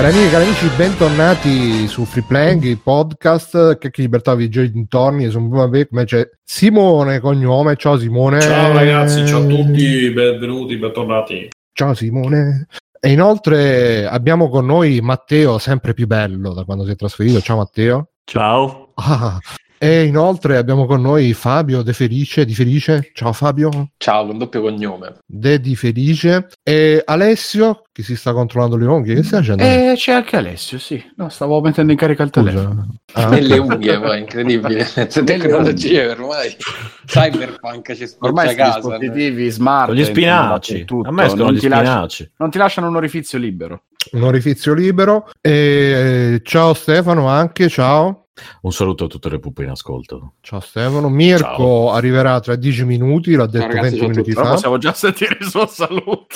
Cari amiche e cari amici, bentornati su Free Plank, il podcast che libertà viaggiare dintorni, e sono vabbè, come c'è Simone cognome. Ciao Simone. Ciao ragazzi, ciao a tutti, benvenuti, bentornati. Ciao Simone. E inoltre abbiamo con noi Matteo, sempre più bello da quando si è trasferito. Ciao Matteo. Ciao. E inoltre abbiamo con noi Fabio De Felice, Di Felice. Ciao Fabio. Ciao, con doppio cognome. De Di Felice. E Alessio, che si sta controllando le unghie, che stai facendo? C'è anche Alessio, sì. No, stavo mettendo in carica il telefono. Nelle unghie, ma incredibile. Tecnologie ormai. Cyberpunk ci ormai a casa. Dispositivi smart. Gli spinaci. A me sono gli spinaci. Non ti lasciano un orifizio libero. E ciao Stefano anche, ciao. Un saluto a tutte le puppe in ascolto. Ciao Stefano. Mirko arriverà tra 10 minuti, l'ha detto. Ragazzi, 20 minuti fa possiamo già sentire il suo saluto.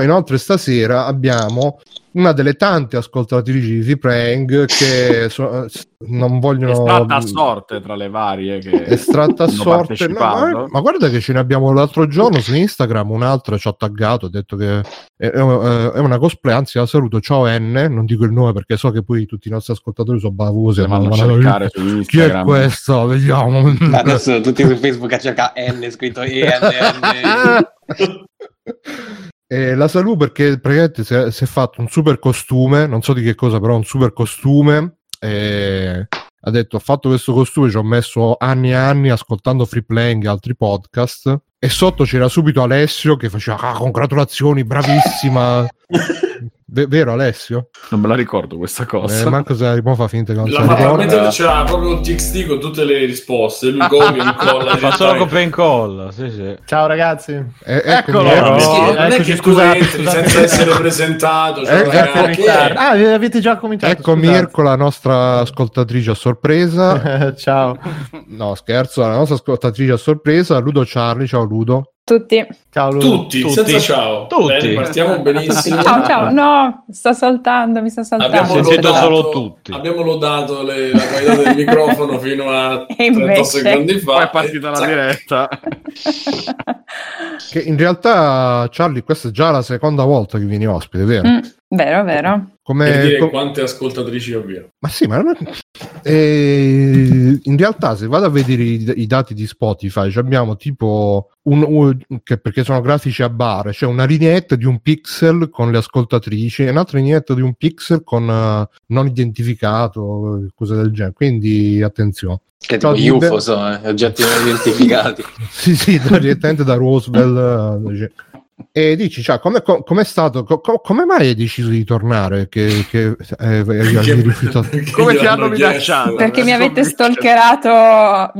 Inoltre stasera abbiamo una delle tante ascoltatrici di Free Prank che non vogliono, estratta a sorte tra le varie che estratta a sorte, no, ma guarda che ce ne abbiamo l'altro giorno su Instagram, un'altra ci ha taggato, ha detto che è una cosplay, anzi la saluto, ciao N, non dico il nome perché so che poi tutti i nostri ascoltatori sono bavosi, vanno su chi è questo, vediamo adesso tutti su Facebook a cercare N scritto ENN. La saluto perché praticamente si è fatto un super costume, non so di che cosa, però un super costume, ha detto ho fatto questo costume, ci ho messo anni e anni ascoltando Free Playing e altri podcast, e sotto c'era subito Alessio che faceva congratulazioni, bravissima. Vero Alessio? Non me la ricordo questa cosa. Manco se la fa finta che non la ricorda. C'era proprio un TXT con tutte le risposte. Lui copia e incolla. Fa solo copia e incolla. Sì, sì. Ciao ragazzi. Eccolo. Non è che scusate, entri senza essere presentato. Cioè, avete già cominciato. Ecco Mirko, la nostra ascoltatrice a sorpresa. Ciao. No, scherzo, la nostra ascoltatrice a sorpresa, Ludo Charlie. Ciao Ludo. Tutti. Ciao, tutti senza ciao. Tutti. Bene, partiamo benissimo. Ciao. No, mi sta saltando. Abbiamo lodato la qualità del microfono fino a 30 secondi fa. Poi è partita la diretta. Che in realtà, Charlie, questa è già la seconda volta che vieni ospite, vero? Vero. Come per dire quante ascoltatrici abbiamo. Ma sì, ma non è... in realtà se vado a vedere i dati di Spotify, cioè abbiamo tipo perché sono grafici a bar, cioè una lineetta di un pixel con le ascoltatrici e un'altra lineetta di un pixel con non identificato, cose del genere, quindi attenzione. Che tipo UFO sono, oggetti non identificati. sì, direttamente da Roswell. E dici, cioè, com'è stato? Come mai hai deciso di tornare? Come ti hanno minacciato? Perché mi avete stalkerato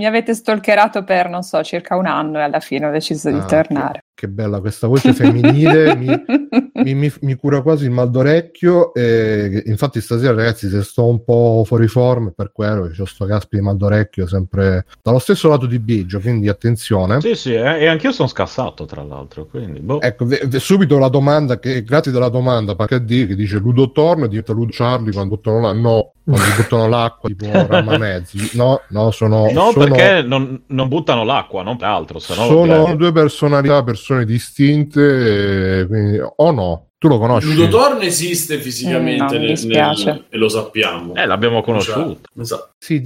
per, non so, circa un anno e alla fine ho deciso di tornare. Che bella questa voce femminile, mi cura quasi il mal d'orecchio, e infatti stasera ragazzi se sto un po' fuori forma per quello, c'ho sto caspi di mal d'orecchio sempre dallo stesso lato di Biggio, quindi attenzione. Sì, e anch'io sono scassato tra l'altro, quindi boh. Ecco, subito la domanda, grazie della domanda, perché che dice Ludo torna, diventa Ludo Charlie quando torna, no. Quando buttano l'acqua tipo ramamezzi, no sono perché non buttano l'acqua, non per altro, sennò sono due persone distinte, quindi no. Tu lo conosci? Ludo Torn esiste fisicamente, e lo sappiamo. L'abbiamo conosciuto. Esatto. Sì,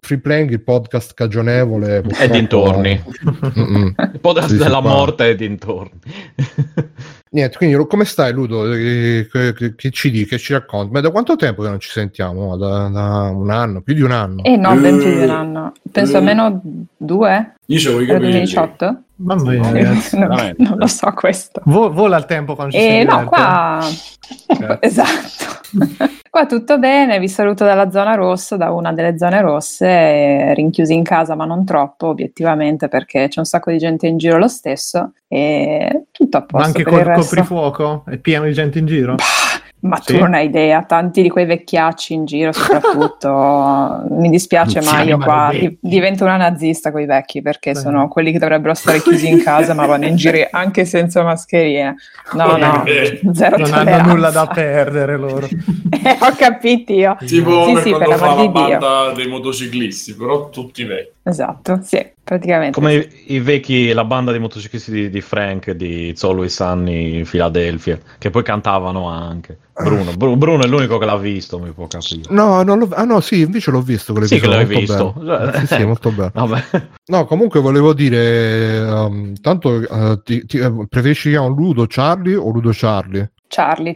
Free Playing, il podcast cagionevole. E dintorni. Il podcast della morte e dintorni. Niente, quindi come stai Ludo? Che ci dici? Che ci racconti? Ma da quanto tempo che non ci sentiamo? Da un anno? Più di un anno? Ben più di un anno. Penso almeno 2. Io ce l'avevo 2018? Mamma mia, ragazzi, non lo so questo. Vola il tempo quando ci sentiamo. No, qua... Esatto. Qua tutto bene, vi saluto dalla zona rossa, da una delle zone rosse, rinchiusi in casa ma non troppo, obiettivamente, perché c'è un sacco di gente in giro lo stesso e tutto a posto. Ma anche per il resto. Coprifuoco? È pieno di gente in giro? Ma sì. Tu non hai idea, tanti di quei vecchiacci in giro soprattutto, mi dispiace ma io qua divento una nazista con i vecchi, perché sono quelli che dovrebbero stare chiusi in casa ma vanno in giro anche senza mascherina, zero non tolleranza. Hanno nulla da perdere loro. Ho capito io. Tipo sì, quando per la banda dei motociclisti, però tutti vecchi. Esatto, sì. praticamente. Come i vecchi, la banda dei motociclisti di Frank, di It's Always Sunny in Philadelphia, che poi cantavano anche. Bruno è l'unico che l'ha visto, mi può capire. No, non l'ho... Ah no, sì, invece l'ho visto. Sì, che l'hai visto. Sì, sì, molto bello. Vabbè. No, comunque volevo dire, tanto preferisci chiamare Ludo Charlie o Ludo Charlie? Charlie,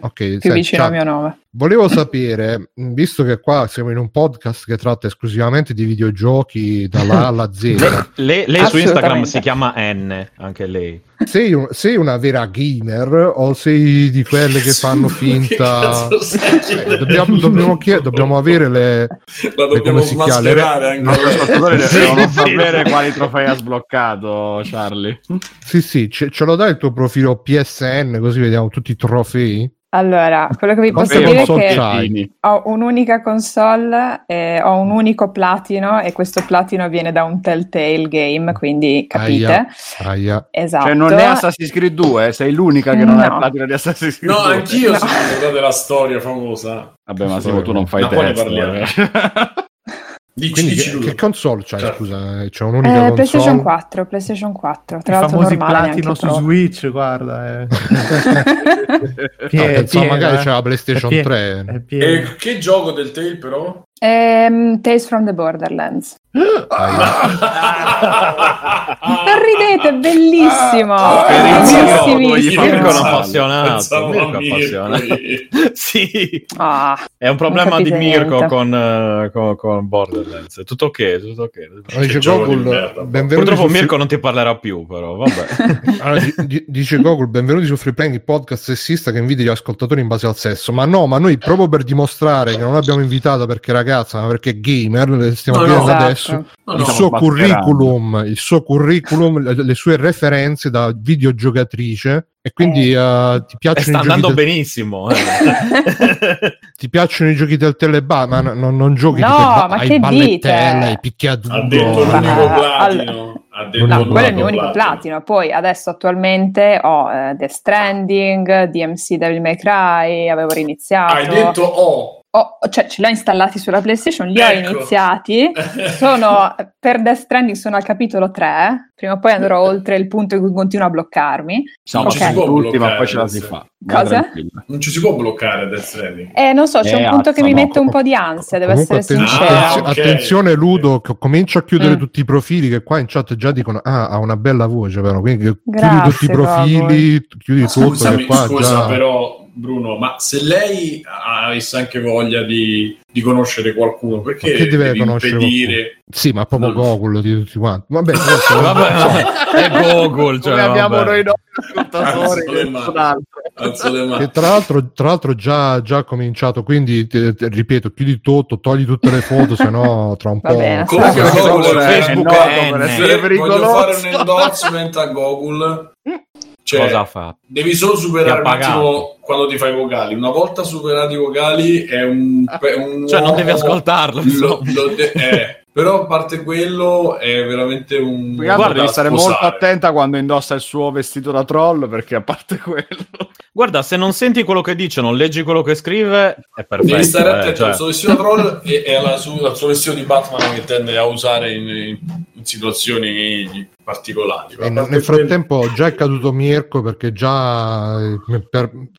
okay, più vicino al mio nome. Volevo sapere, visto che qua siamo in un podcast che tratta esclusivamente di videogiochi dalla A alla Z, lei su Instagram si chiama N, anche lei. Sei una vera gamer o sei di quelle che fanno finta? Dobbiamo avere dobbiamo sapere quali trofei ha sbloccato Charlie. Sì, ce lo dai il tuo profilo PSN, così vediamo tutti i trofei? Allora, quello che vi posso dire è che ho un'unica console, ho un unico platino, e questo platino viene da un Telltale game, quindi capite. Aia. Esatto. Cioè non è Assassin's Creed 2, sei l'unica che non ha il platino di Assassin's Creed 2. No, anch'io sono ricordata della storia famosa. Vabbè, ma se tu non fai test. Dici che console c'hai, cioè, scusa? C'è un'unica console? PlayStation 4. Tra l'altro normale, platino su Switch, guarda. No, pensavo magari c'è la PlayStation 3. Che gioco del Tale, però? Tales from the Borderlands. Non ridete, bellissimo. Bellissimo. Mirko è un appassionato. Sì. È un problema di Mirko con Borderlands. È tutto ok, tutto ok. Dice Gogol, purtroppo Mirko non ti parlerà più, però vabbè. Allora, dice Gogol, benvenuti su Free Plank, il podcast sessista che invita gli ascoltatori in base al sesso. Ma no, ma noi proprio per dimostrare che non l'abbiamo invitata perché ragazza, ma perché gamer, stiamo vedendo adesso il suo curriculum, le sue referenze da videogiocatrice. E quindi ti piacciono i giochi? Sta andando benissimo. Ti piacciono i giochi del telebar? Ma non giochi del telebar? Ma che ballettella, i picchiaduro. Ha detto l'unico platino. No, quello è il mio unico platino. Poi adesso attualmente ho Death Stranding, DMC, Devil May Cry. Avevo riniziato. Hai detto cioè ce li ho installati sulla PlayStation, li ho iniziati. Sono per Death Stranding, sono al capitolo 3. Prima o poi andrò oltre il punto in cui continua a bloccarmi. Non ci si può bloccare, poi ce la si fa. Cosa? Non ci si può bloccare Death Stranding. Non so, c'è un punto che mi mette un po' di ansia, devo essere sincera. Attenzione Ludo, comincio a chiudere tutti i profili, che qua in chat già dicono ha una bella voce, però quindi chiudi tutti i profili, chiudi tutto, che qua già... però Bruno, ma se lei avesse anche voglia di conoscere qualcuno, perché deve conoscere impedire... Sì, ma proprio Google di tutti quanti. Vabbè, vabbè, è Google, cioè, abbiamo noi ascoltatori che tra l'altro già cominciato, quindi ripeto, chiudi tutto, togli tutte le foto, sennò tra un po'. Comunque Google Facebook per essere pericoloso. Voglio fare un endorsement a Google. Cioè, cosa fa? Devi solo superare un attimo quando ti fai i vocali. Una volta superati i vocali è un cioè non devi ascoltarlo, però a parte quello è veramente un... Guarda, devi stare molto attenta quando indossa il suo vestito da troll, perché a parte quello, guarda, se non senti quello che dice, non leggi quello che scrive, è perfetto. Devi stare attento, cioè... al suo vestito da troll e al suo vestito di Batman che tende a usare in situazioni particolari. E nel frattempo già è caduto Mirko, perché già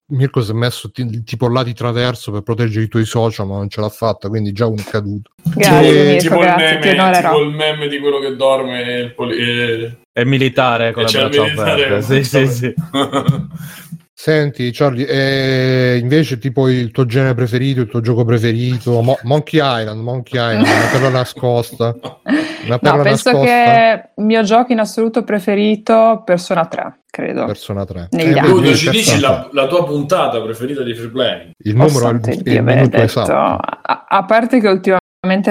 Mirko si è messo tipo là di traverso per proteggere i tuoi social, ma non ce l'ha fatta, quindi già uno è caduto. Grazie, tipo il meme di quello che dorme è militare con la braccia aperta. Sì. Senti Charlie, invece tipo il tuo genere preferito, il tuo gioco preferito? Monkey Island, una perla nascosta. Penso che il mio gioco in assoluto preferito Persona 3, credo. Persona 3. Tu ci dici la tua puntata preferita di Free Play? Il numero è esatto. A parte che ultimamente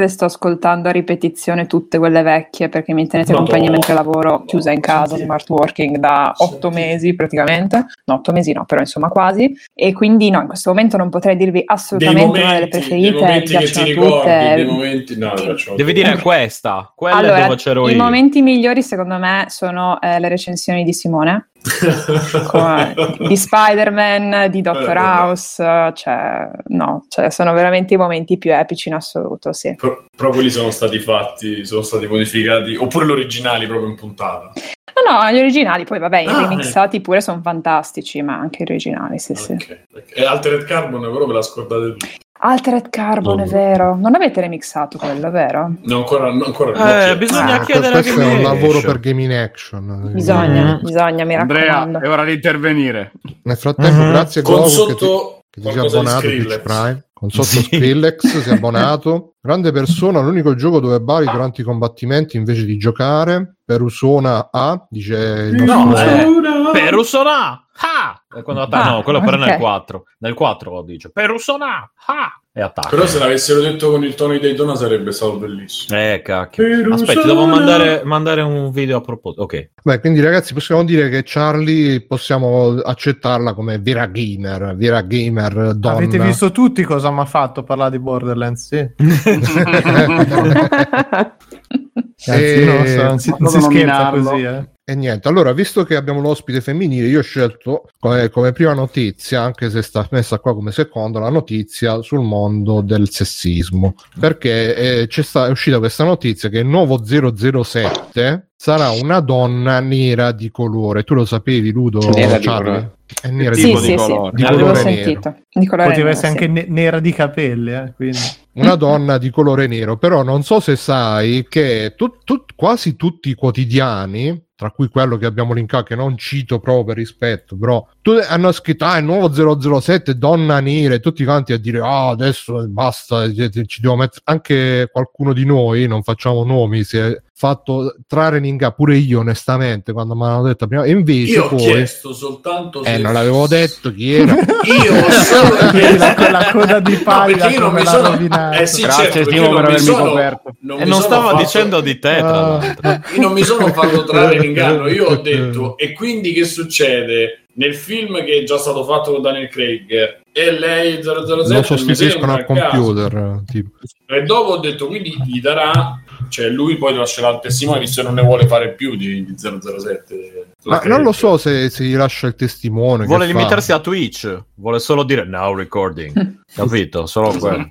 le sto ascoltando a ripetizione tutte quelle vecchie, perché mi tenete compagnia mentre lavoro chiusa in casa, smart working da 8 mesi praticamente. No, 8 mesi no, però insomma quasi. E quindi no, in questo momento non potrei dirvi assolutamente una delle preferite. Mi piacciono che ti ricordi, tutte. Dei momenti, no, devi dire questa. Quella allora, dove c'ero io. I momenti migliori secondo me sono le recensioni di Simone. di Spider-Man, di Dr. House, cioè, no, cioè, sono veramente i momenti più epici in assoluto, sì. Però quelli sono stati fatti, sono stati modificati, oppure gli originali proprio in puntata? No, gli originali, poi vabbè, i remixati pure sono fantastici, ma anche gli originali, sì, okay, sì. E Altered Carbon, però ve la scordate tutti. Altered Carbon, è vero. Non avete remixato quello, vero? No, ancora bisogna chiedere a Game un lavoro per Game in Action. Bisogna, mi raccomando. Andrea, è ora di intervenire. Nel frattempo, grazie a Goku che ti sei abbonato a Twitch Prime. Con sotto Skrillex si è abbonato. Grande persona, l'unico gioco dove bari durante i combattimenti invece di giocare. Perusona A, dice il Perusona A! Quando no, quello però nel 4. Nel 4 dice Perusona A! E attacca. Però se l'avessero detto con il tono di Daytona sarebbe stato bellissimo. Cacchio. Perusona. Aspetta, devo mandare un video a proposito. Ok. Beh, quindi ragazzi, possiamo dire che Charlie possiamo accettarla come vera gamer donna. Avete visto tutti cosa mi ha fatto parlare di Borderlands? Sì. Non si scherza così, E niente, allora, visto che abbiamo l'ospite femminile, io ho scelto come prima notizia, anche se sta messa qua come seconda, la notizia sul mondo del sessismo, perché è uscita questa notizia che il nuovo 007 sarà una donna nera di colore. Tu lo sapevi, Ludo? È nera di colore nero, nera di capelli, quindi una donna di colore nero. Però non so se sai che quasi tutti i quotidiani, tra cui quello che abbiamo linkato, che non cito proprio per rispetto, però hanno scritto il nuovo 007 donna nera, e tutti quanti a dire adesso basta, ci devo mettere. Anche qualcuno di noi, non facciamo nomi, si è fatto trarre in inganno, pure io onestamente, quando mi hanno detto prima, e invece io poi ho chiesto soltanto se non l'avevo detto chi era. Io solo con la coda di paglia, no, come l'ha rovinato. Grazie Stimo per avermi coperto. Non stavo dicendo di te, io non mi sono fatto trarre in inganno, io ho detto e quindi che succede? Nel film che è già stato fatto con Daniel Craig e lei 007 lo sostituiscono al computer tipo. E dopo ho detto quindi gli darà, cioè lui poi lascerà il testimone visto che non ne vuole fare più di 007. Ma non lo so se gli lascia il testimone, vuole limitarsi a Twitch, vuole solo dire now recording, capito? Solo quello.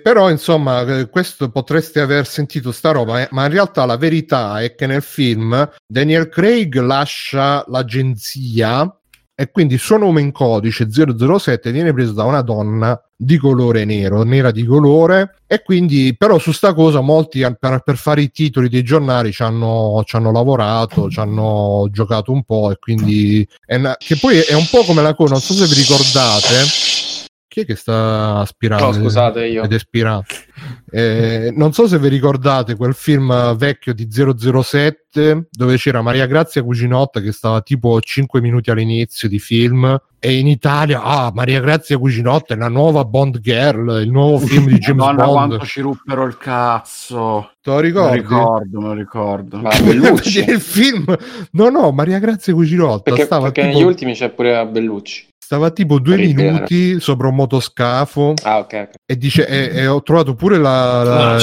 Però insomma, questo potreste aver sentito sta roba, ma in realtà la verità è che nel film Daniel Craig lascia l'agenzia e quindi il suo nome in codice 007 viene preso da una donna di colore nero, nera di colore, e quindi però su sta cosa molti per fare i titoli dei giornali ci hanno lavorato, ci hanno giocato un po', e quindi che poi è un po' come la cosa, non so se vi ricordate chi è che sta aspirando, no, scusate, io ed espirando, non so se vi ricordate quel film vecchio di 007 dove c'era Maria Grazia Cucinotta che stava tipo 5 minuti all'inizio di film, e in Italia Maria Grazia Cucinotta è la nuova Bond Girl, il nuovo film di James Bond. Quanto ci ruppero il cazzo, te lo ricordi? Me lo ricordo. Bellucci il film, no Maria Grazia Cucinotta perché negli ultimi c'è pure la Bellucci, stava tipo 2 minuti sopra un motoscafo, okay. E dice e ho trovato pure la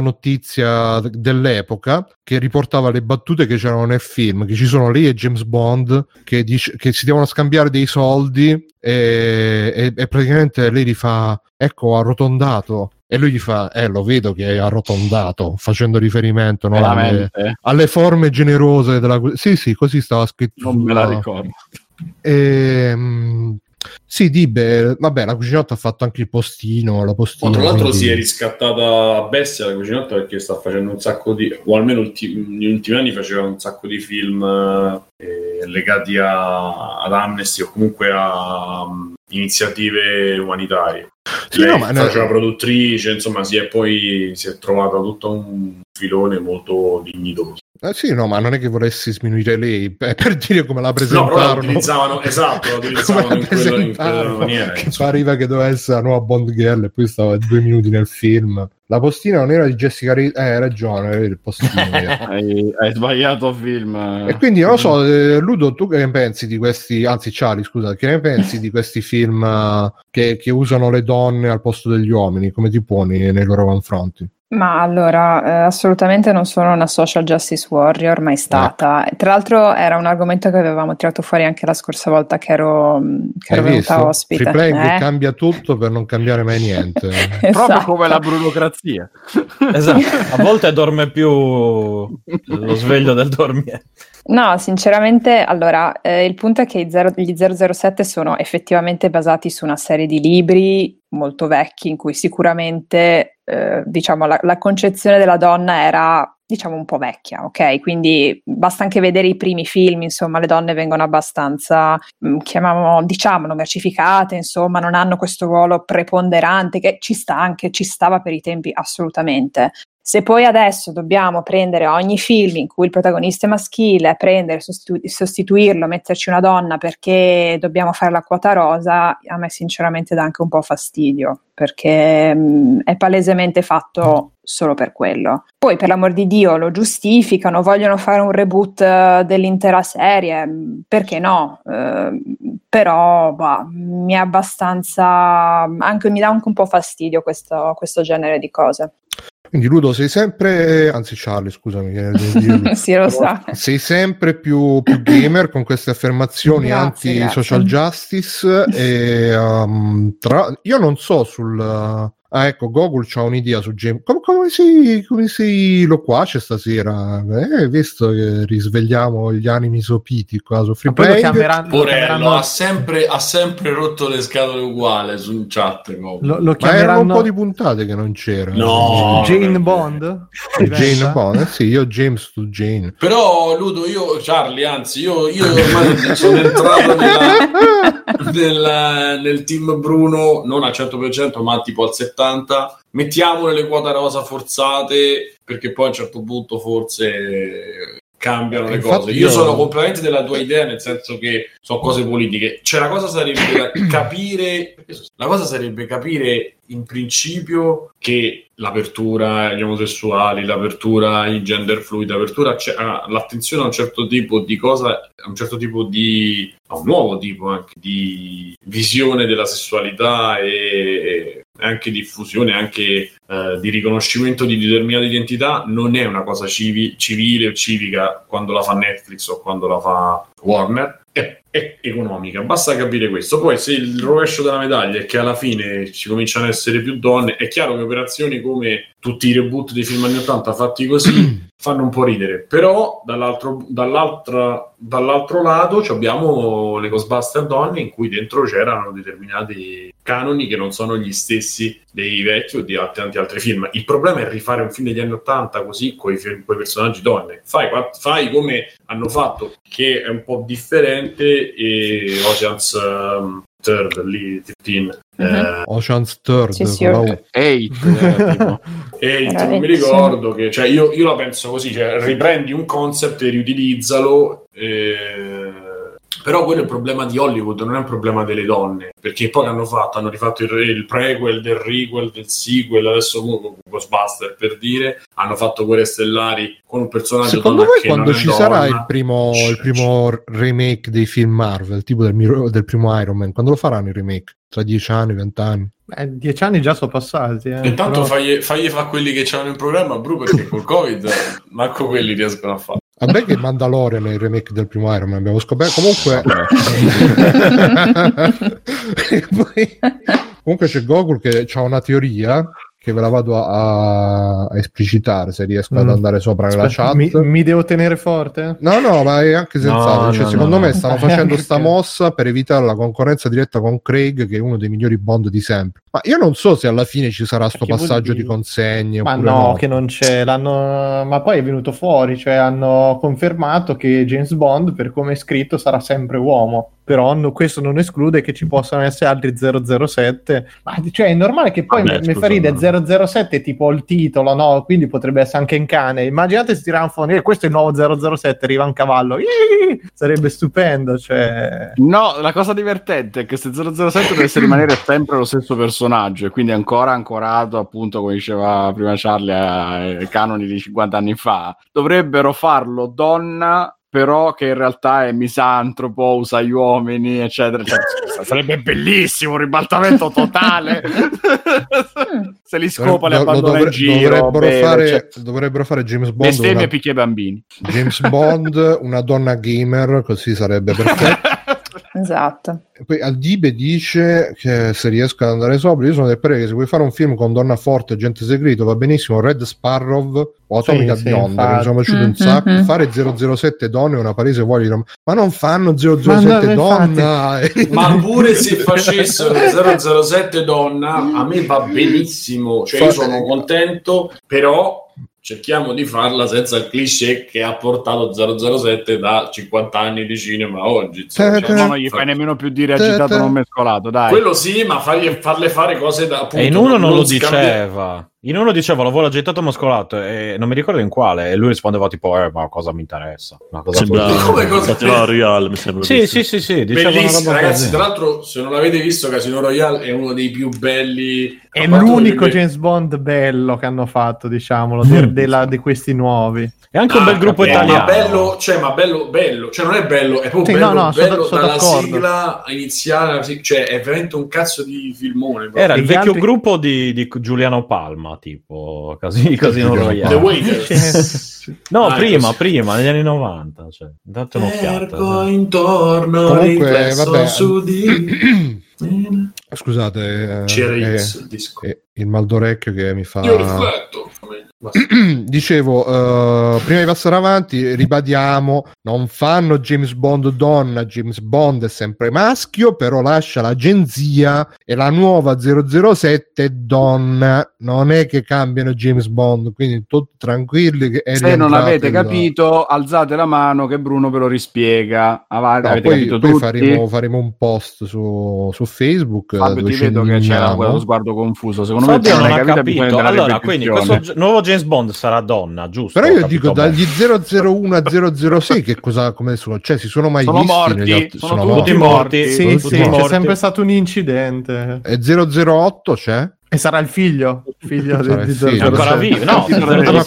notizia dell'epoca che riportava le battute che c'erano nel film, che ci sono lei e James Bond che dice che si devono scambiare dei soldi e praticamente lei gli fa ecco arrotondato, e lui gli fa lo vedo che è arrotondato, facendo riferimento alle forme generose della sì così stava scritto, non me la ricordo. Sì, vabbè, la Cucinotta ha fatto anche il postino, la postina. Ma tra l'altro quindi si è riscattata a bestia la Cucinotta, perché sta facendo un sacco di, o almeno negli ultimi anni faceva un sacco di film legati ad Amnesty o comunque a iniziative umanitarie. Sì, lei faceva produttrice, insomma si è trovata tutto un filone molto dignitoso. Sì, no, ma non è che volessi sminuire lei, per dire come la presentarono. No, però la utilizzavano in quella maniera. Che pareva che doveva essere la nuova Bond Girl e poi stava 2 minuti nel film. La postina non era di Jessica Reed, hai ragione, era il postino. hai sbagliato film. E quindi non lo so, Ludo, tu che ne pensi di questi, anzi Charlie, scusa, che ne pensi di questi film che usano le donne al posto degli uomini? Come ti poni nei loro confronti? Ma allora, assolutamente non sono una social justice warrior, mai stata. Tra l'altro era un argomento che avevamo tirato fuori anche la scorsa volta che ero venuta ospite. Free Plank cambia tutto per non cambiare mai niente. Esatto. Proprio come la burocrazia. Esatto, a volte dorme più lo sveglio del dormire. No, sinceramente, allora, il punto è che gli 007 sono effettivamente basati su una serie di libri molto vecchi in cui sicuramente, diciamo, la concezione della donna era, diciamo, un po' vecchia, ok? Quindi basta anche vedere i primi film, insomma, le donne vengono abbastanza, diciamo, mercificate, insomma, non hanno questo ruolo preponderante, che ci sta anche, ci stava per i tempi assolutamente. Se poi adesso dobbiamo prendere ogni film in cui il protagonista è maschile, prendere, sostituirlo, metterci una donna perché dobbiamo fare la quota rosa, a me sinceramente dà anche un po' fastidio, perché è palesemente fatto solo per quello. Poi, per l'amor di Dio, lo giustificano, vogliono fare un reboot dell'intera serie, perché no? Però mi è abbastanza, anche mi dà anche un po' fastidio questo genere di cose. Quindi Ludo, sei sempre, anzi Charlie, scusami, sì, lo so. Sei sempre più gamer con queste affermazioni anti-social justice e io non so sul... Ah, ecco, Google c'ha un'idea su Game. Come sei loquace stasera? Visto che risvegliamo gli animi sopiti qua su Free Play. Porello ha sempre rotto le scatole uguale su chat. Lo chiameranno... Ma erano un po' di puntate che non c'era. No, Jane Bond? Jane Bond, sì, io James to Jane. Però Ludo, io Charlie, anzi, io ormai sono entrato nel team Bruno, non al 100%, ma tipo al 70%. Mettiamole le quote rosa forzate, perché poi a un certo punto forse cambiano le cose. Io sono completamente della tua idea, nel senso che sono cose politiche. Cioè, la cosa sarebbe capire in principio che l'apertura agli omosessuali, l'apertura ai gender fluid, l'apertura, l'attenzione a un certo tipo di cosa, a un nuovo tipo anche di visione della sessualità e anche diffusione, anche di riconoscimento di determinate identità, non è una cosa civile o civica quando la fa Netflix o quando la fa Warner, è economica. Basta capire questo. Poi, se il rovescio della medaglia è che alla fine ci cominciano ad essere più donne, è chiaro che operazioni come tutti i reboot dei film anni 80 fatti così fanno un po' ridere, però dall'altro lato abbiamo le Ghostbuster donne, in cui dentro c'erano determinati canoni che non sono gli stessi dei vecchi o di tanti altri film. Il problema è rifare un film degli anni 80 così con i personaggi donne. Fai come hanno fatto, che è un po' differente, e Ocean's Third lì, 13. Ocean's Third, sì, non mi ricordo, che cioè io la penso così, cioè riprendi un concept e riutilizzalo, però quello è il problema di Hollywood, non è un problema delle donne, perché poi hanno rifatto il prequel, del requel, del sequel, adesso Ghostbuster, per dire, hanno fatto Guerre Stellari con un personaggio. Secondo voi, quando ci sarà il primo remake dei film Marvel, tipo del primo Iron Man, quando lo faranno il remake? Tra 10 anni, 20 anni? 10 anni già sono passati. Intanto però... fagli fa quelli che c'hanno in programma, Bru, perché col Covid manco quelli riescono a fare. Vabbè che Mandalorian è il remake del primo Iron Man, abbiamo scoperto. Comunque c'è Google che ha una teoria che ve la vado a esplicitare, se riesco ad andare sopra nella chat. Mi devo tenere forte? No, ma è anche sensato. Secondo me stanno facendo sta mossa per evitare la concorrenza diretta con Craig, che è uno dei migliori Bond di sempre. Ma io non so se alla fine ci sarà sto passaggio di consegne. Ma no, che non c'è. Ma poi è venuto fuori, cioè hanno confermato che James Bond, per come è scritto, sarà sempre uomo. Però questo non esclude che ci possano essere altri 007. Ma cioè è normale che poi mi fa ridere 007 tipo il titolo, no? Quindi potrebbe essere anche un cane. Immaginate se tirano fuori, questo è il nuovo 007, arriva un cavallo. Iii! Sarebbe stupendo, cioè. No, la cosa divertente è che se 007 dovesse rimanere sempre lo stesso personaggio, e quindi ancora ancorato, appunto, come diceva prima Charlie, ai canoni di 50 anni fa, dovrebbero farlo donna però che in realtà è misantropo, usa gli uomini, eccetera, eccetera. Sarebbe bellissimo, un ribaltamento totale. Se li scopa, li abbandona in giro. Dovrebbero fare James Bond, bestemmia, picchia bambini. James Bond, una donna gamer, così sarebbe perfetto. Esatto. Poi Aldibe dice che se riesco ad andare sopra, io sono del parere che se vuoi fare un film con donna forte e gente segreto va benissimo Red Sparrow o Atomica Bionda, che sono piaciuto un sacco. Fare 007 donne è una palese voglia di... ma non fanno 007 donna. Ma pure se facessero 007 donna a me va benissimo, cioè io sono contento, però cerchiamo di farla senza il cliché che ha portato 007 da 50 anni di cinema oggi. Non gli fai nemmeno più dire agitato non mescolato, dai. Quello sì, ma farle fare cose da... appunto, e in uno non lo diceva. In uno diceva, lo vuole agitato mascolato, e non mi ricordo in quale, e lui rispondeva tipo, ma cosa mi interessa? Una cosa Casino Royale, mi sembra. Sì, bellissimo, ragazzi, tra l'altro, se non l'avete visto, Casino Royale è uno dei più belli. È l'unico James Bond bello che hanno fatto, diciamolo, di questi nuovi. È anche un bel gruppo italiano. Ma bello, cioè, bello, cioè non è bello, è proprio bello dalla sigla iniziale, cioè è veramente un cazzo di filmone. Proprio. Era il vecchio gruppo di Giuliano Palma. Tipo Casino Royale, no, prima negli anni 90, cioè, date un'occhiata. Intorno, comunque, vabbè. Su di... Scusate, il mal d'orecchio che mi fa. Io rifletto. Dicevo, prima di passare avanti ribadiamo, non fanno James Bond donna, James Bond è sempre maschio, però lascia l'agenzia e la nuova 007 donna, non è che cambiano James Bond, quindi tutti tranquilli che è... Se non avete capito, alzate la mano che Bruno ve lo rispiega. Poi faremo un post su Facebook. Fabio, ti vedo che c'era quello sguardo confuso, secondo Fabio me non ha capito. Allora, quindi questo nuovo James Bond sarà donna, giusto? Però io dico, dagli 001 a 006 che cosa, come sono? Cioè, si sono mai visti? Sono tutti morti. Sì, morti. C'è sempre stato un incidente. E 008 c'è? E sarà il figlio? Figlio di ancora vivo, no?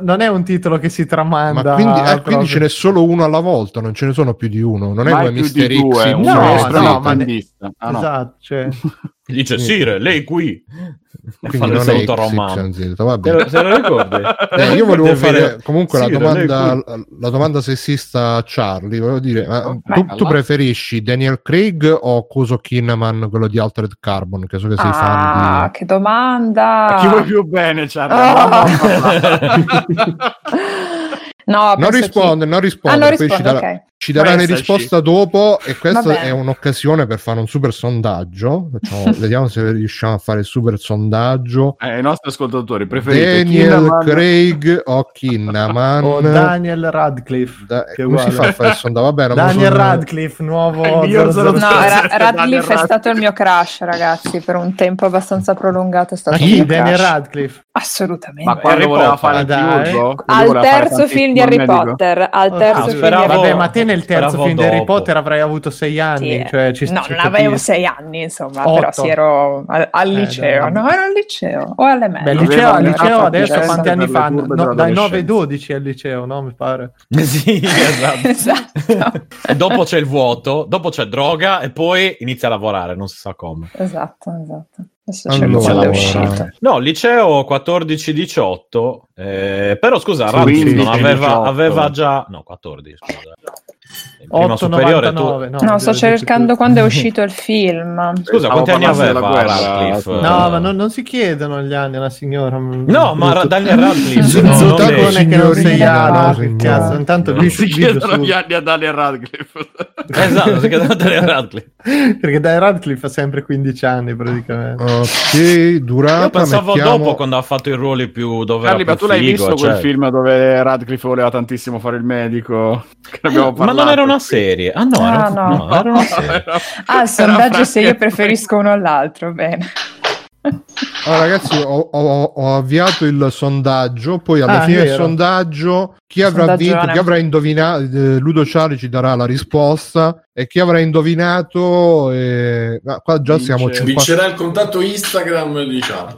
Non è un titolo che si tramanda. Ma quindi ce n'è solo uno alla volta, non ce ne sono più di uno. Non è come Mister X, esatto, cioè. Dice Sire, lei qui. Quindi non è X, vabbè. Se lo ricordi? Io volevo fare comunque la domanda sessista a Charlie. Volevo dire, tu preferisci Daniel Craig o Coso Kinnaman, quello di Altered Carbon? Che so che sei fan di... che domanda! A chi vuoi più bene, Charlie? Non risponde. Ci darà le risposte dopo, e questa è un'occasione per fare un super sondaggio. Vediamo se riusciamo a fare il super sondaggio. I nostri ascoltatori preferite Daniel Craig o Kinnaman o Daniel Radcliffe? Come si fa a fare il sondaggio? Vabbè, Daniel Radcliffe, nuovo. Radcliffe è stato il mio crush, ragazzi, per un tempo abbastanza prolungato. È stato Daniel Radcliffe? Assolutamente. Ma quando voleva fare al terzo film di Harry Potter, vabbè, ma te nel terzo film di Harry Potter avrai avuto 6 anni, sì. Cioè, non avevo 6 anni, insomma, 8. Però sì, ero al liceo, no, ero al liceo o alle medie. Beh, liceo adesso quanti anni fanno? No, dai 9-12 al liceo, no, mi pare. Sì, esatto. E dopo c'è il vuoto, dopo c'è droga e poi inizia a lavorare, non si sa come. Esatto. Allora, no, liceo 14-18, però scusa, Radcliffe non aveva già... No, 14, scusa. 8, superiore, 99, tu... No, sto cercando quando è uscito il film. Scusa, quanti anni aveva Radcliffe? No, ma non si chiedono gli anni alla signora. No, ma Daniel Radcliffe non è che non sei anni. Intanto vi si chiedono gli anni a Daniel Radcliffe. Esatto, si chiedono a Daniel Radcliffe. Perché Daniel Radcliffe ha sempre 15 anni praticamente. Ok, durata. Io pensavo dopo, quando ha fatto i ruoli più... Carli, ma tu l'hai visto quel film dove Radcliffe voleva tantissimo fare il medico? Ma non era una serie. Ah no, era una serie. Il sondaggio se io preferisco uno all'altro, bene. Allora ragazzi, ho avviato il sondaggio, poi alla fine del sondaggio chi avrà vinto, chi avrà indovinato, Ludo Charlie ci darà la risposta e chi avrà indovinato qua già siamo 50... vincerà il contatto Instagram di Charlie.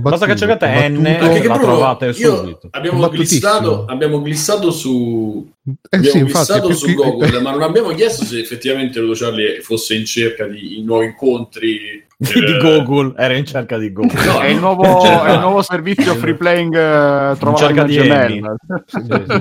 Basta cercate N, subito. Abbiamo glissato su su Google, ma non abbiamo chiesto se effettivamente Ludo Charlie fosse in cerca di nuovi incontri di Google. Era in cerca di Google, no, è il nuovo servizio free playing trovato da Gmail,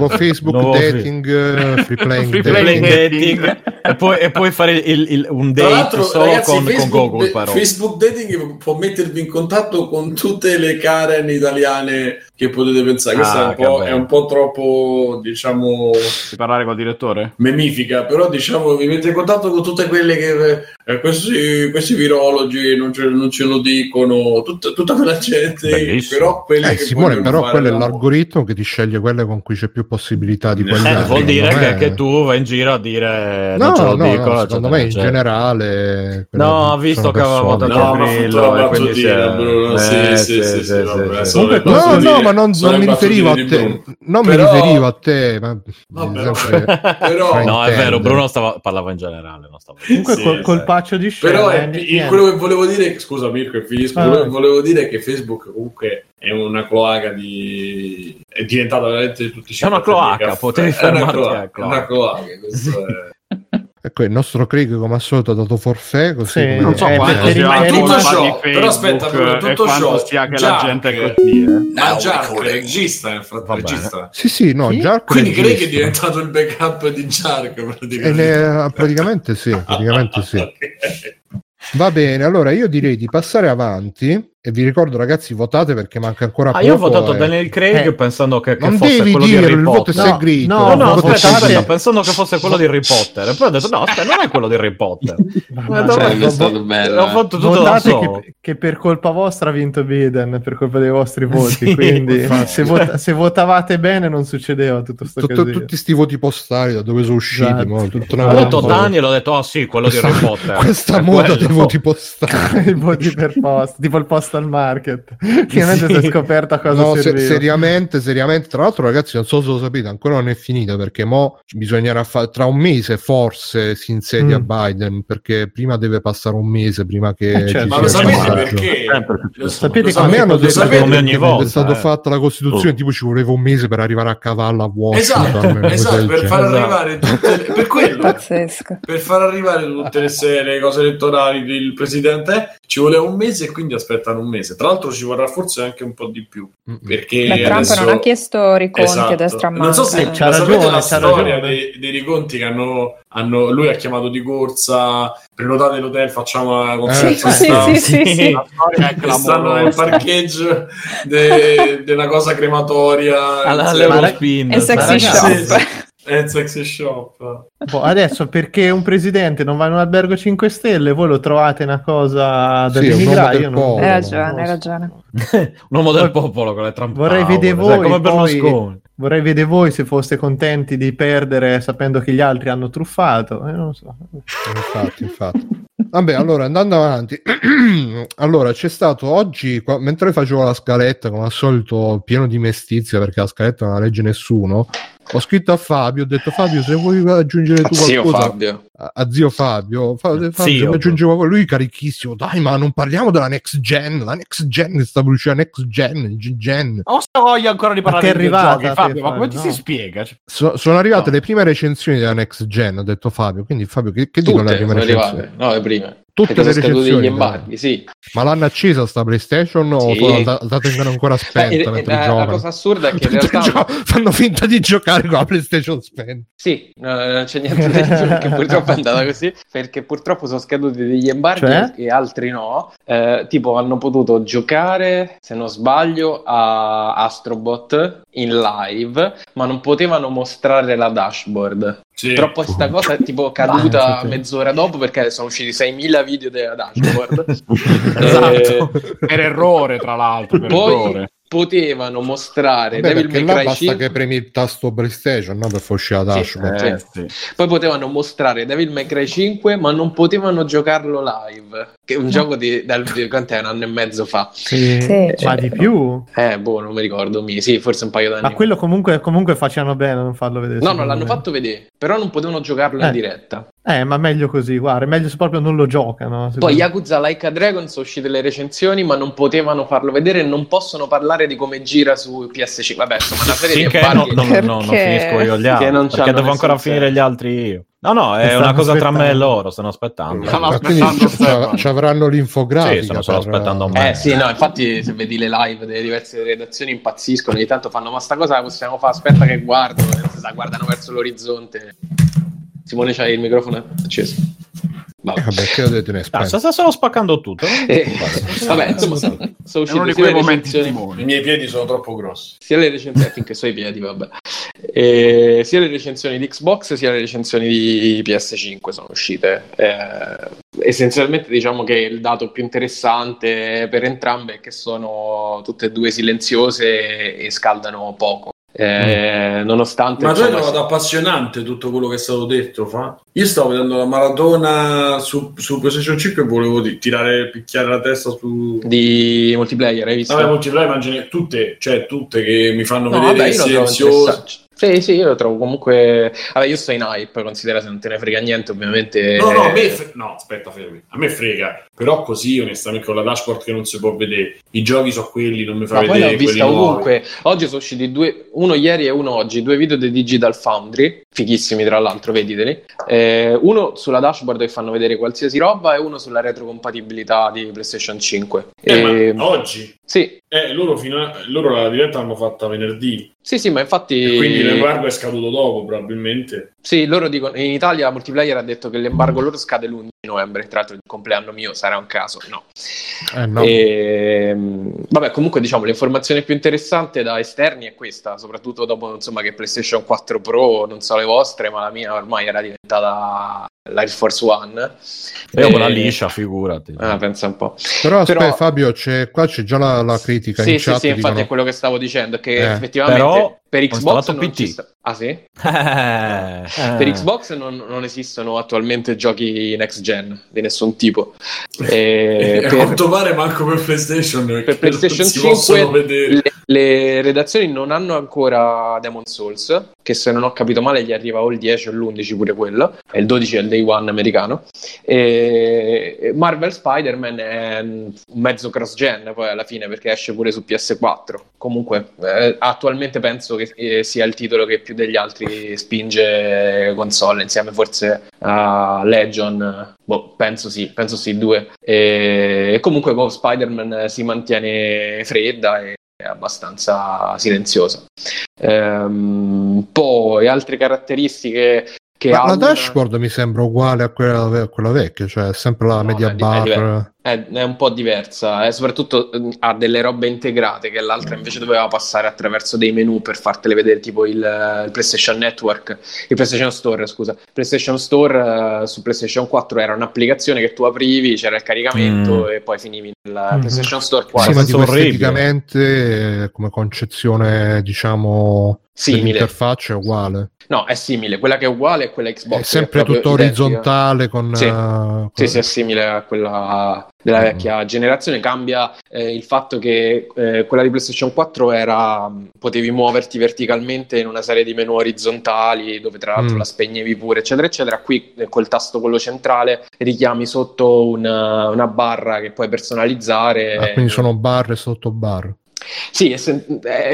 Facebook nuovo dating, free playing dating. E poi fare un date solo, ragazzi, con Google. Facebook dating può mettervi in contatto con tutte le Karen italiane che potete pensare. Questa è un po' troppo, diciamo, di parlare col direttore? Memifica, però diciamo vi mette in contatto con tutte quelle che questi virologi non ce lo dicono, tutta quella gente. Bellissimo. Però quelle che Simone, però quello è l'algoritmo che ti sceglie quelle con cui c'è più possibilità di guadagnare. Vuol dire che tu vai in giro a dire secondo me in generale ho visto che avevamo dato Grillo, quindi ma non mi riferivo a te, però no, è vero, Bruno parlava in generale, non stava comunque col paccio di scena. Però quello che volevo dire, scusa Mirko, e finisco, quello che volevo dire è che Facebook comunque è una cloaca è diventata veramente tutti i giorni. È una cloaca, potevi fermarti, una cloaca, questo è. Ecco, il nostro Craig come al solito ha dato forfè, così non so quanto sia tutto ciò, però aspetta, tutto ciò sia che la gente regista. Sì? Jark, quindi Craig è diventato il backup di Jark praticamente sì. Okay. Va bene, allora io direi di passare avanti. E vi ricordo, ragazzi, votate perché manca ancora poco. Io ho votato Daniel Craig pensando che non fosse quello di Harry Potter. Pensando che fosse quello di Harry Potter. E poi ho detto non è quello di Harry Potter. È stato bello. Ho fatto tutto da solo. Che per colpa vostra ha vinto Biden, per colpa dei vostri voti. Sì, quindi se votavate bene non succedeva tutto sto casino. Tutti sti voti postali da dove sono usciti. Ho detto Daniel, ho detto sì, quello di Harry Potter. Questa moda dei voti postali. I voti per post, tipo il post al market, finalmente si è scoperta cosa seriamente. Tra l'altro, ragazzi, non so se lo sapete, ancora non è finita, perché mo bisognerà fare tra un mese, forse si insedia Biden, perché prima deve passare un mese prima che ma lo sapete perché? Sapete come hanno detto che ogni volta è stata fatta la Costituzione, tipo ci voleva un mese per arrivare a cavallo a Washington, esatto, per far arrivare per quello per far arrivare tutte le cose elettorali del presidente ci voleva un mese, e quindi aspettano un mese. Tra l'altro ci vorrà forse anche un po' di più, perché Trump non ha chiesto riconti a destra manca. Non so se sapete la storia dei riconti che hanno lui ha chiamato di corsa, prenotate l'hotel, facciamo la conferenza sì. La storia che stanno nel parcheggio della cosa crematoria e sexy shop. Sexy shop. Adesso perché un presidente non va in un albergo 5 stelle, voi lo trovate una cosa da denigrare. Hai ragione. Un uomo del popolo con le trampate. Vorrei vedere voi se foste contenti di perdere sapendo che gli altri hanno truffato. Non lo so. Infatti. Vabbè, allora andando avanti, allora c'è stato oggi, mentre facevo la scaletta, come al solito pieno di mestizia, perché la scaletta non la legge nessuno, ho scritto a Fabio, ho detto Fabio, se vuoi aggiungere tu qualcosa a zio Fabio aggiungevo, lui carichissimo, dai, ma non parliamo della next gen sta bruciando, next gen ho voglia ancora di parlare di giochi, Fabio, ma come ti si spiega? Sono arrivate le prime recensioni della next gen, ho detto Fabio, quindi Fabio che dicono le prime recensioni? No, le prime. Tutte le recensioni, embarghi, sì. Ma l'hanno accesa sta PlayStation o la tengono ancora spenta mentre giocano? La cosa assurda è che in realtà fanno finta di giocare con la PlayStation spenta. Sì, non c'è niente da dire, che purtroppo è andata così, perché purtroppo sono scaduti degli embarghi e altri no. Tipo hanno potuto giocare, se non sbaglio, a Astrobot in live, ma non potevano mostrare la dashboard. Sì. Troppo sta cosa è tipo caduta mezz'ora dopo, perché sono usciti 6.000 video della dashboard. Esatto. Per errore, tra l'altro. Poi potevano mostrare Devil May Cry 5. Basta che premi il tasto PlayStation, no, per far uscire la dashboard. Sì. Poi potevano mostrare Devil May Cry 5, ma non potevano giocarlo live, che è un gioco di quant'è, un anno e mezzo fa. Sì. Ma di più? Boh, non mi ricordo, forse un paio d'anni. Ma quello comunque facevano bene a non farlo vedere. No, l'hanno fatto vedere, però non potevano giocarlo in diretta. Ma meglio così, guarda, è meglio se proprio non lo giocano. Poi Yakuza Like a Dragon sono uscite le recensioni, ma non potevano farlo vedere, non possono parlare di come gira su PS5. Vabbè, insomma, una serie di barchi. No, non finisco io gli altri, perché devo ancora finire gli altri io. No, è una cosa tra me e loro, stanno aspettando. Ci avranno l'infografica. Sì, stanno aspettando un po'. Sì, no, infatti se vedi le live delle diverse redazioni impazziscono, ogni tanto fanno, ma sta cosa la possiamo fare, aspetta che guardo, guardano verso l'orizzonte. Simone, c'hai il microfono acceso. Vabbè, che detto stanno spaccando tutto. Vabbè, insomma, sono uscite sia le recensioni. I miei piedi sono troppo grossi. Sia le recensioni finché sono i piedi, vabbè. Sia le recensioni di Xbox sia le recensioni di PS5 sono uscite. Essenzialmente diciamo che il dato più interessante per entrambe è che sono tutte e due silenziose e scaldano poco. Nonostante ma è stato appassionante tutto quello che è stato detto fa. Io stavo vedendo la maratona su PlayStation 5 e volevo picchiare la testa su di multiplayer, hai visto? Multiplayer, tutte che mi fanno vedere silenzioso. Sì, io lo trovo comunque. Vabbè, io sto in hype, considera, se non te ne frega niente, ovviamente. No, fermi. A me frega. Però così, onestamente, con la dashboard che non si può vedere. I giochi sono quelli, non mi fa vedere. Ma poi l'ho vista ovunque. Nuovi. Oggi sono usciti due, uno ieri e uno oggi, due video di Digital Foundry, fighissimi tra l'altro, vediteli. Uno sulla dashboard che fanno vedere qualsiasi roba e uno sulla retrocompatibilità di PlayStation 5. Ma oggi? Sì. Loro la diretta l'hanno fatta venerdì. Sì, ma infatti. E quindi l'embargo è scaduto dopo, probabilmente. Sì, loro dicono. In Italia la Multiplayer ha detto che l'embargo loro scade l'11 novembre. Tra l'altro il compleanno mio sarà un caso, no? No. Vabbè, comunque diciamo l'informazione più interessante da esterni è questa, soprattutto dopo insomma che PlayStation 4 Pro, non so le vostre, ma la mia ormai era diventata l'Air Force One. Io con la liscia, figurati. Pensa un po'. Però... Fabio, c'è già la critica in chat. Sì, dicono... infatti è quello che stavo dicendo, che effettivamente però... per Xbox non ci sta... Ah sì? Per Xbox non esistono attualmente giochi next gen di nessun tipo. Per... a quanto pare manco per PlayStation. Per PlayStation 5 le redazioni non hanno ancora Demon's Souls, che se non ho capito male gli arriva o il 10 o l'11 pure quello, e il 12 è il day one americano. E Marvel Spider-Man è un mezzo cross gen poi alla fine, perché esce pure su PS4. Comunque attualmente penso che sia il titolo che più degli altri spinge console, insieme forse a Legion, penso sì, due. E comunque Spider-Man si mantiene fredda e abbastanza silenziosa. Poi altre caratteristiche che ma ha la dashboard mi sembra uguale a quella vecchia, cioè è sempre la media bar. È un po' diversa, soprattutto ha delle robe integrate che l'altra invece doveva passare attraverso dei menu per fartele vedere, tipo il PlayStation Network, il PlayStation Store, scusa. PlayStation Store su PlayStation 4 era un'applicazione che tu aprivi, c'era il caricamento e poi finivi nel PlayStation Store. Ma esteticamente come concezione, diciamo, l'interfaccia è uguale. No, è simile, quella che è uguale è quella Xbox. È sempre tutto orizzontale con è simile a quella della vecchia generazione. Cambia il fatto che quella di PlayStation 4 era potevi muoverti verticalmente in una serie di menu orizzontali dove tra l'altro la spegnevi pure, eccetera eccetera. Qui col tasto quello centrale richiami sotto una barra che puoi personalizzare. Quindi sono barre sotto barre. Sì,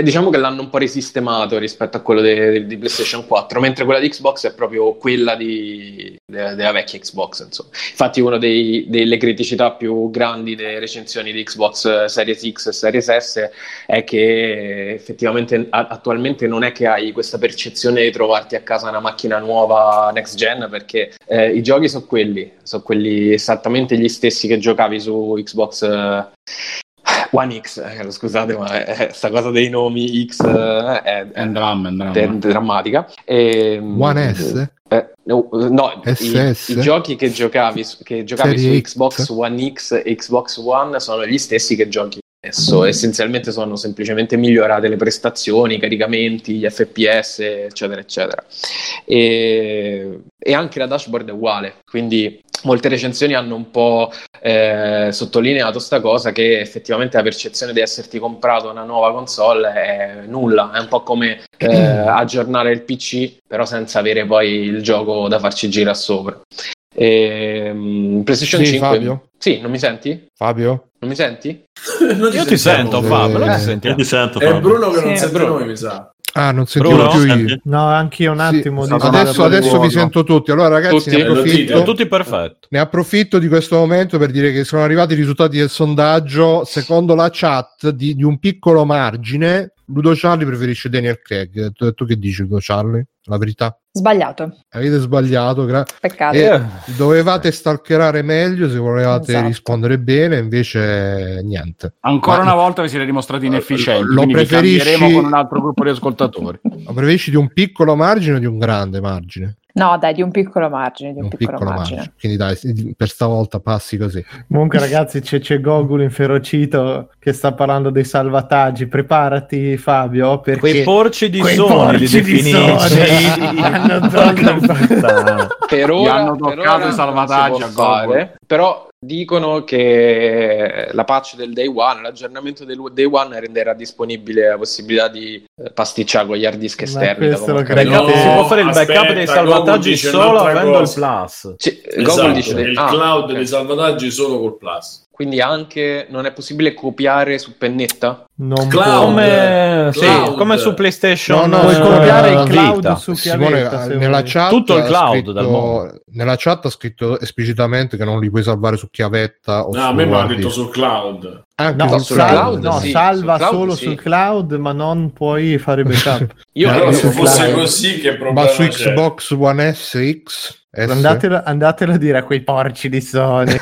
diciamo che l'hanno un po' risistemato rispetto a quello di PlayStation 4, mentre quella di Xbox è proprio quella della vecchia Xbox, insomma. Infatti una delle criticità più grandi delle recensioni di Xbox Series X e Series S è che effettivamente attualmente non è che hai questa percezione di trovarti a casa una macchina nuova next gen, perché i giochi sono quelli esattamente gli stessi che giocavi su Xbox One X, scusate, ma sta cosa dei nomi X è drammatica. One S? No, i giochi che giocavi su Xbox One X e Xbox One sono gli stessi che giochi adesso. Essenzialmente sono semplicemente migliorate le prestazioni, i caricamenti, gli FPS, eccetera, eccetera. E anche la dashboard è uguale, quindi molte recensioni hanno un po' sottolineato sta cosa, che effettivamente la percezione di esserti comprato una nuova console è nulla, è un po' come aggiornare il PC però senza avere poi il gioco da farci girare sopra. PlayStation 5. Fabio? Sì, non mi senti? Fabio? Non mi senti? Io ti sento, Fabio. È Bruno che non sente noi, mi sa. Ah, non sentivo più io. No, anche io un attimo. Sì, adesso vi sento tutti. Allora, ragazzi, tutti perfetto. Ne approfitto di questo momento per dire che sono arrivati i risultati del sondaggio. Secondo la chat, di un piccolo margine, Ludo Charlie preferisce Daniel Craig. Tu che dici, Ludo Charlie? La verità? Sbagliato. Avete sbagliato. Peccato. Dovevate stalkerare meglio se volevate rispondere bene, invece niente. Ancora una volta vi siete dimostrati inefficienti. Lo preferiremo con un altro gruppo di ascoltatori. Lo preferisci di un piccolo margine o di un grande margine? No, dai, di un piccolo margine. Di un piccolo margine. Quindi dai, per stavolta passi così. Comunque, ragazzi, c'è Gogol inferocito che sta parlando dei salvataggi. Preparati, Fabio, perché quei porci di sole li definisce. Per ora i salvataggi a Gogol. Però dicono che la patch del Day One, l'aggiornamento del Day One renderà disponibile la possibilità di pasticciare con gli hard disk esterni. Si può fare il backup dei salvataggi solo avendo il Plus. Google dice cloud dei salvataggi solo col Plus. Quindi anche non è possibile copiare su pennetta? Non come su PlayStation. No, puoi copiare il cloud vita. Su chiavetta. Simone, nella chat tutto il cloud scritto, dal mondo. Nella chat ha scritto esplicitamente che non li puoi salvare su chiavetta. O a me mi ha detto sul cloud. Salva solo sul cloud, ma non puoi fare backup. Se fosse così che problema. Ma su Xbox One S, X... Andatelo a dire a quei porci di Sony.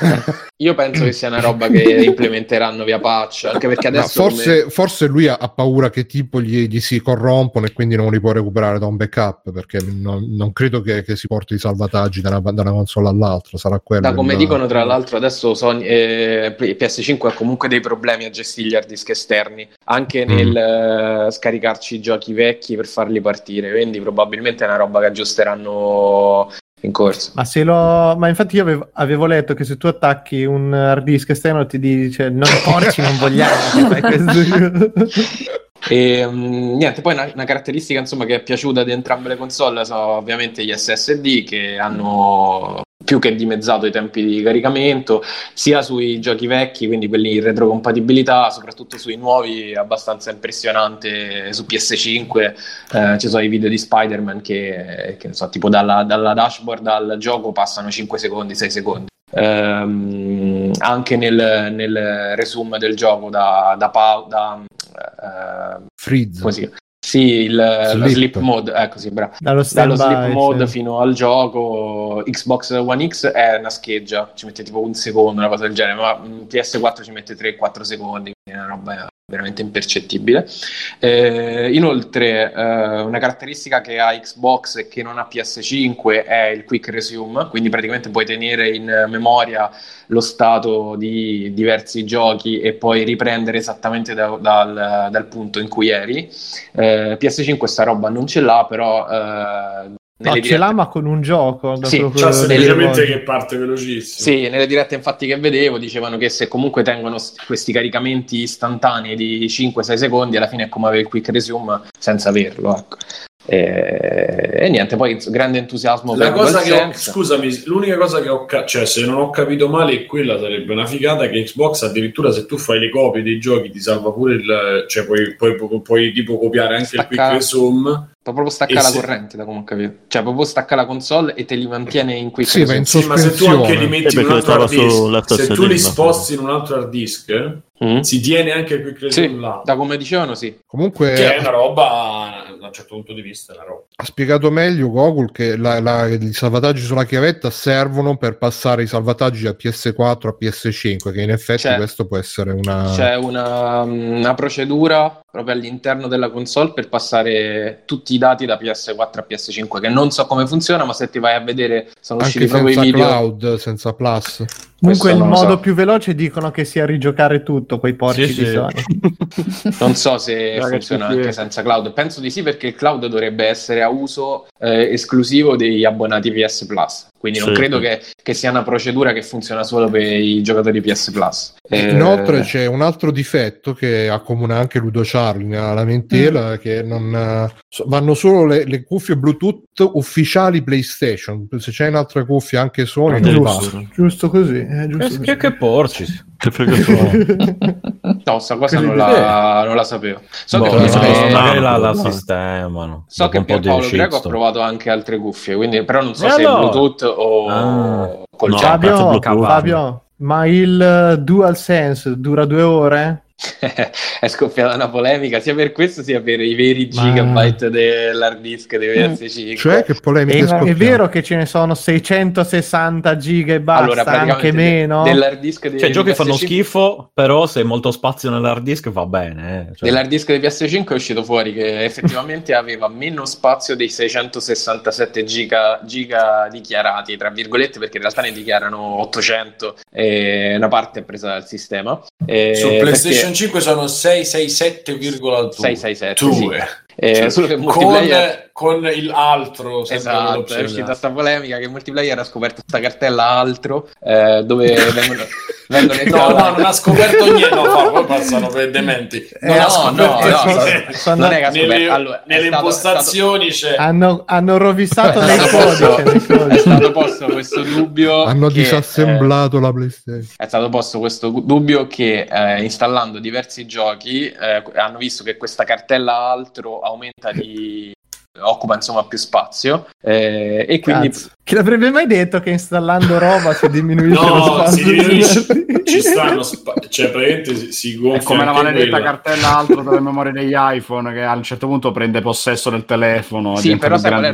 Io penso che sia una roba che implementeranno via patch, anche perché adesso forse lui ha paura che tipo gli si corrompono e quindi non li può recuperare da un backup, perché non credo che si porti i salvataggi da una console all'altra, sarà quello. Dicono, tra l'altro adesso Sony PS5 ha comunque dei problemi a gestire gli hard disk esterni, anche nel scaricarci i giochi vecchi per farli partire, quindi probabilmente è una roba che aggiusteranno in corso. Ma infatti io avevo letto che se tu attacchi un hard disk esterno ti dice non porci, non vogliamo. E niente, poi una caratteristica insomma che è piaciuta di entrambe le console sono ovviamente gli SSD, che hanno più che dimezzato i tempi di caricamento sia sui giochi vecchi, quindi quelli in retrocompatibilità, soprattutto sui nuovi. Abbastanza impressionante su PS5 ci sono i video di Spider-Man che non so, tipo dalla dashboard al gioco passano 5 secondi, 6 secondi. Anche nel resume del gioco da freeze. Sì, lo sleep mode, ecco sì, bravo. Dallo sleep mode fino al gioco. Xbox One X è una scheggia, ci mette tipo un secondo, una cosa del genere, ma PS4 ci mette 3-4 secondi, quindi è una roba veramente impercettibile. Inoltre, una caratteristica che ha Xbox e che non ha PS5 è il Quick Resume, quindi praticamente puoi tenere in memoria lo stato di diversi giochi e poi riprendere esattamente dal punto in cui eri. PS5 sta roba non ce l'ha, però ce l'ha, ma con un gioco semplicemente che parte velocissimo. Sì, nelle dirette infatti che vedevo dicevano che se comunque tengono questi caricamenti istantanei di 5-6 secondi alla fine è come avere il quick resume senza averlo, ecco. E niente, poi grande entusiasmo per DualSense. Scusami, l'unica cosa che se non ho capito male, quella sarebbe una figata che Xbox addirittura se tu fai le copie dei giochi ti salva pure puoi tipo copiare anche il quick resume. Proprio staccare la corrente, da come ho capito. Cioè, proprio staccare la console e te li mantiene in quick resume. Ma se tu anche li metti in un altro hard disk, se tu li sposti in un altro hard disk, si tiene anche il quick resume là. Da come dicevano, sì. Comunque che è una roba, da un certo punto di vista, è una roba. Ha spiegato meglio Gogol che i salvataggi sulla chiavetta servono per passare i salvataggi da PS4 a PS5, che in effetti questo può essere una procedura proprio all'interno della console per passare tutti i dati da PS4 a PS5, che non so come funziona, ma se ti vai a vedere sono usciti proprio i video cloud senza Plus. Comunque il modo più veloce dicono che sia rigiocare tutto, quei porci di Sony. Non so se funziona anche senza cloud. Penso di sì, perché il cloud dovrebbe essere a uso esclusivo degli abbonati PS Plus. Quindi non credo che sia una procedura che funziona solo per i giocatori PS Plus. Inoltre c'è un altro difetto che accomuna anche Ludo Charlie nella lamentela, che non vanno solo le cuffie Bluetooth ufficiali PlayStation. Se c'è un'altra cuffia anche Sony, giusto così. Giusto così. Che porci. No, sta cosa non la sapevo. So boh, che la sistemano. So che Pierpaolo Greco ha provato anche altre cuffie, quindi però non so se è Bluetooth o col Fabio, ma il DualSense dura 2 ore? È scoppiata una polemica sia per questo sia per i veri gigabyte dell'hard disk dei PS5. Cioè, che polemica è vero che ce ne sono 660 giga e basta, allora, anche meno dell'hard disk dei, cioè, giochi PS5 fanno schifo, però se hai molto spazio nell'hard disk va bene, cioè. Dell'hard disk dei PS5 è uscito fuori che effettivamente aveva meno spazio dei 667 giga dichiarati, tra virgolette, perché in realtà ne dichiarano 800 e una parte è presa dal sistema su PlayStation 5 sono 667,2 solo che multiplayer... con il altro, esatto, è uscita sta polemica che il multiplayer ha scoperto sta cartella altro dove vengono non ha scoperto niente, poi passano per dementi, non è che ha scoperto, allora, nelle impostazioni c'è hanno rovistato nei codici, è stato posto questo dubbio, hanno disassemblato la PlayStation, è stato posto questo dubbio che installando diversi giochi hanno visto che questa cartella altro aumenta di occupa insomma più spazio e quindi chi l'avrebbe mai detto che installando roba si diminuisce lo spazio? Ci stanno cioè praticamente si gonfia, è come la maledetta cartella altro delle memorie degli iPhone che a un certo punto prende possesso del telefono. Sì, però a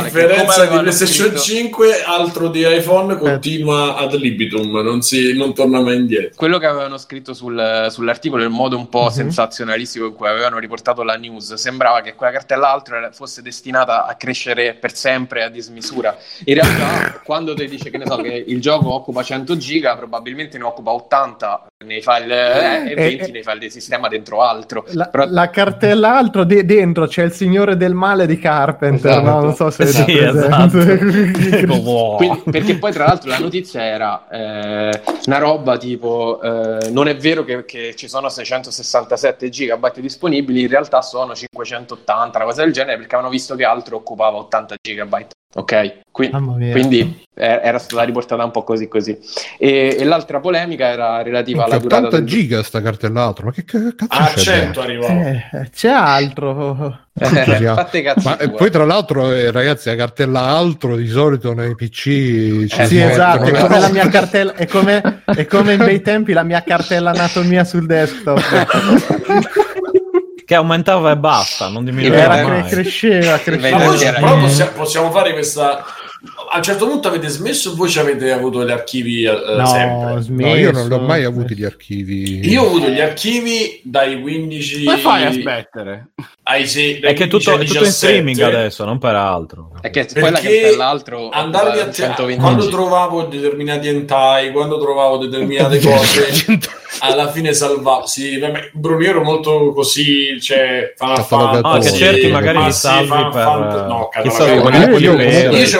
differenza di PlayStation 5 altro di iPhone continua ad libitum, non torna mai indietro. Quello che avevano scritto sull'articolo, il modo un po' sensazionalistico in cui avevano riportato la news, sembrava che quella cartella altro fosse destinata a crescere per sempre a dismisura. In realtà quando ti dice che il gioco occupa 100 giga probabilmente ne occupa 80 nei file e 20 nei file del sistema dentro altro. La cartella altro dentro c'è il signore del male di Carpenter, esatto. No? Non so se esatto. Quindi, perché poi tra l'altro la notizia era una roba tipo non è vero che ci sono 667 gigabyte disponibili, in realtà sono 580, una cosa del genere, perché avevano visto che altro occupava 80 gigabyte. Ok, quindi era stata riportata un po' così e l'altra polemica era relativa alla durata 80 giga sta cartell'altro, ma che cazzo c'è? 100 arrivava c'è altro poi tra l'altro ragazzi la cartella altro di solito nei PC sì esatto, è come la mia cartella è come in bei tempi la mia cartella anatomia sul desktop che aumentava e basta, non diminuiva mai. Cresceva. Però possiamo fare questa... A un certo punto avete smesso, voi ci avete avuto gli archivi sempre? No, io non l'ho mai avuto gli archivi. Io ho avuto gli archivi dai 15... Come fai a smettere? È che tutto in streaming adesso, non per altro. È che perché andarli a quando trovavo determinati hentai, quando trovavo determinate cose, alla fine salvavo. Sì, Bruno, ero molto così, cioè... che certi magari li salvi per... No, io c'avevo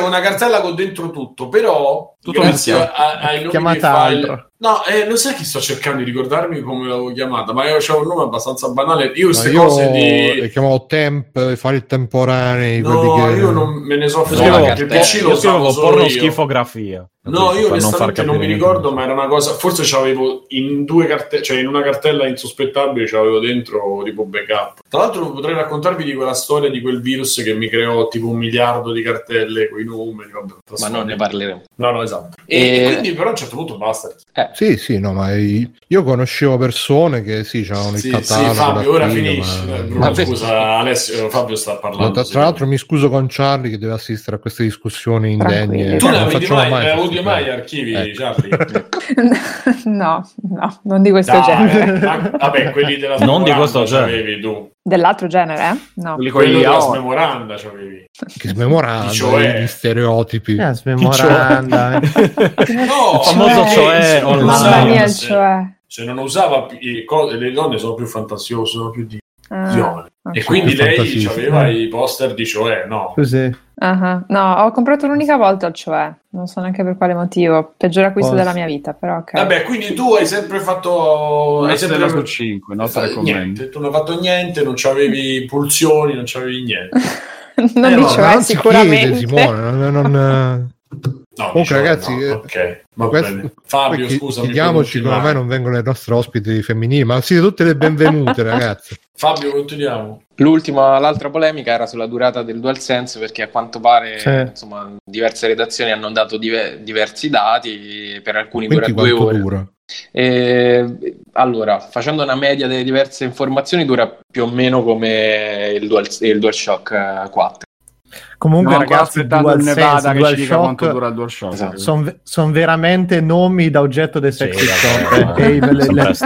una cartella con dentro tutto, però grazie ai nomi file... No, lo sai che sto cercando di ricordarmi come l'avevo chiamata, ma io c'avevo un nome abbastanza banale. Io queste cose le chiamavo temp, file temporanei. No, io non me ne so perché PC lo usavo solo schifografia. No, io onestamente non mi ricordo, ma era una cosa. Forse c'avevo in 2 cartelle, cioè in una cartella insospettabile c'avevo dentro tipo backup. Tra l'altro potrei raccontarvi di quella storia di quel virus che mi creò tipo 1 miliardo di cartelle con i numeri. Ma non ne parleremo. No, esatto. E quindi però a un certo punto basta. Sì, no, ma io conoscevo persone che c'erano il catalogo. Sì, Fabio, ora finisci. Ma scusa, Alessio, Fabio sta parlando. Tra l'altro mi scuso con Charlie che deve assistere a queste discussioni indegne. Tu non avevi mai archivi, Charlie? No, non di questo genere. Vabbè, quelli della non di questo genere. Avevi tu. Dell'altro genere, eh? No. Quello della smemoranda, cioè, che smemoranda, cioè... gli stereotipi. Smemoranda. No, il famoso cioè online. Mamma mia, cioè. Se non usava le donne sono più fantasiose, sono più di okay. E quindi lei aveva i poster di cioè, no? Così. Uh-huh. No, ho comprato l'unica volta il cioè, non so neanche per quale motivo, peggior acquisto della mia vita, però okay. Vabbè, quindi tu hai sempre fatto sempre 5, no? Niente, tu non hai fatto niente, non c'avevi pulsioni, non c'avevi niente. Non cioè, sicuramente. Chiede, Simone, non... No, comunque ragazzi, no, okay. Fabio, scusami, chiediamoci come mai non vengono i nostri ospiti femminili, ma siete tutte le benvenute ragazzi. Fabio, continuiamo. L'altra polemica era sulla durata del DualSense, perché a quanto pare insomma, diverse redazioni hanno dato diversi dati, per alcuni dura 2 ore. Dura? Allora, facendo una media delle diverse informazioni, dura più o meno come il DualShock 4. Comunque no, ragazzi, DualShock sono veramente nomi da oggetto dei sex shop.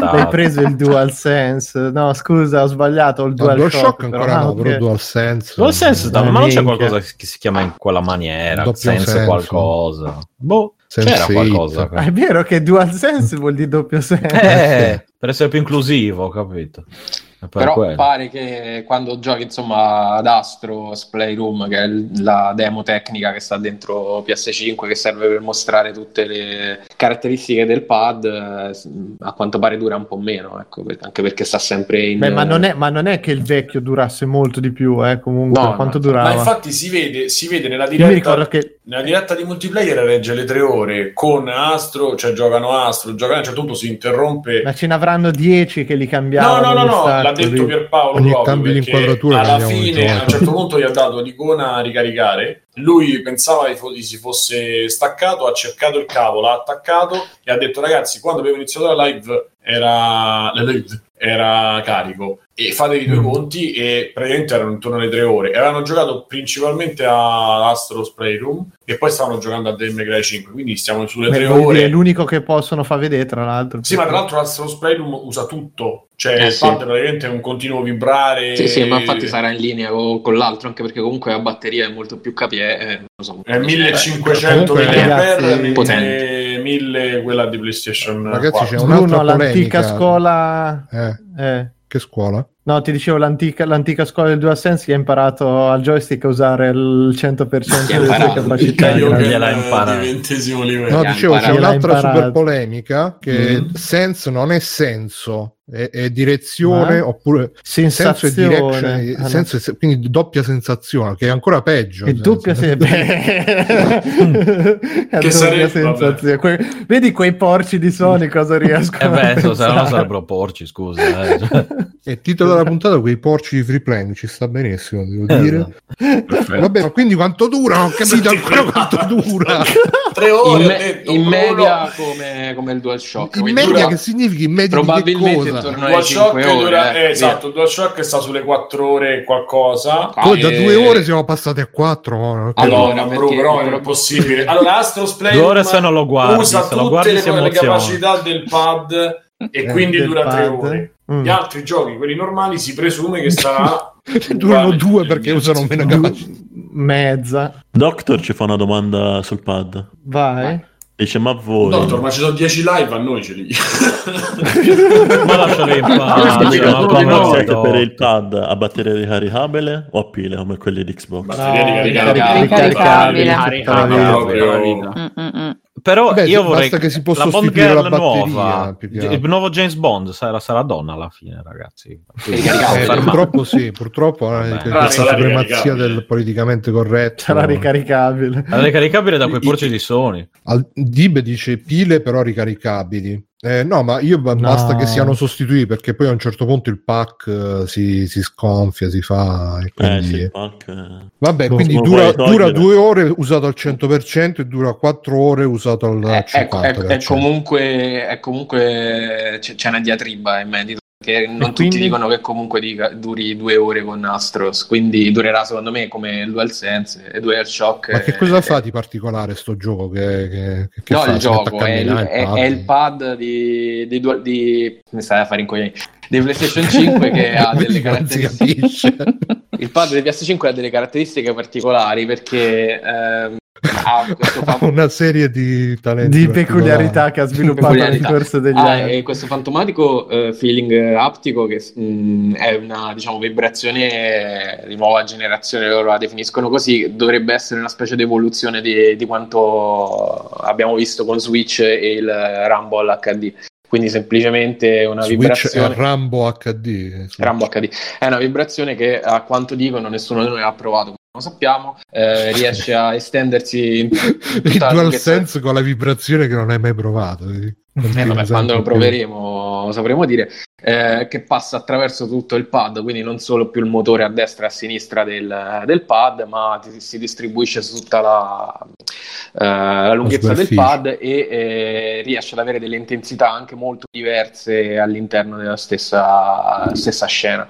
L'hai preso il DualSense? No, scusa, ho sbagliato. Il DualShock ancora no, però DualSense. DualSense, ma non c'è qualcosa che si chiama in quella maniera? Senso qualcosa. Boh. C'era qualcosa. È vero che DualSense vuol dire doppio senso. Per essere più inclusivo, capito? Però pare che quando giochi insomma ad Astro's Playroom, che è la demo tecnica che sta dentro PS5, che serve per mostrare tutte le caratteristiche del pad, a quanto pare dura un po' meno, ecco, anche perché sta sempre in... Beh, ma non è che il vecchio durasse molto di più, comunque no, quanto durava. Ma infatti si vede nella diretta che... nella diretta di multiplayer regge le 3 ore con Astro, cioè giocano, a un certo punto si interrompe. Ma ce ne avranno 10 che li cambiavano. No, l'ha detto Pierpaolo proprio, perché alla fine a un certo punto gli ha dato l'icona a ricaricare, lui pensava che si fosse staccato, ha cercato il cavo, l'ha attaccato e ha detto ragazzi, quando abbiamo iniziato la live era carico, e fatevi 2 conti, e praticamente erano intorno alle 3 ore. Avevano giocato principalmente a Astro's Playroom e poi stavano giocando a Devil May Cry 5, quindi stiamo sulle 3 ore. È l'unico che possono far vedere, tra l'altro. Sì, ma tra l'altro Astro's Playroom usa tutto, cioè il pad praticamente è un continuo vibrare. Sì, ma infatti sarà in linea con l'altro, anche perché comunque la batteria è molto più è 1500 mAh, potente 1000 quella di PlayStation 4. Ragazzi, c'è un'altra l'antica scuola. Che scuola? No, ti dicevo l'antica scuola del DualSense che ha imparato al joystick a usare il 100% delle sue capacità. Io gliel'ha imparato. No, dicevo c'è un'altra super polemica che sense non è senso. È direzione oppure sensazione. Senso e direction, senso, quindi doppia sensazione, che è ancora peggio. Che doppia sensazione. Vedi quei porci di Sony cosa riescono a pensare. Se no sarebbero porci, scusa. E il titolo della puntata, quei porci di Free Plank, ci sta benissimo, devo dire. Vabbè, ma quindi quanto dura? Ho capito ancora quanto dura. 3 ore in media come il DualShock. In media che significa? In media probabilmente il DualShock sta sulle 4 ore qualcosa. Poi da 2 ore siamo passati a 4. Allora, però non è possibile. Allora, Astro's Playroom usa tutte le capacità del pad e quindi dura 3 ore. Gli altri giochi, quelli normali, si presume che sarà... durano 2 perché usano meno capacità. Mezza. Doctor ci fa una domanda sul pad. Vai. Dice, ma voi... Doctor, ma ci sono 10 live, a noi ce li... ma lasciare in pace. Ma siete per il pad a batteria ricaricabile o a pile come quelli di Xbox? Batteria ricaricabile. Però io vorrei che si possa sostituire la nuova, il nuovo James Bond sarà donna alla fine, ragazzi. Purtroppo sì, purtroppo la supremazia del politicamente corretto. Sarà ricaricabile. Sarà ricaricabile da quei porci di Sony. Dib dice pile però ricaricabili. No, ma io basta che siano sostituiti, perché poi a un certo punto il pack si sconfia, si fa e quindi... sì, il pack, vabbè, quindi dura 2 ore usato al 100% e dura 4 ore usato al 50%. È comunque c'è una diatriba in merito Che non quindi... tutti dicono che comunque duri 2 ore con Astros, quindi durerà secondo me come il DualSense e DualShock. Ma che cosa fa di particolare sto gioco? Che no, fa? Il gioco è il pad di mi stai a fare incoglioni dei PlayStation 5 che ha delle caratteristiche. Il pad del PS5 ha delle caratteristiche particolari perché una serie di talenti, di peculiarità che ha sviluppato nel corso degli anni. E questo fantomatico feeling aptico che è una, diciamo, vibrazione di nuova generazione, loro la definiscono così, dovrebbe essere una specie di evoluzione di quanto abbiamo visto con Switch e il Rumble HD. Quindi semplicemente una Switch vibrazione Rambo HD è una vibrazione che, a quanto dicono, nessuno di noi ha provato, lo sappiamo, riesce a estendersi in il DualSense con la vibrazione che non hai mai provato. Vabbè, quando lo proveremo lo sapremo dire, che passa attraverso tutto il pad, quindi non solo più il motore a destra e a sinistra del pad, ma si distribuisce su tutta la lunghezza del pad e riesce ad avere delle intensità anche molto diverse all'interno della stessa scena.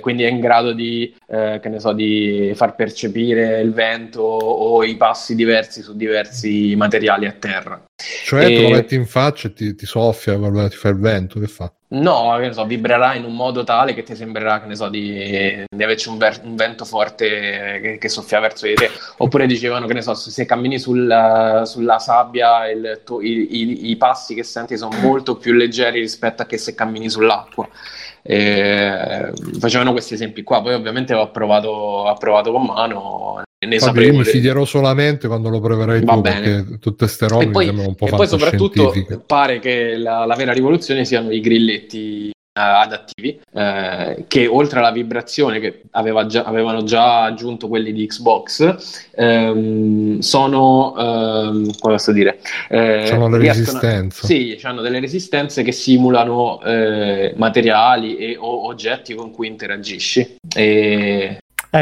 Quindi è in grado di far percepire il vento o i passi diversi su diversi materiali a terra. Cioè te lo metti in faccia e ti soffia, ti fa il vento, che fa? No, che ne so, vibrerà in un modo tale che ti sembrerà, che ne so, di averci un vento forte che soffia verso di te. Oppure dicevano, che ne so, se cammini sulla sabbia i passi che senti sono molto più leggeri rispetto a che se cammini sull'acqua. Facevano questi esempi qua, poi ovviamente ho provato con mano. Io mi fiderò solamente quando lo proverai tu, perché tutte ste robe sembrano un po' fantascientifiche. E poi soprattutto pare che la vera rivoluzione siano i grilletti adattivi, che oltre alla vibrazione che avevano già aggiunto quelli di Xbox, hanno le resistenze. Sì, hanno delle resistenze che simulano materiali o oggetti con cui interagisci.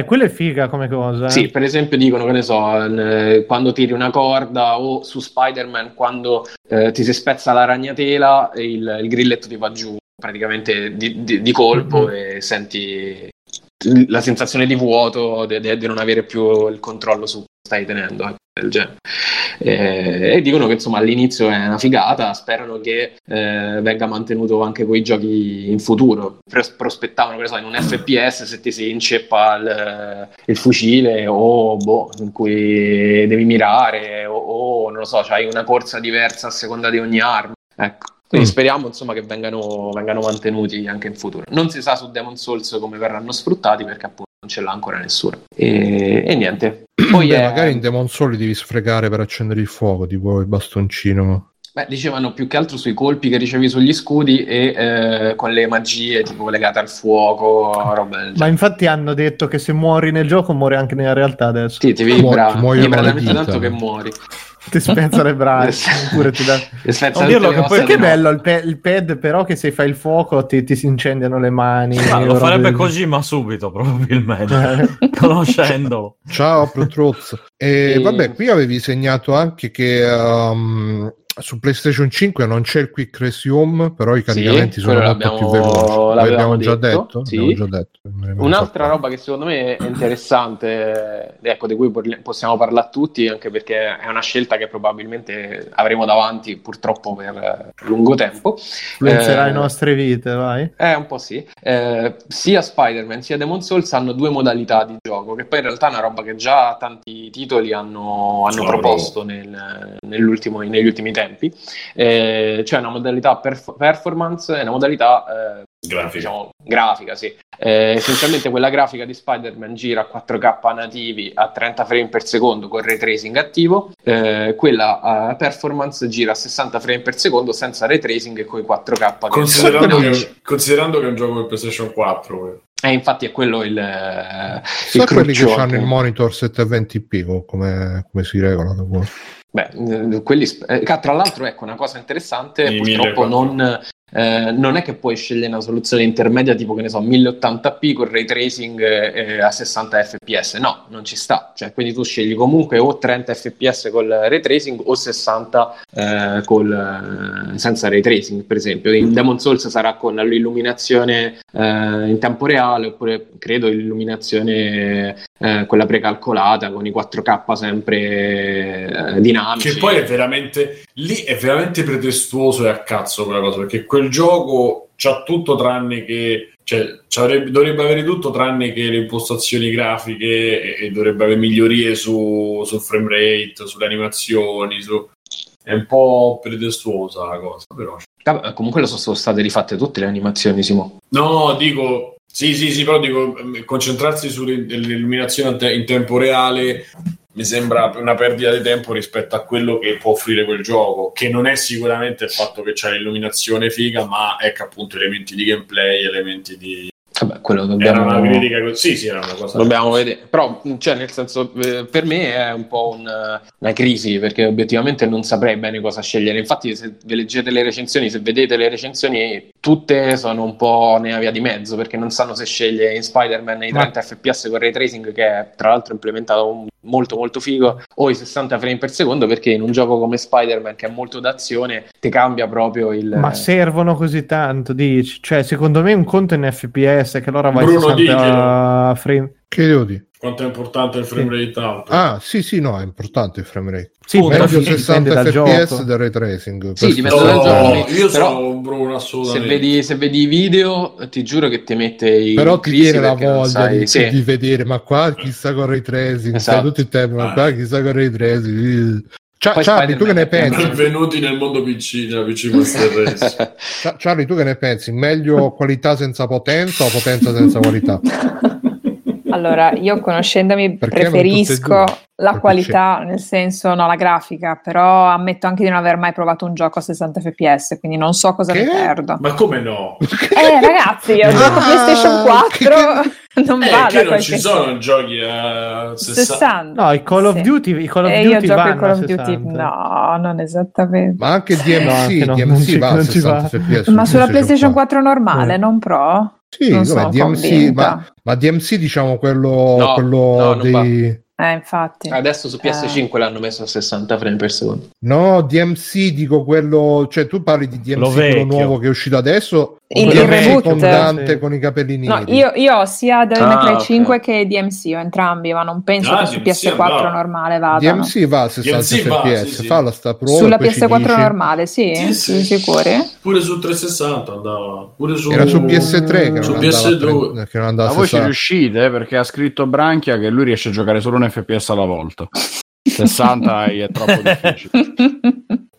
Quello è figa come cosa. Sì, per esempio dicono, che ne so, quando tiri una corda, o su Spider-Man quando ti si spezza la ragnatela, il grilletto ti va giù praticamente di colpo, e senti la sensazione di vuoto, di non avere più il controllo su stai tenendo, del genere. E dicono che insomma all'inizio è una figata, sperano che venga mantenuto anche coi giochi in futuro. Prospettavano, che so, in un FPS se ti si inceppa il fucile in cui devi mirare o non lo so, c'hai una corsa diversa a seconda di ogni arma, ecco. Quindi speriamo insomma che vengano mantenuti anche in futuro. Non si sa su Demon's Souls come verranno sfruttati, perché appunto non ce l'ha ancora nessuno. E niente. Poi magari in Demon's Souls devi sfregare per accendere il fuoco, tipo il bastoncino. Dicevano più che altro sui colpi che ricevi sugli scudi e con le magie tipo legate al fuoco, roba del genere. Ma infatti hanno detto che se muori nel gioco muori anche nella realtà adesso. Sì, ti vibra talmente tanto che muori. Ti spezza le braccia pure ti dà. Che bello il pad, però, che se fai il fuoco ti si incendiano le mani. Lo farebbe così, ma subito, probabilmente, conoscendolo. Ciao Protruz. E vabbè, qui avevi segnato anche che su PlayStation 5 non c'è il quick resume, però i caricamenti sono un po' più veloci. L'abbiamo già detto. Un'altra roba che secondo me è interessante, ecco, di cui possiamo parlare tutti, anche perché è una scelta che probabilmente avremo davanti purtroppo per lungo tempo, influenzerà le nostre vite, vai? Un po' sì. Sia Spider-Man sia Demon's Souls hanno 2 modalità di gioco, che poi in realtà è una roba che già tanti titoli hanno proposto negli ultimi tempi. C'è una modalità performance e una modalità grafica. Diciamo, grafica, sì. Essenzialmente quella grafica di Spider-Man gira a 4K nativi a 30 frame per secondo con ray tracing attivo, quella performance gira a 60 frame per secondo senza ray tracing e con i 4K. Considerando che è un gioco per PlayStation 4. Infatti è quello il quelli che hanno il monitor 720p, come si regolano? Quelli, tra l'altro, ecco una cosa interessante, purtroppo non non è che puoi scegliere una soluzione intermedia tipo, che ne so, 1080p con ray tracing a 60 fps, no, non ci sta, cioè, quindi tu scegli comunque o 30 fps col ray tracing o 60 senza ray tracing. Per esempio in Demon's Souls sarà con l'illuminazione in tempo reale, oppure credo l'illuminazione quella precalcolata con i 4K sempre dinamici, che poi è veramente, lì è veramente pretestuoso e a cazzo quella cosa, perché quel gioco c'ha tutto tranne che, cioè, dovrebbe avere tutto tranne che le impostazioni grafiche, e dovrebbe avere migliorie su frame rate, sulle animazioni, è un po' pretestuosa la cosa, però. Comunque sono state rifatte tutte le animazioni, Simone. No, dico, sì, però dico, concentrarsi sull'illuminazione in tempo reale mi sembra una perdita di tempo rispetto a quello che può offrire quel gioco, che non è sicuramente il fatto che c'è l'illuminazione figa, ma è che appunto elementi di gameplay, elementi di... Vabbè, quello dobbiamo... Era una critica... Sì, era una cosa... Dobbiamo vedere. Però, cioè, nel senso, per me è un po' una crisi, perché obiettivamente non saprei bene cosa scegliere. Infatti, se leggete le recensioni, se vedete le recensioni, tutte sono un po' nella via di mezzo, perché non sanno se sceglie in Spider-Man i 30 fps con ray tracing, che è tra l'altro implementato molto molto figo, o i 60 frame per secondo, perché in un gioco come Spider-Man, che è molto d'azione, ti cambia proprio il... Ma servono così tanto, dici? Cioè, secondo me un conto in FPS, che allora vai Bruno 60 frame. Che devo dire? Quanto è importante il frame rate alto? Ah, sì, no, è importante il frame rate. Sì, però 60 fps del ray tracing. Sì, dipende dal gioco. Io sono Bruno, assolutamente. Se vedi i video, ti giuro che ti mette i... Però ti viene la voglia di vedere, ma qua chissà con ray tracing, esatto. Tutto il tempo, ma qua chissà con ray tracing. Charlie, tu che ne pensi? Benvenuti nel mondo PC, nella PC Master Race. Charlie, tu che ne pensi? Meglio qualità senza potenza o potenza senza qualità? Allora, io conoscendomi preferisco la qualità, nel senso, no, la grafica, però ammetto anche di non aver mai provato un gioco a 60 fps, quindi non so cosa ne perdo. Ma come no? Ragazzi, io gioco PlayStation 4... Non vado, non ci sono giochi a 60. No, i Call of Duty vanno a 60. No, non esattamente. Ma anche DMC va a 60 fps. Ma sulla PlayStation 4 normale, non Pro? Sì, non sono DMC, ma DMC, diciamo, quello dei... infatti. Adesso su PS5 l'hanno messo a 60 frame per secondo. No, DMC, dico quello, cioè tu parli di DMC, quello nuovo che è uscito adesso, il reboot con i capellini. No, io ho sia Devil May Cry 5 che DMC, ho entrambi, ma non penso che su PS4 normale vada. DMC va a 60 fps, sì. Fa la sta prova sulla PS4 normale, sì. Sicuri? Pure su 360 andava, pure su... Era su PS3 che su non PS2. Che non andava. Ma voi ci riuscite, perché ha scritto Branchia che lui riesce a giocare solo un FPS alla volta. 60 è troppo difficile.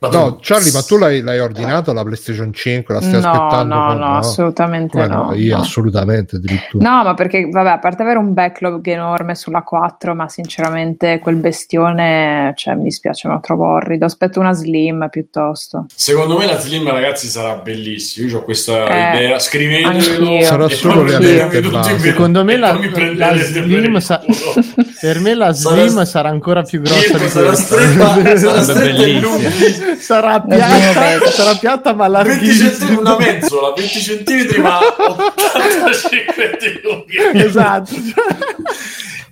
No, Charlie, ma tu l'hai ordinata la PlayStation 5? La stai aspettando? No, assolutamente no. Io assolutamente addirittura. No, ma perché, vabbè, a parte avere un backlog enorme sulla 4, ma sinceramente quel bestione, cioè, mi dispiace, ma trovo orrido. Aspetto una Slim piuttosto. Secondo me la Slim, ragazzi, sarà bellissima. Io ho questa idea. Scrivetelo. Sarà solo realmente. Secondo me la Slim per me la Slim sarà ancora più grossa di questa. Sarà bellissima. Sarà piatta ma larghissima, 20 cm, una mezzola, 20 cm ma 85 di lunghezza. Esatto.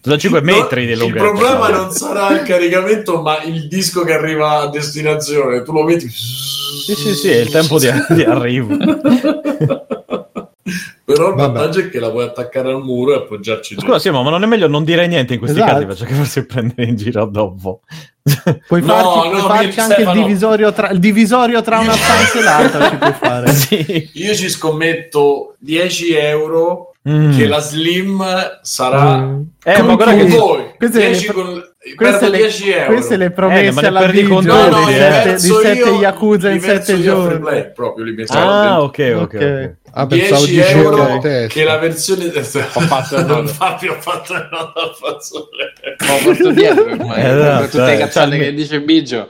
Da 5 metri di lunghezza. Il problema non sarà il caricamento, ma il disco che arriva a destinazione. Tu lo metti. Sì, è il tempo di arrivo. Però il vantaggio è che la puoi attaccare al muro e appoggiarci. Scusa, ma non è meglio non dire niente in questi casi, perché forse prendere in giro dopo. Puoi farci anche Stefano, il divisorio tra una parte e l'altra ci puoi fare. Sì. Io ci scommetto 10 euro che la Slim sarà ma guarda che voi 10 euro. Queste le promesse alla Biggio di 7 Yakuza in 7 giorni. Play, proprio li pensavo. Ok. Ah, 10 euro che la versione ho fatto dietro ormai. Tutte le cazzate che dice Biggio.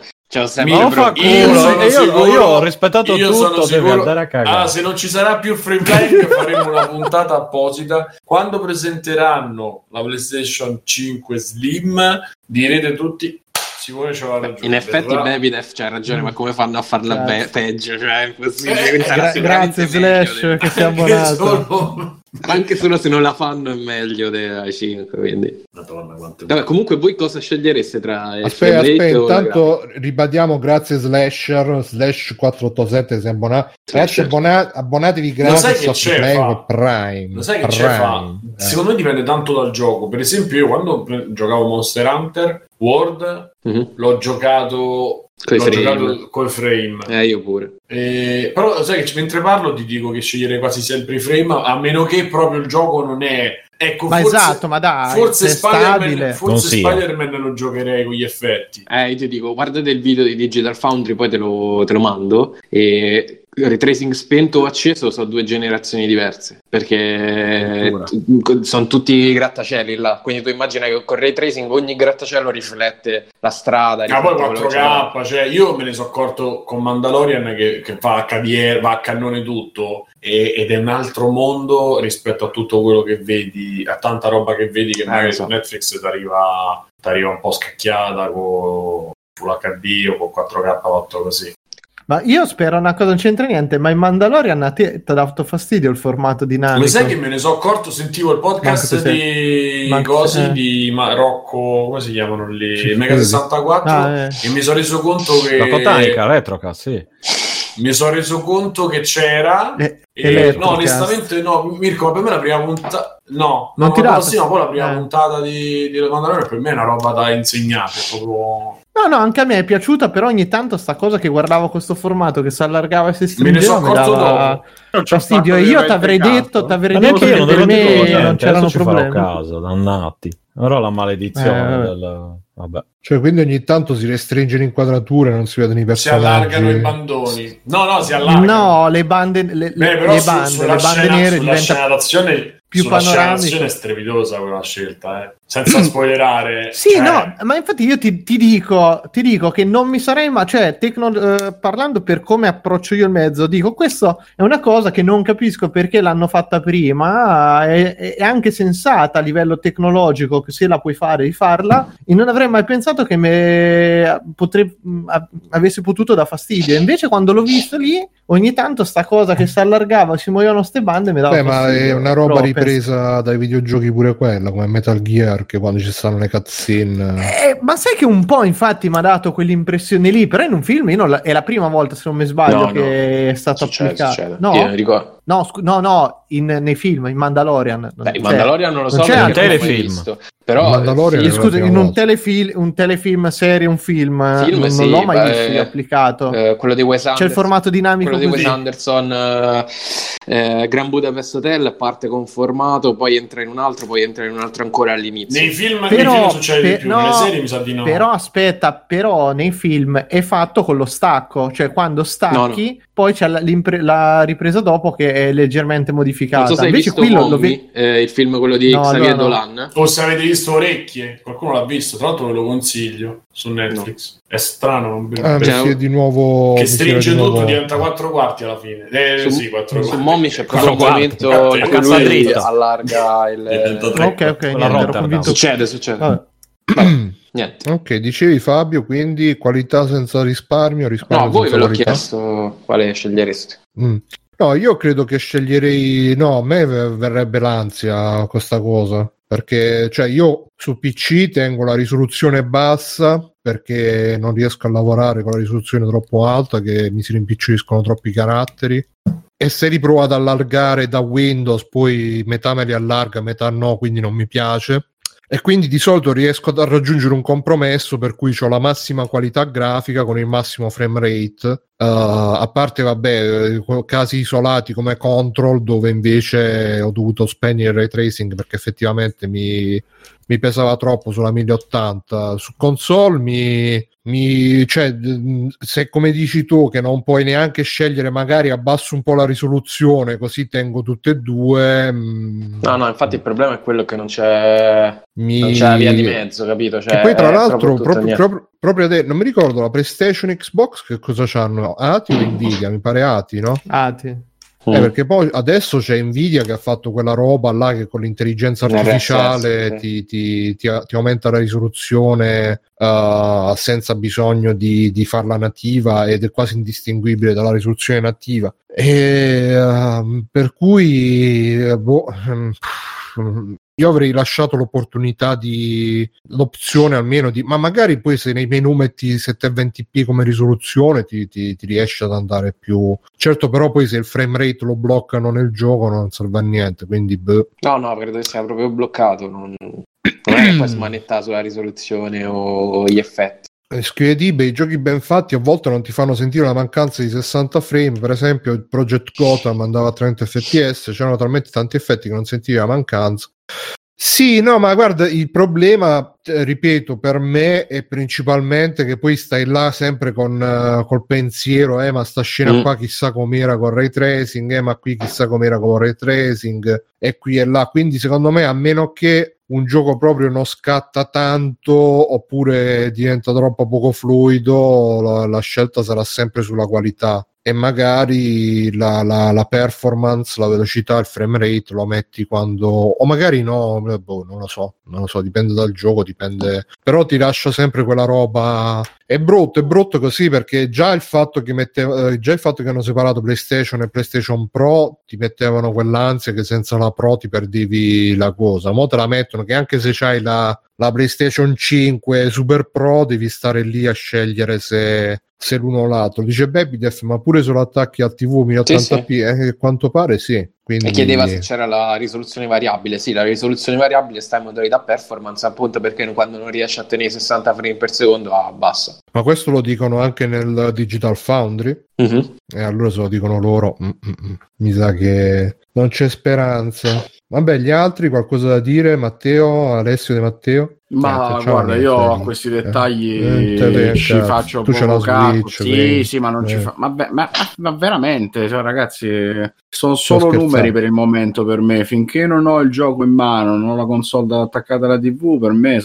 Io ho rispettato tutto, devi andare a cagare. Se non ci sarà più Free Plank faremo una puntata apposita quando presenteranno la PlayStation 5 Slim. Direte tutti Simone c'ha ragione. In effetti David c'ha ragione, ma come fanno a farla peggio? Cioè, è impossibile. Grazie Slash meglio, che si è abbonato. Anche solo se non la fanno è meglio dei 5, quindi. Madonna, quanto... Vabbè, comunque voi cosa scegliereste tra... Aspetta, intanto ribadiamo, grazie Slasher, Slash 487 si è abbonato. Slash abbonatevi grazie a Prime. Lo sai che c'è fa? Secondo me dipende tanto dal gioco. Per esempio io quando giocavo Monster Hunter World l'ho giocato... col frame, io pure. Però sai che mentre parlo ti dico che scegliere quasi sempre i frame, a meno che proprio il gioco non è, ecco, ma forse, esatto, ma dai, forse Spider-Man, lo giocherei con gli effetti. Io ti dico, guardate il video di Digital Foundry, poi te lo mando. E retracing spento o acceso sono due generazioni diverse, perché sono tutti grattacieli là, quindi tu immagina che con retracing ogni grattacielo riflette la strada, ma poi 4K, cioè io me ne sono accorto con Mandalorian che fa HDR, va a cannone tutto, ed è un altro mondo rispetto a tutto quello che vedi, a tanta roba che vedi che magari su Netflix t'arriva un po' scacchiata con Full HD o con 4K fatto così. Ma io spero una cosa, non c'entra niente, ma in Mandalorian a te ti ha dato fastidio il formato dinamico? Lo sai che me ne sono accorto, sentivo il podcast di Rocco, come si chiamano lì, Mega 64, e mi sono reso conto che... La botanica, retroca, sì. Mi sono reso conto che c'era... no, onestamente no, Mirko, per me la prima puntata... No, non ti dà... Sì, no, poi la prima puntata di Mandalorian per me è una roba da insegnare, proprio... No, anche a me è piaciuta, però ogni tanto sta cosa che guardavo questo formato che si allargava e si stringeva mi dava fastidio, e io t'avrei detto che per me non c'erano problemi. Caso, dannati. Ora la maledizione del... Vabbè. Cioè, quindi ogni tanto si restringe l'inquadratura, non si vedono i personaggi. Si allargano i bandoni. No, si allargano. No, le bande, le bande nere diventano più panoramiche. È strepitosa quella scelta, senza spoilerare. Sì, no, ma infatti io ti dico che non mi sarei, ma cioè, parlando per come approccio io il mezzo, dico, questo è una cosa che non capisco perché l'hanno fatta prima, è anche sensata a livello tecnologico, che se la puoi fare rifarla, e non avrei mai pensato che avesse potuto da fastidio. Invece quando l'ho visto lì, ogni tanto sta cosa che si allargava, si muovevano ste bande, mi dava fastidio. Ma è una roba ripresa dai videogiochi pure quella, come Metal Gear, che quando ci stanno le cutscene. Ma sai che un po' infatti mi ha dato quell'impressione lì, però in un film è la prima volta, se non mi sbaglio, che è stata applicata. No, no, nei film, in Mandalorian. In Mandalorian non lo so, non c'è un telefilm. Però scusa, in un telefilm, non l'ho mai visto applicato. Quello di Wes Anderson, c'è il formato dinamico. Quello di Wes Anderson, Gran Budapest Hotel, parte con formato, poi entra in un altro, ancora all'inizio. Nei film succede di più, nelle serie mi sa di no. Però nei film è fatto con lo stacco, cioè quando stacchi, poi c'è la ripresa dopo che è leggermente modificata. Non so se invece hai visto il film quello di Xavier Dolan. O se avete visto Orecchie, qualcuno l'ha visto, tra l'altro ve lo consiglio su Netflix. È strano, di nuovo che stringe tutto, diventa 4 quarti alla fine. Sì, 4 quarti. Su Mommy c'è proprio un momento in cui lui allarga il succede. Niente. Ok, dicevi Fabio, quindi qualità senza risparmio. No, voi ve l'ho chiesto quale scegliereste. No, io credo che sceglierei... No, a me verrebbe l'ansia questa cosa, perché cioè io su PC tengo la risoluzione bassa perché non riesco a lavorare con la risoluzione troppo alta, che mi si rimpiccioliscono troppi caratteri, e se li provo ad allargare da Windows poi metà me li allarga, metà no, quindi non mi piace, e quindi di solito riesco a raggiungere un compromesso per cui ho la massima qualità grafica con il massimo frame rate, a parte casi isolati come Control, dove invece ho dovuto spegnere il ray tracing perché effettivamente mi pesava troppo sulla 1080. Su console cioè, se come dici tu che non puoi neanche scegliere, magari abbasso un po' la risoluzione così tengo tutte e due. No, infatti il problema è quello che non c'è la via di mezzo, capito? Cioè, e poi tra l'altro proprio adesso non mi ricordo la PlayStation Xbox che cosa c'hanno, ATI o Nvidia, mi pare ATI, no? ATI. Perché poi adesso c'è Nvidia che ha fatto quella roba là che con l'intelligenza artificiale ti aumenta la risoluzione senza bisogno di farla nativa, ed è quasi indistinguibile dalla risoluzione nativa, e per cui io avrei lasciato l'opportunità di l'opzione almeno di, ma magari poi se nei menu metti 720p come risoluzione ti riesci ad andare più certo, però poi se il frame rate lo bloccano nel gioco non serve a niente, quindi no credo che sia proprio bloccato, non è che puoi smanettare sulla risoluzione o gli effetti. Scrive Dibe, i giochi ben fatti a volte non ti fanno sentire la mancanza di 60 frame, per esempio il Project Gotham andava a 30 fps, c'erano talmente tanti effetti che non sentivi la mancanza. Sì, no, ma guarda, il problema, ripeto, per me è principalmente che poi stai là sempre con col pensiero, ma sta scena qua chissà com'era con ray tracing, ma qui chissà com'era con ray tracing, e qui e là, quindi secondo me, a meno che un gioco proprio non scatta tanto oppure diventa troppo poco fluido, la scelta sarà sempre sulla qualità, e magari la performance, la velocità, il frame rate lo metti quando, o magari no, non lo so, dipende dal gioco, dipende, però ti lascia sempre quella roba. È brutto così, perché già il fatto che hanno separato PlayStation e PlayStation Pro ti mettevano quell'ansia che senza la Pro ti perdevi la cosa, mo te la mettono che anche se c'hai la PlayStation 5 Super Pro devi stare lì a scegliere se l'uno o l'altro. Dice Baby Def, ma pure solo attacchi al TV 1080p, sì. Quanto pare sì. Quindi... E chiedeva se c'era la risoluzione variabile. Sì, la risoluzione variabile sta in modalità performance, appunto perché quando non riesci a tenere 60 frame per secondo abbassa. Ma questo lo dicono anche nel Digital Foundry, e allora se lo dicono loro mi sa che non c'è speranza. Vabbè, gli altri qualcosa da dire? Matteo, Alessio De Matteo? Ma guarda, io a questi dettagli ci faccio poco caso. Sì, ma non ci fa. Vabbè, ma veramente, cioè, ragazzi, sono solo numeri per il momento per me. Finché non ho il gioco in mano, non ho la console attaccata alla TV, per me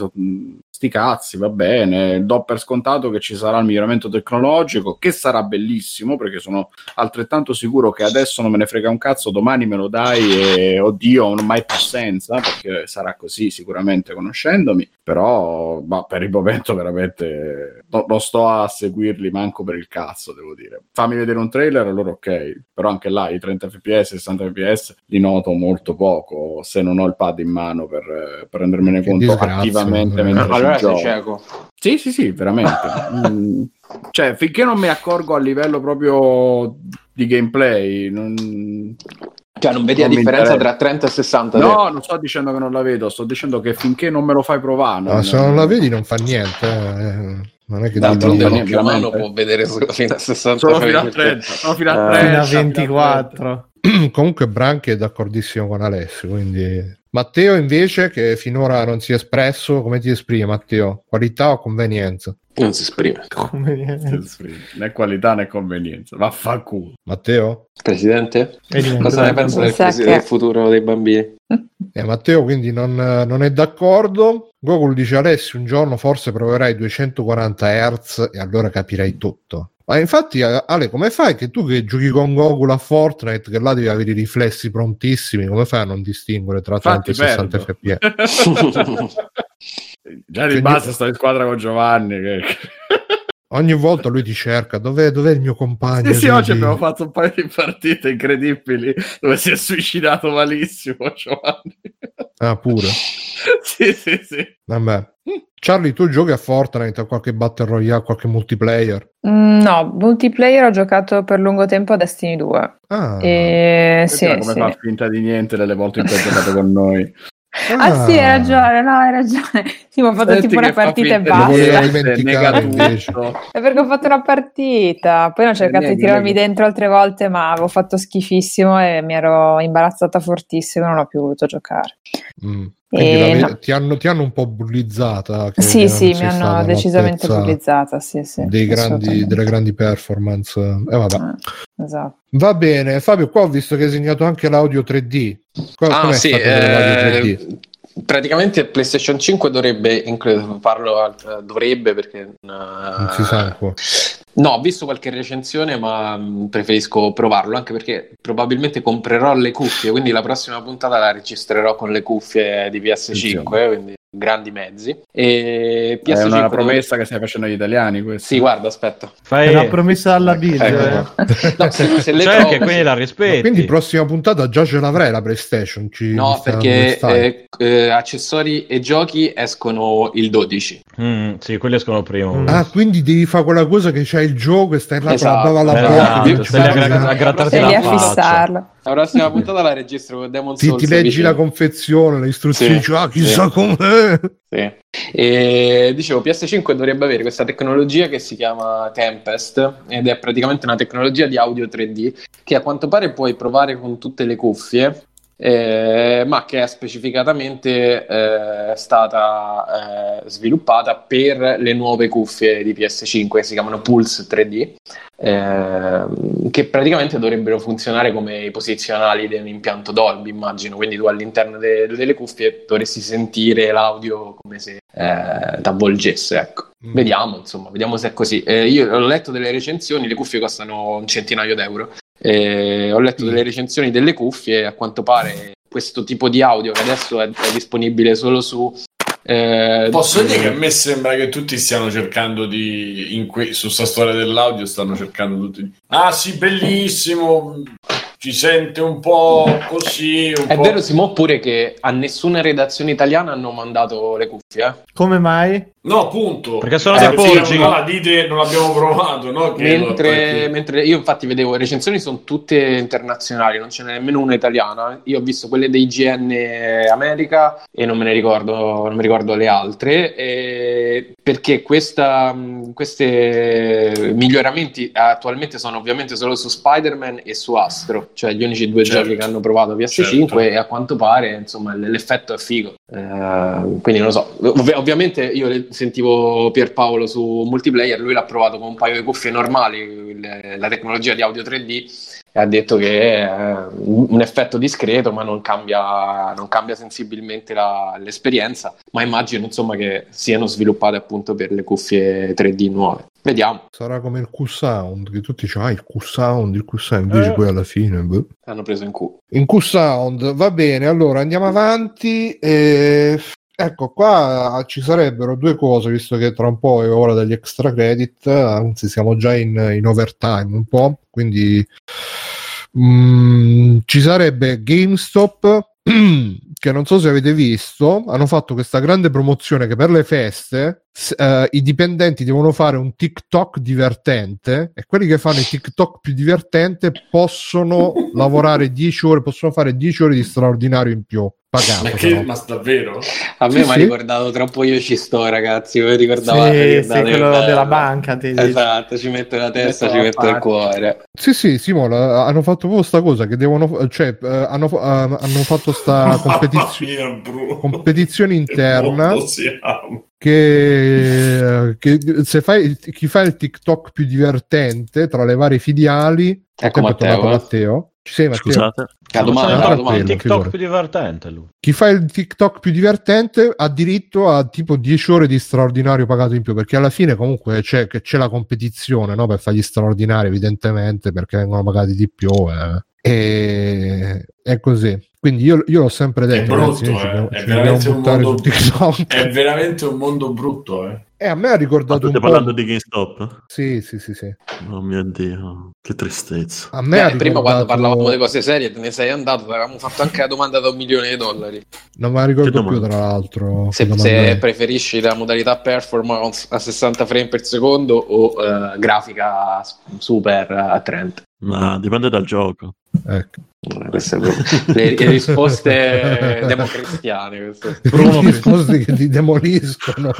sti cazzi, va bene. Do per scontato che ci sarà il miglioramento tecnologico, che sarà bellissimo, perché sono altrettanto sicuro che adesso non me ne frega un cazzo, domani me lo dai e oddio, non ho mai più senza, perché sarà così sicuramente conoscendomi. Però per il momento veramente non sto a seguirli manco per il cazzo, devo dire. Fammi vedere un trailer, allora ok, però anche là i 30 fps, 60 fps li noto molto poco se non ho il pad in mano per rendermene conto attivamente mentre allora sei gioco. Cieco. Sì, veramente. Cioè, finché non mi accorgo a livello proprio di gameplay, cioè non vedi la differenza tra 30 e 60? No, non sto dicendo che non la vedo, sto dicendo che finché non me lo fai provare se non la vedi non fa niente, non è che la mano può vedere solo fino a 60, solo fino a 30, no, fino a 30, fino a 24. Comunque Branche è d'accordissimo con Alessio, quindi Matteo invece, che finora non si è espresso, come ti esprime Matteo? Qualità o convenienza? Non si esprime. Né qualità né convenienza, vaffanculo. Matteo? Presidente? Cosa ne pensa del futuro dei bambini? Matteo quindi non è d'accordo. Gogol dice: Alessio, un giorno forse proverai 240 Hz e allora capirai tutto. Ma infatti, Ale, come fai che tu che giochi con Gogol a Fortnite, che là devi avere i riflessi prontissimi, come fai a non distinguere tra 30 e 60 fps? Già di base sto in squadra con Giovanni che... ogni volta lui ti cerca, dov'è il mio compagno? Sì, oggi abbiamo fatto un paio di partite incredibili dove si è suicidato malissimo Giovanni. Ah, pure? sì. Vabbè. Charlie, tu giochi a Fortnite, a qualche Battle Royale, qualche multiplayer? No, multiplayer ho giocato per lungo tempo a Destiny 2. Ah, e sì, come fa finta di niente delle volte in cui hai giocato con noi. Ah sì, hai ragione. Sì, ma ho fatto tipo una partita e basta. È perché ho fatto una partita, poi ho cercato di tirarmi dentro altre volte, ma avevo fatto schifissimo e mi ero imbarazzata fortissimo e non ho più voluto giocare. No. ti hanno un po' bullizzata. Sì, mi hanno decisamente bullizzata. Sì, delle grandi performance. Vabbè. Esatto. Va bene, Fabio, qua ho visto che hai segnato anche l'audio 3D. L'audio 3D? praticamente PlayStation 5 dovrebbe includere, parlo dovrebbe perché non si sa ancora. No, ho visto qualche recensione, ma preferisco provarlo, anche perché probabilmente comprerò le cuffie, quindi la prossima puntata la registrerò con le cuffie di PS5, quindi grandi mezzi. E PS5 è una promessa che stai facendo agli italiani, questo. Sì, guarda, aspetta. Fai una promessa alla Bill. No, se le trovo, che quindi la rispetti. No, quindi prossima puntata già ce l'avrai la PlayStation. No, perché accessori e giochi escono il 12. Sì, quelli escono prima. Ah, quindi devi fare quella cosa che c'hai il gioco e stai là con la bava alla bocca a grattarti la faccia. La prossima puntata la registro con Demon's Souls. Ti leggi la confezione, le istruzioni, chissà com'è. E dicevo, PS5 dovrebbe avere questa tecnologia che si chiama Tempest, ed è praticamente una tecnologia di audio 3D che a quanto pare puoi provare con tutte le cuffie, ma che è specificatamente stata sviluppata per le nuove cuffie di PS5 che si chiamano Pulse 3D, che praticamente dovrebbero funzionare come i posizionali dell'impianto Dolby, immagino, quindi tu all'interno delle cuffie dovresti sentire l'audio come se t'avvolgesse, ecco. Vediamo, insomma, vediamo se è così. Io ho letto delle recensioni, le cuffie costano un centinaio d'euro. Ho letto delle recensioni delle cuffie e a quanto pare questo tipo di audio che adesso è disponibile solo su posso dire che a me sembra che tutti stiano cercando di su sta storia dell'audio stanno cercando tutti sì, bellissimo, ci sente un po' così un è po'... vero Simone, pure che a nessuna redazione italiana hanno mandato le cuffie. Come mai? No, appunto, perché sono dei porci. No, dite non l'abbiamo provato, no? Che mentre io infatti vedevo recensioni sono tutte internazionali, non ce n'è nemmeno una italiana. Io ho visto quelle dei IGN America e non mi ricordo le altre, perché questi miglioramenti attualmente sono ovviamente solo su Spider-Man e su Astro, cioè gli unici due giochi che hanno provato PS5 e a quanto pare, insomma, l'effetto è figo. Quindi non lo so. Ovviamente io sentivo Pierpaolo su Multiplayer, lui l'ha provato con un paio di cuffie normali, la tecnologia di audio 3D, e ha detto che è un effetto discreto ma non cambia sensibilmente l'esperienza, ma immagino, insomma, che siano sviluppate appunto per le cuffie 3D nuove. Vediamo. Sarà come il Q-Sound, che tutti dicono il Q-Sound, invece poi alla fine hanno preso in Q-Sound. Va bene, allora andiamo avanti. Ecco, qua ci sarebbero due cose, visto che tra un po' è ora degli extra credit, anzi siamo già in overtime un po', quindi ci sarebbe GameStop, che non so se avete visto, hanno fatto questa grande promozione che per le feste i dipendenti devono fare un TikTok divertente, e quelli che fanno il TikTok più divertente possono lavorare 10 ore, possono fare 10 ore di straordinario in più. Pagato, ma davvero? A me mi ha ricordato troppo Io Ci Sto, ragazzi. Voi ricordavate? Sì, quello della banca. Esatto, ci metto la testa, ci metto il cuore. Sì, Simone, hanno fatto proprio sta cosa che devono, cioè hanno fatto sta competizione interna. Che se fai chi fa il TikTok più divertente tra le varie filiali, ecco Matteo. Ci sei, Matteo? Scusate. La domanda. TikTok più divertente, lui. Chi fa il TikTok più divertente ha diritto a tipo 10 ore di straordinario pagato in più, perché alla fine comunque c'è la competizione, no? Per fargli straordinari, evidentemente, perché vengono pagati di più. È così. Quindi io l'ho sempre detto, è brutto, è veramente un mondo brutto, eh. A me ha ricordato un po'. Stai parlando di GameStop? Sì. Oh mio Dio, che tristezza. A me ha ricordato... Prima, quando parlavamo di cose serie, te ne sei andato, avevamo fatto anche la domanda da $1 milione. Non me la ricordo più, tra l'altro. Se preferisci la modalità performance a 60 frame per secondo o grafica super a 30. Ma dipende dal gioco. Ecco. Queste le risposte democristiane, le risposte che ti demoliscono.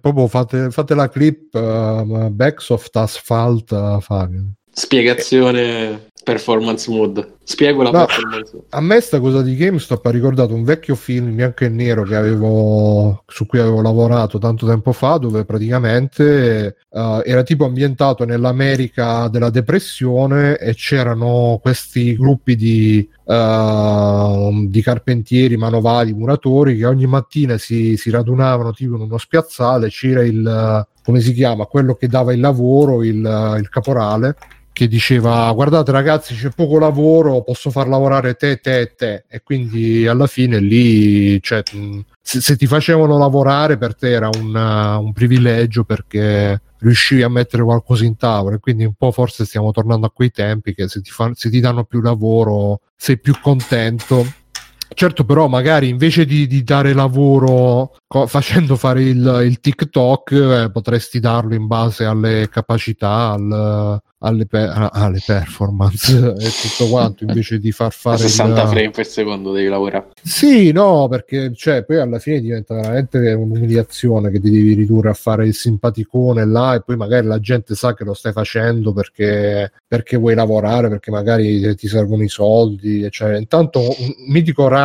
Proprio fate la clip Backsoft Asphalt Fabio. Spiegazione performance mode. Spiego la performance mode. A me sta cosa di GameStop ha ricordato un vecchio film bianco e nero che avevo, su cui avevo lavorato tanto tempo fa, dove praticamente era tipo ambientato nell'America della depressione e c'erano questi gruppi di carpentieri, manovali, muratori che ogni mattina si radunavano tipo in uno spiazzale. C'era il, come si chiama, quello che dava il lavoro, il caporale, che diceva: guardate ragazzi, c'è poco lavoro, posso far lavorare te. E quindi alla fine lì, cioè, se ti facevano lavorare per te era un privilegio, perché riuscivi a mettere qualcosa in tavola. E quindi un po' forse stiamo tornando a quei tempi che se ti danno più lavoro sei più contento. Certo, però magari invece di dare lavoro facendo fare il TikTok, potresti darlo in base alle capacità, alle performance e tutto quanto, invece di far fare 60 frame per secondo devi lavorare. Sì, no, perché cioè poi alla fine diventa veramente un'umiliazione, che ti devi ridurre a fare il simpaticone là, e poi magari la gente sa che lo stai facendo perché vuoi lavorare, perché magari ti servono i soldi. Cioè, intanto un mitico ride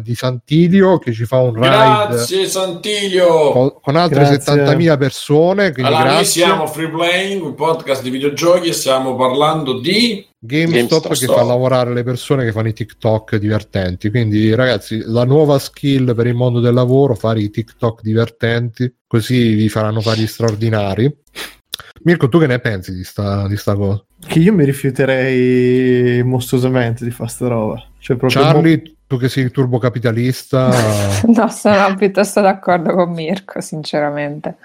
di Santilio, che ci fa un ride. Grazie Santilio, con altre 70.000 persone. Allora, grazie. Noi siamo Free Playing, un podcast di videogiochi, e stiamo parlando di GameStop che fa lavorare le persone che fanno i TikTok divertenti. Quindi ragazzi, la nuova skill per il mondo del lavoro: fare i TikTok divertenti, così vi faranno fare gli straordinari. Mirko, tu che ne pensi di sta cosa? Che io mi rifiuterei mostruosamente di fare sta roba. Cioè, proprio Charlie, tu che sei il turbocapitalista. No, sono piuttosto d'accordo con Mirko, sinceramente.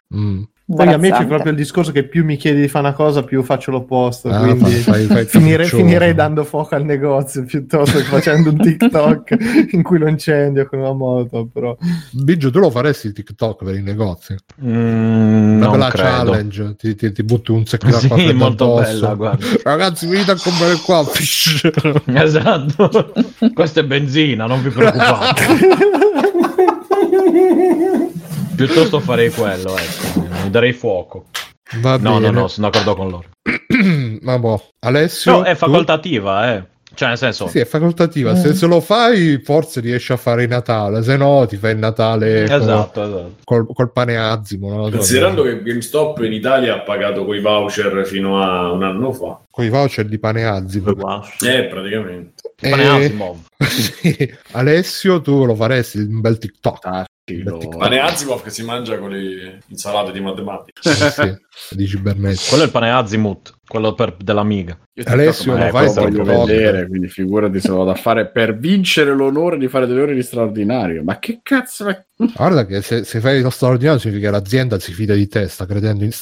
Poi a me c'è proprio il discorso che più mi chiedi di fare una cosa, più faccio l'opposto, quindi finirei dando fuoco al negozio piuttosto che facendo un TikTok in cui lo incendio con una moto. Però Biggio, tu lo faresti il TikTok per i negozi? Una bella challenge, ti butti un secco d'acqua fredda molto addosso. Bella, ragazzi, venite a comprare qua. Esatto, questa è benzina, non vi preoccupate. Piuttosto farei quello, ecco, mi darei fuoco. Va bene. No, sono d'accordo con loro. Ma boh, Alessio? No, è facoltativa, tu? Cioè, nel senso... Sì, è facoltativa, se lo fai forse riesci a fare il Natale, se no ti fai il Natale esatto. Col pane azimo. No? Considerando che GameStop in Italia ha pagato quei voucher fino a un anno fa. Coi voucher di pane azimo. Praticamente. Pane azimo. Sì. Alessio, tu lo faresti un bel TikTok? Pane Azimov che si mangia con le insalate di matematica. Sì, di Cibernetica. Quello è il pane Azimut, quello dell'amiga. Alessio, lo fai, voglio vedere, quindi figurati se lo vado a fare per vincere l'onore di fare delle ore di straordinario. Ma che cazzo, guarda che se fai lo straordinario significa che l'azienda si fida di te, sta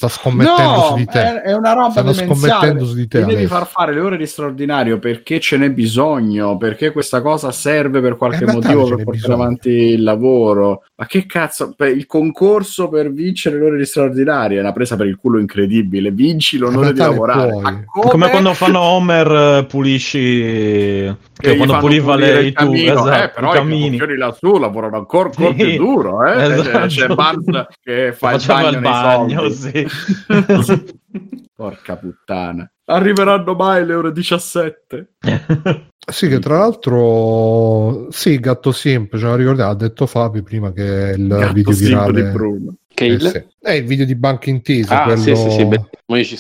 scommettendo su di te. È una roba, stanno scommettendo su di te. Devi far fare le ore di straordinario perché ce n'è bisogno, perché questa cosa serve per qualche motivo, per portare avanti il lavoro. Ma che cazzo, il concorso per vincere l'ora di straordinaria è una presa per il culo incredibile. Vinci l'onore di lavorare. Come quando fanno Homer, pulisci, che quando puliva lei tu, però i campioni lassù lavorano ancora più duro, esatto. C'è Barz che fa il bagno nei soldi. Sì. Porca puttana. Arriveranno mai le ore 17? Sì, che tra l'altro Gatto Simp, ce la ricordiamo, ha detto Fabio prima che il Gatto video virale di Bruno. Che il video di Banca Intesa, quello... sì, beh, ma io ci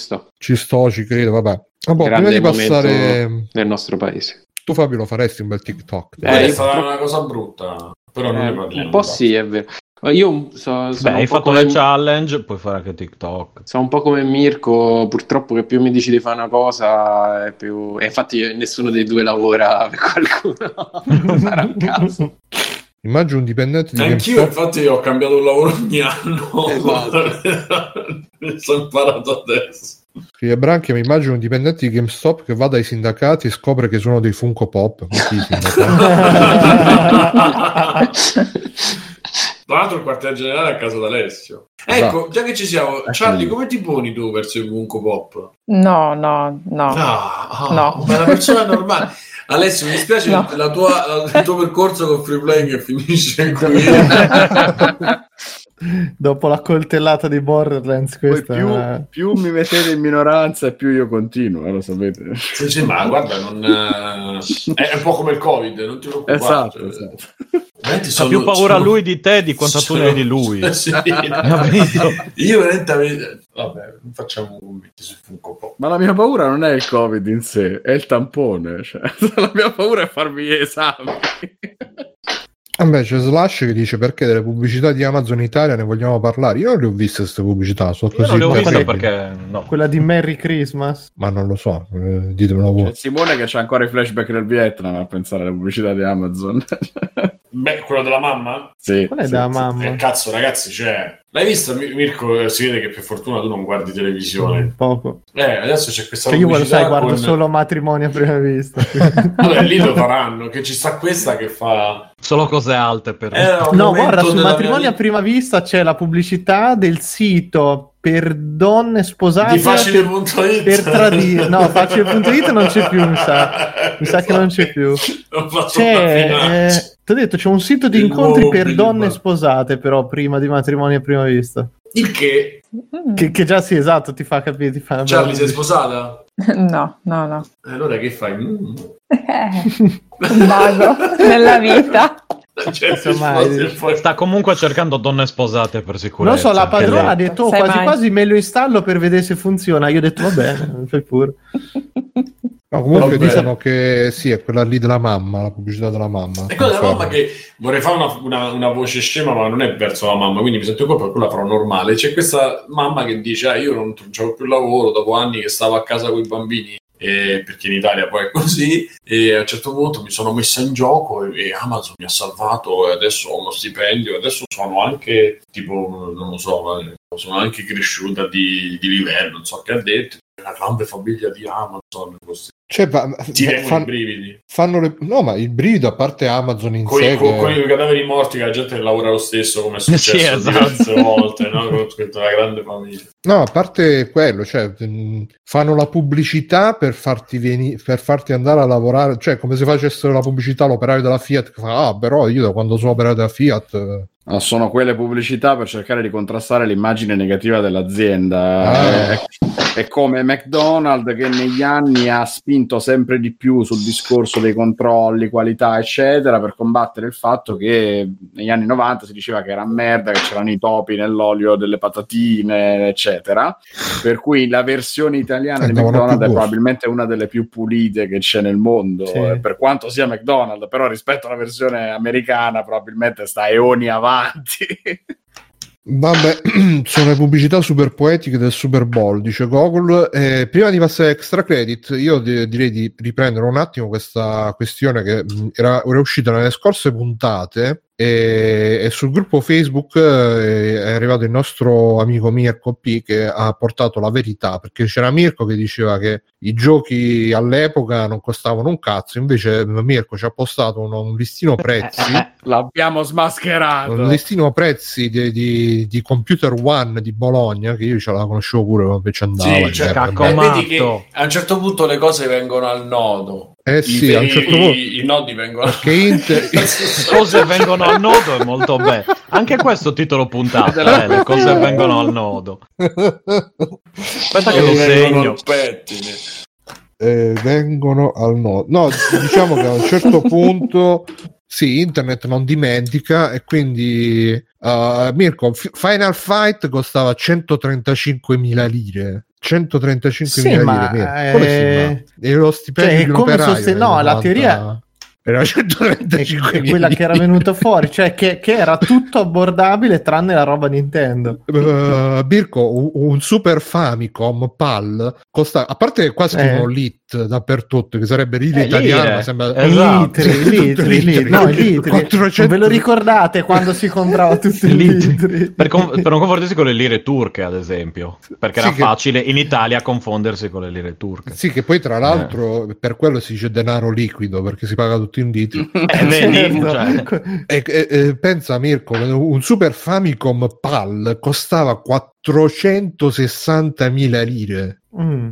credo, vabbè. Vabbè, prima di passare nel nostro paese, tu Fabio lo faresti un bel TikTok? Sarà una cosa brutta, però non ne parliamo. Un po' sì, è vero. Io sono hai fatto le challenge, puoi fare anche TikTok. Sono un po' come Mirko, purtroppo, che più mi dici di fare una cosa è più... E infatti nessuno dei due lavora per qualcuno. Non sarà un caso. Immagino un dipendente di anch'io GameStop. Infatti ho cambiato un lavoro ogni anno. Esatto. Mi sono imparato adesso. Scrive Branchia: mi immagino un dipendente di GameStop che va dai sindacati e scopre che sono dei Funko Pop. Tra l'altro il quartier generale è a casa d'Alessio. Ecco, già che ci siamo, Charlie, come ti poni tu verso il Funko Pop? No. Ma una persona normale. Alessio, mi dispiace, il tuo percorso con Free Play che finisce qui. Dopo la coltellata di Borderlands, più mi mettete in minoranza, più io continuo, lo sapete. Sì, ma guarda, non, è un po' come il Covid, non ti preoccupare. Esatto. Ha più paura lui di te di quanto tu ne hai di lui. Sì. Io veramente, vabbè, non facciamo commenti su Funko Pop. Ma la mia paura non è il Covid in sé, è il tampone. Cioè, la mia paura è farmi gli esami. Vabbè, c'è Slash che dice: perché delle pubblicità di Amazon Italia ne vogliamo parlare? Io non le ho viste queste pubblicità, sono così. Non le ho viste perché no. Quella di Merry Christmas? Ma non lo so, ditemelo voi. C'è Simone che c'ha ancora i flashback del Vietnam a pensare alle pubblicità di Amazon. Beh, quella della mamma? Sì. Qual è della mamma? Cazzo, ragazzi, cioè... L'hai vista, Mirko? Si vede che per fortuna tu non guardi televisione. Poco. Adesso c'è questa pubblicità. Io quello sai, guardo solo Matrimonio a prima vista. Vabbè, lì lo faranno, che ci sta questa che fa... Solo cose alte, però. No, guarda, su Matrimonio a prima vista c'è la pubblicità del sito... per donne sposate di facile.it per tradire, no, facile.it non c'è più, mi sa che non c'è più. Ti ho detto, c'è un sito di incontri per donne sposate, però prima di Matrimonio a prima vista, il che già sì, esatto, ti fa capire, ti fa Charlie, sei sposata? No. Allora che fai? Vago nella vita. Sta comunque cercando donne sposate per sicurezza. Non so, la padrona ha detto quasi me lo installo per vedere se funziona. Io ho detto va bene, fai pure. No, comunque dicono che sì, è quella lì della mamma, la pubblicità della mamma. È quella della mamma che vorrei fare una voce scema, ma non è verso la mamma, quindi mi sento colpa, quella farò normale. C'è questa mamma che dice: io non c'avevo più lavoro dopo anni che stavo a casa con i bambini. Perché in Italia poi è così, e a un certo punto mi sono messa in gioco e Amazon mi ha salvato e adesso ho uno stipendio, adesso sono anche tipo, non lo so, sono anche cresciuta di livello, non so che ha detto, la grande famiglia di Amazon così. Cioè, ti vengono i brividi. No, ma il brivido, a parte Amazon in sé, con i cadaveri morti che la gente lavora lo stesso, come è successo diverse volte, no? Con la grande famiglia. No, a parte quello, cioè, fanno la pubblicità per farti per farti andare a lavorare, cioè come se facessero la pubblicità all'operaio della Fiat che fa: ah, però io da quando sono operaio della Fiat. No, sono quelle pubblicità per cercare di contrastare l'immagine negativa dell'azienda. È come McDonald's che negli anni ha spinto sempre di più sul discorso dei controlli, qualità eccetera, per combattere il fatto che negli anni 90 si diceva che era merda, che c'erano i topi nell'olio delle patatine eccetera, per cui la versione italiana di McDonald's è probabilmente una delle più pulite che c'è nel mondo, sì. Per quanto sia McDonald's, però rispetto alla versione americana probabilmente sta eoni avanti. Vabbè, sono le pubblicità super poetiche del Super Bowl, dice Google. Prima di passare extra credit, io direi di riprendere un attimo questa questione che era uscita nelle scorse puntate e sul gruppo Facebook è arrivato il nostro amico Mirko P che ha portato la verità, perché c'era Mirko che diceva che i giochi all'epoca non costavano un cazzo, invece Mirko ci ha postato un listino prezzi, l'abbiamo smascherato, un listino prezzi di Computer One di Bologna, che io ce la conoscevo pure quando ci andavo, vedi che a un certo punto le cose vengono al nodo. Sì, a un certo punto i nodi vengono, che cose vengono al nodo, è molto bello. Anche questo titolo puntata, le cose vengono al nodo. Aspetta che lo segno. Vengono al nodo. No, diciamo che a un certo punto sì, internet non dimentica, e quindi Mirko, Final Fight costava 135.000 lire. 135.000 lire. Come si fa? E lo stipendio di operaio. No, la teoria era 135.000, quella che era venuta fuori, cioè che era tutto abbordabile tranne la roba Nintendo. Mirko, un Super Famicom PAL costa, a parte che qua scrivono LIT dappertutto, che sarebbe l'Italia italiano, sembra litri. Ve lo ricordate quando si comprava tutti i litri? Per non confondersi con le lire turche, ad esempio, perché era facile in Italia confondersi con le lire turche. Sì, che poi tra l'altro per quello si dice denaro liquido, perché si paga tutti in litri. Pensa Mirko, un Super Famicom PAL costava 460.000 lire.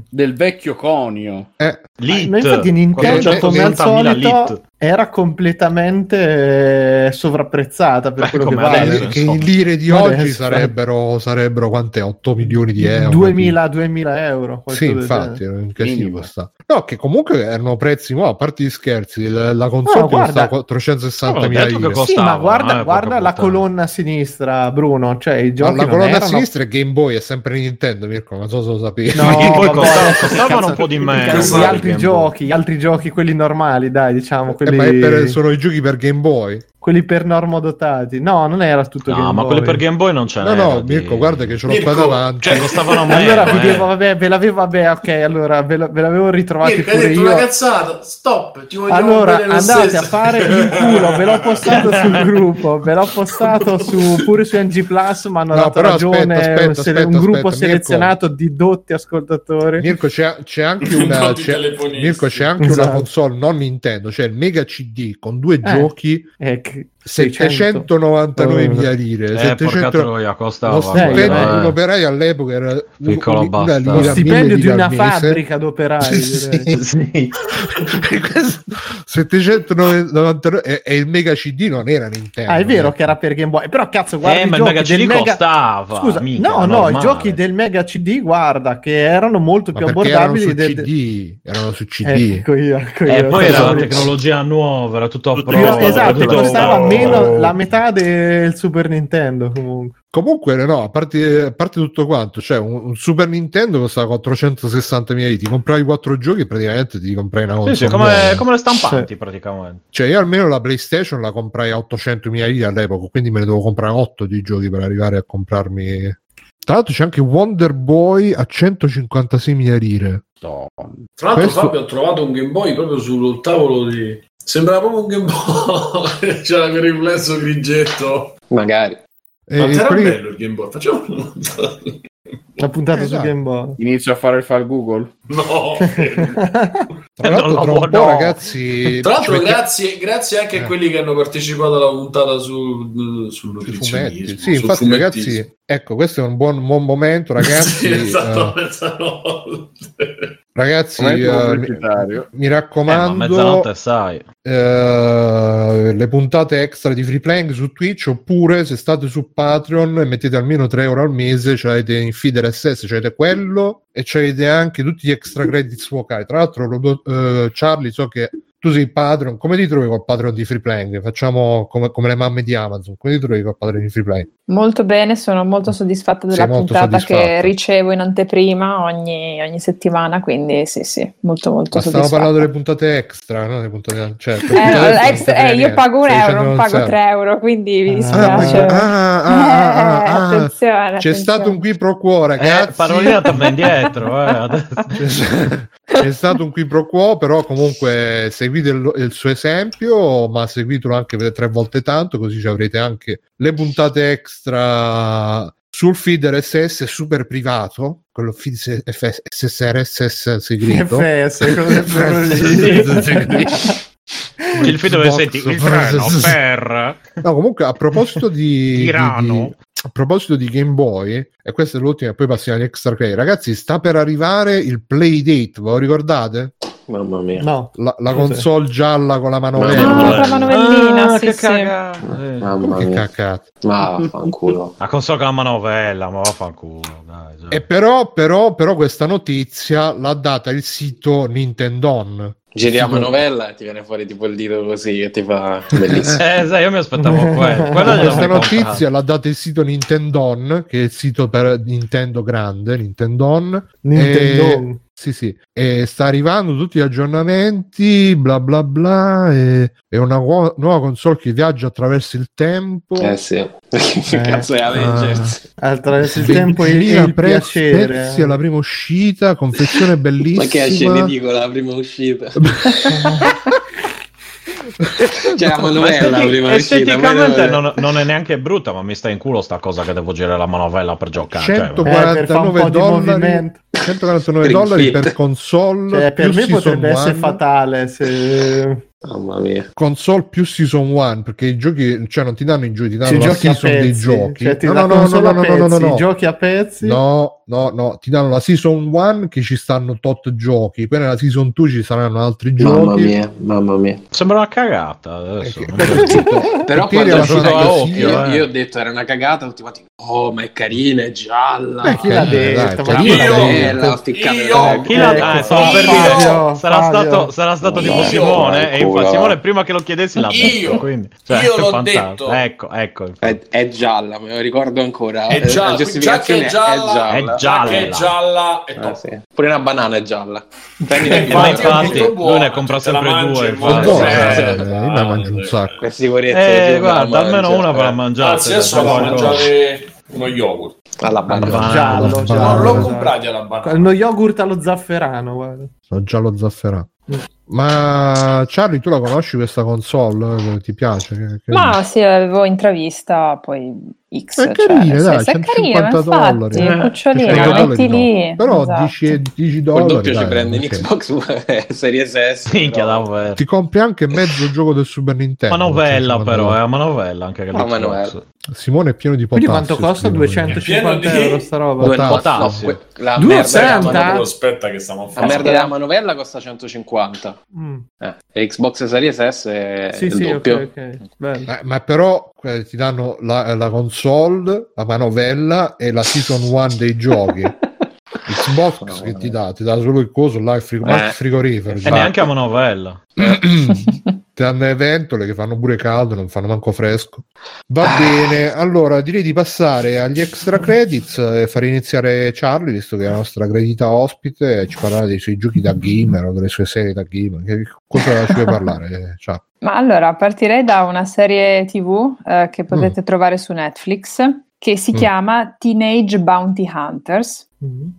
Del vecchio conio. Lit, infatti Nintendo, come al solito, era completamente sovrapprezzata per quello che vale. Che in lire di oggi adesso sarebbero quante? 8 milioni di euro? 2.000 euro. Sì, infatti, no, che comunque erano prezzi nuovi, a parte gli scherzi. La console costa 460.000 euro. Sì, ma guarda la colonna a sinistra, Bruno. Cioè, i giochi la colonna a sinistra è Game Boy, è sempre Nintendo, Mirko, non so se lo sapevi. No, Game Boy costavano un po' di meno. Gli altri giochi, quelli normali, dai, diciamo, quelli... sono i giochi per Game Boy, quelli per normodotati. No, non era tutto Game Boy. No, ma quelli per Game Boy non c'era. No, Mirko, guarda che ce l'ho qua davanti. Cioè, costavano meno. Allora vi dico, ve l'avevo ritrovati Mirko, pure io. Una cazzata, stop. Allora, andate a fare il culo, ve l'ho postato sul gruppo, ve l'ho postato pure su NG+, ma hanno dato ragione un gruppo selezionato di dotti ascoltatori. Mirko, c'è anche una console non Nintendo, cioè il Mega CD con 2 giochi. 799.000 lire. Lo stipendio di un operaio all'epoca era lo stipendio di una fabbrica d'operai. Sì. 799 e il Mega CD non era Nintendo. Ah, è vero che era per Game Boy, però cazzo, guarda, ma il Mega CD costava. Scusa, mica, no, i giochi del Mega CD, guarda, che erano molto più abbordabili. Erano su CD. E poi era la tecnologia nuova, era tutto a prova. Esatto, costava meno la metà del Super Nintendo comunque no, a parte tutto quanto, cioè un Super Nintendo costava 460.000 lire, ti compravi 4 giochi praticamente ti comprai una console, come le stampanti, sì. Praticamente, cioè io almeno la PlayStation la comprai a 800.000 lire all'epoca, quindi me ne devo comprare 8 di giochi per arrivare a comprarmi. Tra l'altro c'è anche Wonder Boy a 156.000 lire. No. Tra l'altro Fabio ha trovato un Game Boy proprio sul tavolo di... Sembrava proprio un Game Boy, c'era quel riflesso grigetto. Magari. Ma era bello il Game Boy, facciamo una puntata su Game Boy. Inizio a fare il file Google? No! Tra l'altro, ragazzi... Tra l'altro grazie anche a quelli che hanno partecipato alla puntata sul nutrizionismo. Sì, infatti ragazzi, ecco, questo è un buon momento, ragazzi. Sì, esatto, mezzanotte. Ragazzi, mi raccomando, mezzanotte, sai. Le puntate extra di Free Plank su Twitch, oppure se state su Patreon e mettete almeno 3 euro al mese, ce l'avete in feed RSS, ce l'avete quello e ce l'avete anche tutti gli extra credits vocali. Tra l'altro, Charlie, so che tu sei Patreon, come ti trovi col Patreon di Free Plank? Facciamo come le mamme di Amazon, come ti trovi col Patreon di Free Plank? Molto bene, sono molto soddisfatta della puntata che ricevo in anteprima ogni settimana, quindi sì, molto soddisfatta. Stavo parlando delle puntate extra, no? Io pago 1 euro, non pago 3 euro, quindi vi dispiace. Attenzione. C'è stato un qui pro quo, ragazzi. Parolina torna indietro. C'è stato un qui pro quo, però comunque seguite il suo esempio, ma seguitelo anche per 3 volte tanto, così ci avrete anche le puntate extra sul feed RSS super privato, quello feed SSRSS segreto. Il feed dove senti il treno per... No, comunque a proposito di Tirano. A proposito di Game Boy, e questa è l'ultima, poi passiamo agli extra credit. Ragazzi, sta per arrivare il Playdate, ve lo ricordate? Mamma mia, no. La console gialla con la manovella, vaffanculo. La console con la manovella, ma vaffanculo. E però questa notizia l'ha data il sito Nintendon. Giriamo novella e ti viene fuori tipo il dito così e ti fa bellissimo. Sai, io mi aspettavo questa notizia l'ha data il sito Nintendon, che è il sito per Nintendo grande, Nintendon. Sì, e sta arrivando tutti gli aggiornamenti, bla bla bla, è una nuova console che viaggia attraverso il tempo. Che cazzo è Avengers? Attraverso il tempo e il piacere. La prima uscita, confezione bellissima. Ma che esce in edicola la prima uscita? Cioè, ma non è la prima esteticamente non è neanche brutta, ma mi sta in culo sta cosa che devo girare la manovella per giocare. $149 per console. Cioè, per me potrebbe essere fatale se Mamma mia. Console più Season 1, perché i giochi, cioè, non ti danno i giochi, ti danno la season dei giochi. Cioè, no, giochi a pezzi. No, ti danno la Season 1 che ci stanno tot giochi, poi nella Season 2 ci saranno altri giochi. Mamma mia. Sembra una cagata adesso. Però quando è uscito a occhio, io ho detto era una cagata, tutti quanti, oh, ma è carina, è gialla. Chi l'ha detto? Io. Sarà stato tipo Simone, e infatti Simone prima che lo chiedessi l'ha detto, quindi io l'ho detto. Ecco. È gialla, me lo ricordo ancora. È gialla, è gialla. Sì. Pure una banana è gialla. Infatti, lui ne compra sempre due. La mangio un sacco. Per sicurezza, guarda, almeno una per la mangiare. Anzi, adesso la mangiare uno yogurt alla banana. Non l'ho comprato alla banana. Uno yogurt allo zafferano, guarda. Sono già lo zafferano. Ma Charlie, tu la conosci questa console? Ti piace? Ma sì, l'avevo intravista, poi X, è carina, cioè, dai, $150, cucciolina, metti lì. Però esatto. $10 il doppio ci prende in Xbox Series S. Però... ti compri anche mezzo gioco del Super Nintendo. Manovella, però è una manovella anche Xbox. Simone è pieno di potassio. Quindi quanto costa? €250 sta roba? Potassio. La merda, aspetta che stiamo facendo. La merda della manovella costa $150. Xbox Series S è il doppio. Okay. Ma però ti danno la console, la manovella e la Season 1 dei giochi. Xbox che ti dà solo il coso, là il frigorifero, e neanche la manovella. Ti danno le ventole che fanno pure caldo, non fanno manco fresco. Va bene, allora direi di passare agli extra credits e far iniziare Charlie, visto che è la nostra gradita ospite, ci parlerà dei suoi giochi da gamer o delle sue serie da gamer. Che cosa ci vuoi parlare? Ciao. Ma allora partirei da una serie TV che potete trovare su Netflix, che si chiama Teenage Bounty Hunters,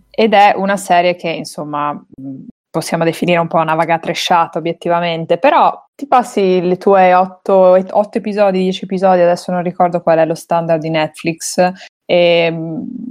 ed è una serie che insomma possiamo definire un po' una vaga tresciata obiettivamente, però ti passi le tue 8 episodi, 10 episodi, adesso non ricordo qual è lo standard di Netflix,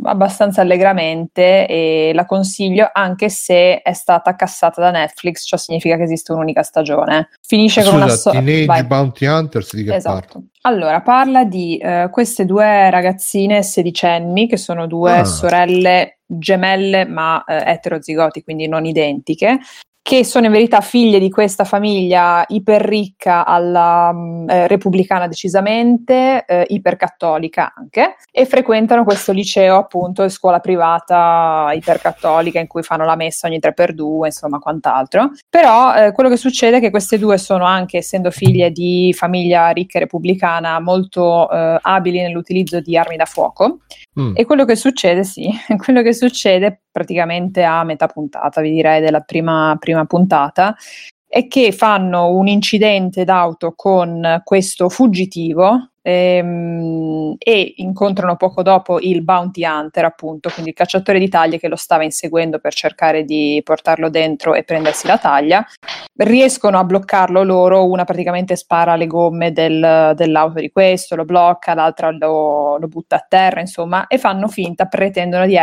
abbastanza allegramente, e la consiglio anche se è stata cassata da Netflix, ciò significa che esiste un'unica stagione. Finisce con una Teenage Bounty Hunters, di che parla? Allora, parla di queste due ragazzine sedicenni che sono due sorelle gemelle ma eterozigoti, quindi non identiche, che sono in verità figlie di questa famiglia iperricca alla repubblicana decisamente, ipercattolica anche, e frequentano questo liceo appunto, scuola privata ipercattolica in cui fanno la messa ogni 3x2, insomma quant'altro. Però quello che succede è che queste due sono anche, essendo figlie di famiglia ricca e repubblicana, molto abili nell'utilizzo di armi da fuoco, e quello che succede praticamente a metà puntata, vi direi, della prima puntata, è che fanno un incidente d'auto con questo fuggitivo e incontrano poco dopo il bounty hunter, appunto, quindi il cacciatore di taglie che lo stava inseguendo per cercare di portarlo dentro e prendersi la taglia. Riescono a bloccarlo loro, una praticamente spara le gomme dell'auto di questo, lo blocca, l'altra lo butta a terra, insomma, e fanno finta di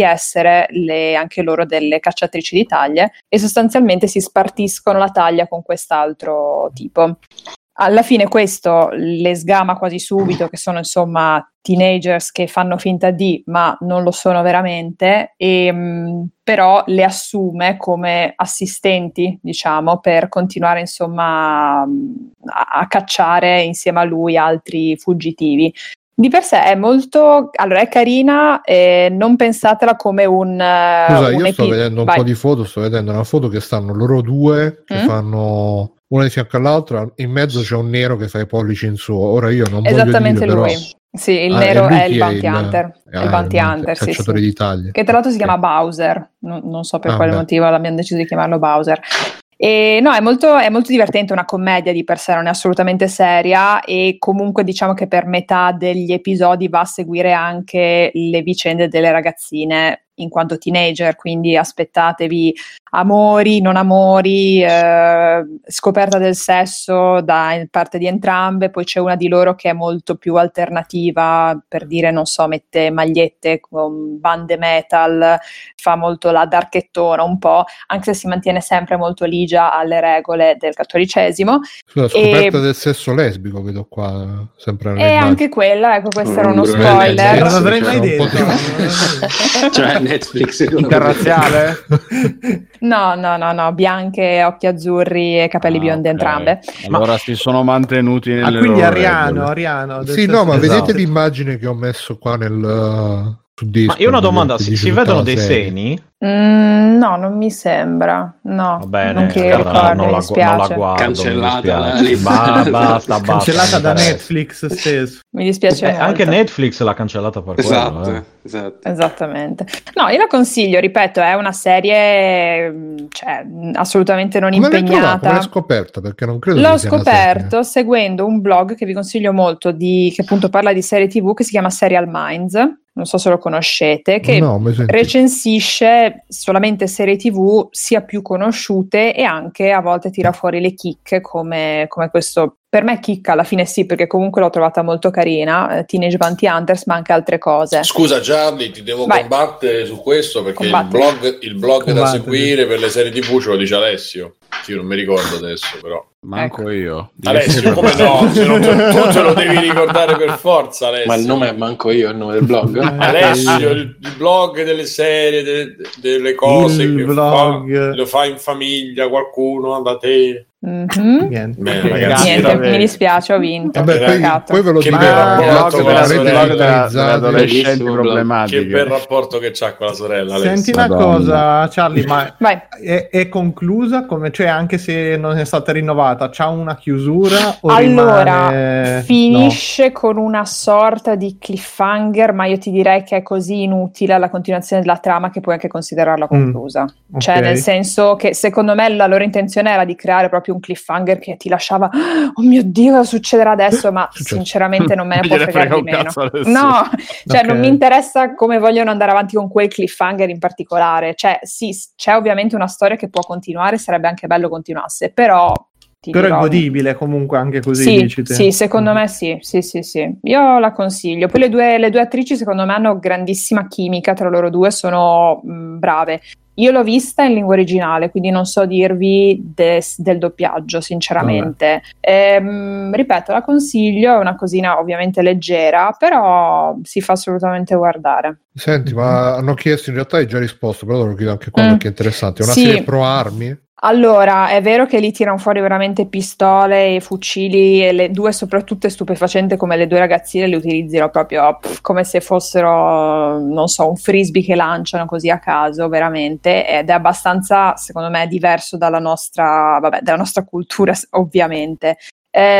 essere anche loro delle cacciatrici di taglie, e sostanzialmente si spartiscono la taglia con quest'altro tipo. Alla fine questo le sgama quasi subito, che sono insomma teenagers che fanno finta di, ma non lo sono veramente, però le assume come assistenti, diciamo, per continuare insomma a cacciare insieme a lui altri fuggitivi. Di per sé è molto... allora, è carina, non pensatela come un... scusa, io sto vedendo un po' di foto, sto vedendo una foto che stanno loro due, che fanno... una di fianco all'altra, in mezzo c'è un nero che fa i pollici in su. Ora io non voglio dire, esattamente lui. Però... sì, il nero è il Bounty Hunter. Il Bounty Hunter, sì, cacciatore di taglie. Che tra l'altro si chiama Bowser. Non so per quale motivo abbiamo deciso di chiamarlo Bowser. E no, è molto divertente, una commedia di per sé, non è assolutamente seria, e comunque diciamo che per metà degli episodi va a seguire anche le vicende delle ragazzine in quanto teenager, quindi aspettatevi amori, non amori, scoperta del sesso da parte di entrambe. Poi c'è una di loro che è molto più alternativa, per dire, non so, mette magliette con bande metal, fa molto la darkettona un po', anche se si mantiene sempre molto ligia alle regole del cattolicesimo. La scoperta del sesso lesbico vedo qua sempre nelle immagini. Anche quella, ecco, questo era uno spoiler. Non l'avrei mai detto. Cioè Netflix interrazziale? No, bianche, occhi azzurri e capelli biondi, okay, entrambe. Allora si sono mantenuti nelle quindi loro Ariano. Sì, no, ma esatto. Vedete l'immagine che ho messo qua nel disco? Ma io una domanda, si vedono dei seni? No, non mi sembra. No, bene, non che ricordo, mi dispiace. Cancellata, cancellata da Netflix stesso. Mi dispiace. Anche Netflix l'ha cancellata per quello. Esatto. Esattamente. No, io la consiglio, ripeto, è una serie, cioè, assolutamente non impegnata. L'ho scoperta perché non credo. L'ho scoperto seguendo un blog che vi consiglio molto, che appunto parla di serie TV, che si chiama Serial Minds. Non so se lo conoscete, che recensisce solamente serie TV sia più conosciute, e anche a volte tira fuori le chicche come questo. Per me chicca alla fine sì, perché comunque l'ho trovata molto carina, Teenage Bounty Hunters, ma anche altre cose. Scusa Charlie, ti devo combattere su questo, perché il blog da seguire per le serie TV ce lo dice Alessio. Io non mi ricordo adesso, però manco io. Alessio, come no? Tu ce lo devi ricordare per forza, Alessio. Ma il nome è manco io, il nome del blog. Alessio, il blog delle serie, delle cose, il che blog. Lo fa in famiglia qualcuno da te. Mm-hmm. Niente, mi dispiace, ho vinto. Vabbè, poi ve lo dico, che bel rapporto che c'ha con la sorella. Senti una cosa, Charlie, ma è conclusa come, cioè, anche se non è stata rinnovata, c'ha una chiusura o allora rimane... finisce con una sorta di cliffhanger, ma io ti direi che è così inutile alla continuazione della trama che puoi anche considerarla conclusa, cioè nel senso che secondo me la loro intenzione era di creare proprio un cliffhanger che ti lasciava oh mio Dio, cosa succederà adesso, ma sinceramente non me ne può fregare di meno. No, cioè non mi interessa come vogliono andare avanti con quel cliffhanger in particolare, cioè sì, c'è ovviamente una storia che può continuare, sarebbe anche bello continuasse, però è godibile comunque anche così. Sì, dici te. Sì, secondo me sì, io la consiglio. Poi le due attrici secondo me hanno grandissima chimica tra loro due, sono brave. Io l'ho vista in lingua originale, quindi non so dirvi del doppiaggio, sinceramente. Ripeto, la consiglio, è una cosina ovviamente leggera, però si fa assolutamente guardare. Senti, ma hanno chiesto, in realtà hai già risposto, però lo chiedo anche qua perché è interessante. È una serie pro armi? Allora, è vero che lì tirano fuori veramente pistole e fucili, e le due, soprattutto è stupefacente come le due ragazzine le utilizzino proprio come se fossero, non so, un frisbee che lanciano così a caso, veramente, ed è abbastanza, secondo me, diverso dalla nostra cultura, ovviamente.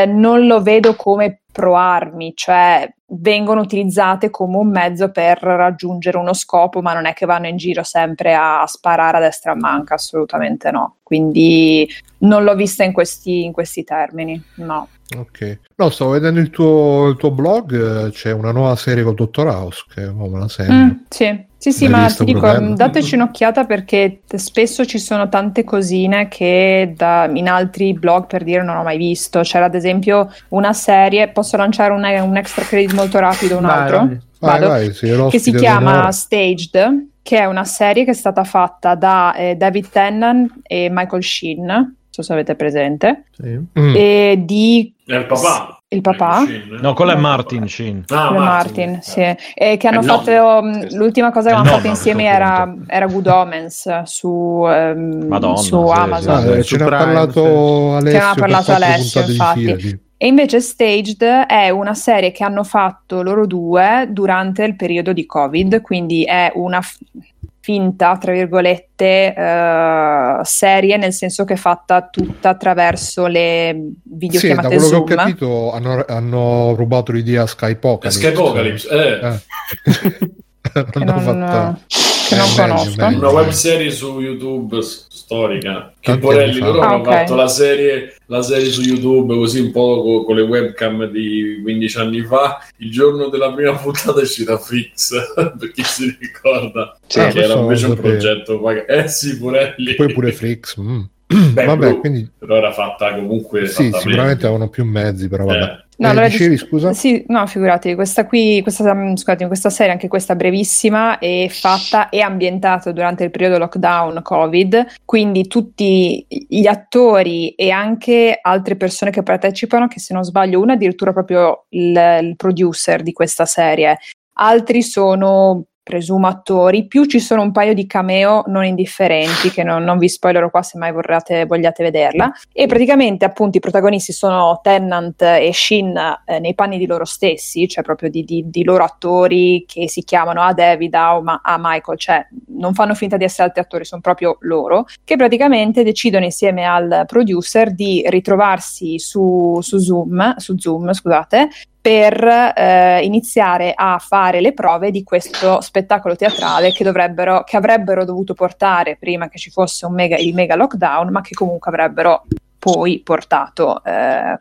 Non lo vedo come pro armi, cioè vengono utilizzate come un mezzo per raggiungere uno scopo, ma non è che vanno in giro sempre a sparare a destra e a manca, assolutamente no, quindi non l'ho vista in questi termini, no. Ok, no, stavo vedendo il tuo blog, c'è una nuova serie col Dr. House che è una serie. Sì, ma ti dico, dateci un'occhiata, perché spesso ci sono tante cosine che in altri blog, per dire, non ho mai visto. C'era ad esempio una serie, posso lanciare un extra credit molto rapido, un altro? Vai, che si chiama Staged, che è una serie che è stata fatta da David Tennant e Michael Sheen, non so se avete presente, e di... Il papà? No, quello è Martin Sheen. Ah, Martin, sì. Che hanno fatto l'ultima cosa che hanno fatto insieme era Good Omens su Amazon. Sì, ce ne ha parlato Alessio. Infatti. E invece Staged è una serie che hanno fatto loro due durante il periodo di Covid, quindi è una finta, tra virgolette, serie, nel senso che è fatta tutta attraverso le videochiamate Zoom. Sì, da quello che ho capito hanno rubato l'idea a Skypocalypse. che non conosco. Una web serie su YouTube storica, che Borelli loro hanno fatto la serie su YouTube, così un po' con le webcam di 15 anni fa. Il giorno della prima puntata è uscita Fix, per chi si ricorda, che era invece un progetto Borelli. Poi pure Fix. Beh, vabbè, quindi però era fatta comunque. Sì, sicuramente avevano più mezzi, però vabbè. No, allora dicevi, scusa? Sì, no, figurati, questa serie, anche questa brevissima, è fatta e ambientata durante il periodo lockdown Covid, quindi tutti gli attori e anche altre persone che partecipano, che se non sbaglio una addirittura proprio il producer di questa serie, altri sono presumo attori, più ci sono un paio di cameo non indifferenti che non vi spoilerò qua se mai vogliate vederla, e praticamente appunto i protagonisti sono Tennant e Shin nei panni di loro stessi, cioè proprio di loro attori che si chiamano a David, a Michael, cioè non fanno finta di essere altri attori, sono proprio loro, che praticamente decidono insieme al producer di ritrovarsi su Zoom, per iniziare a fare le prove di questo spettacolo teatrale che avrebbero dovuto portare prima che ci fosse il mega lockdown, ma che comunque avrebbero poi portato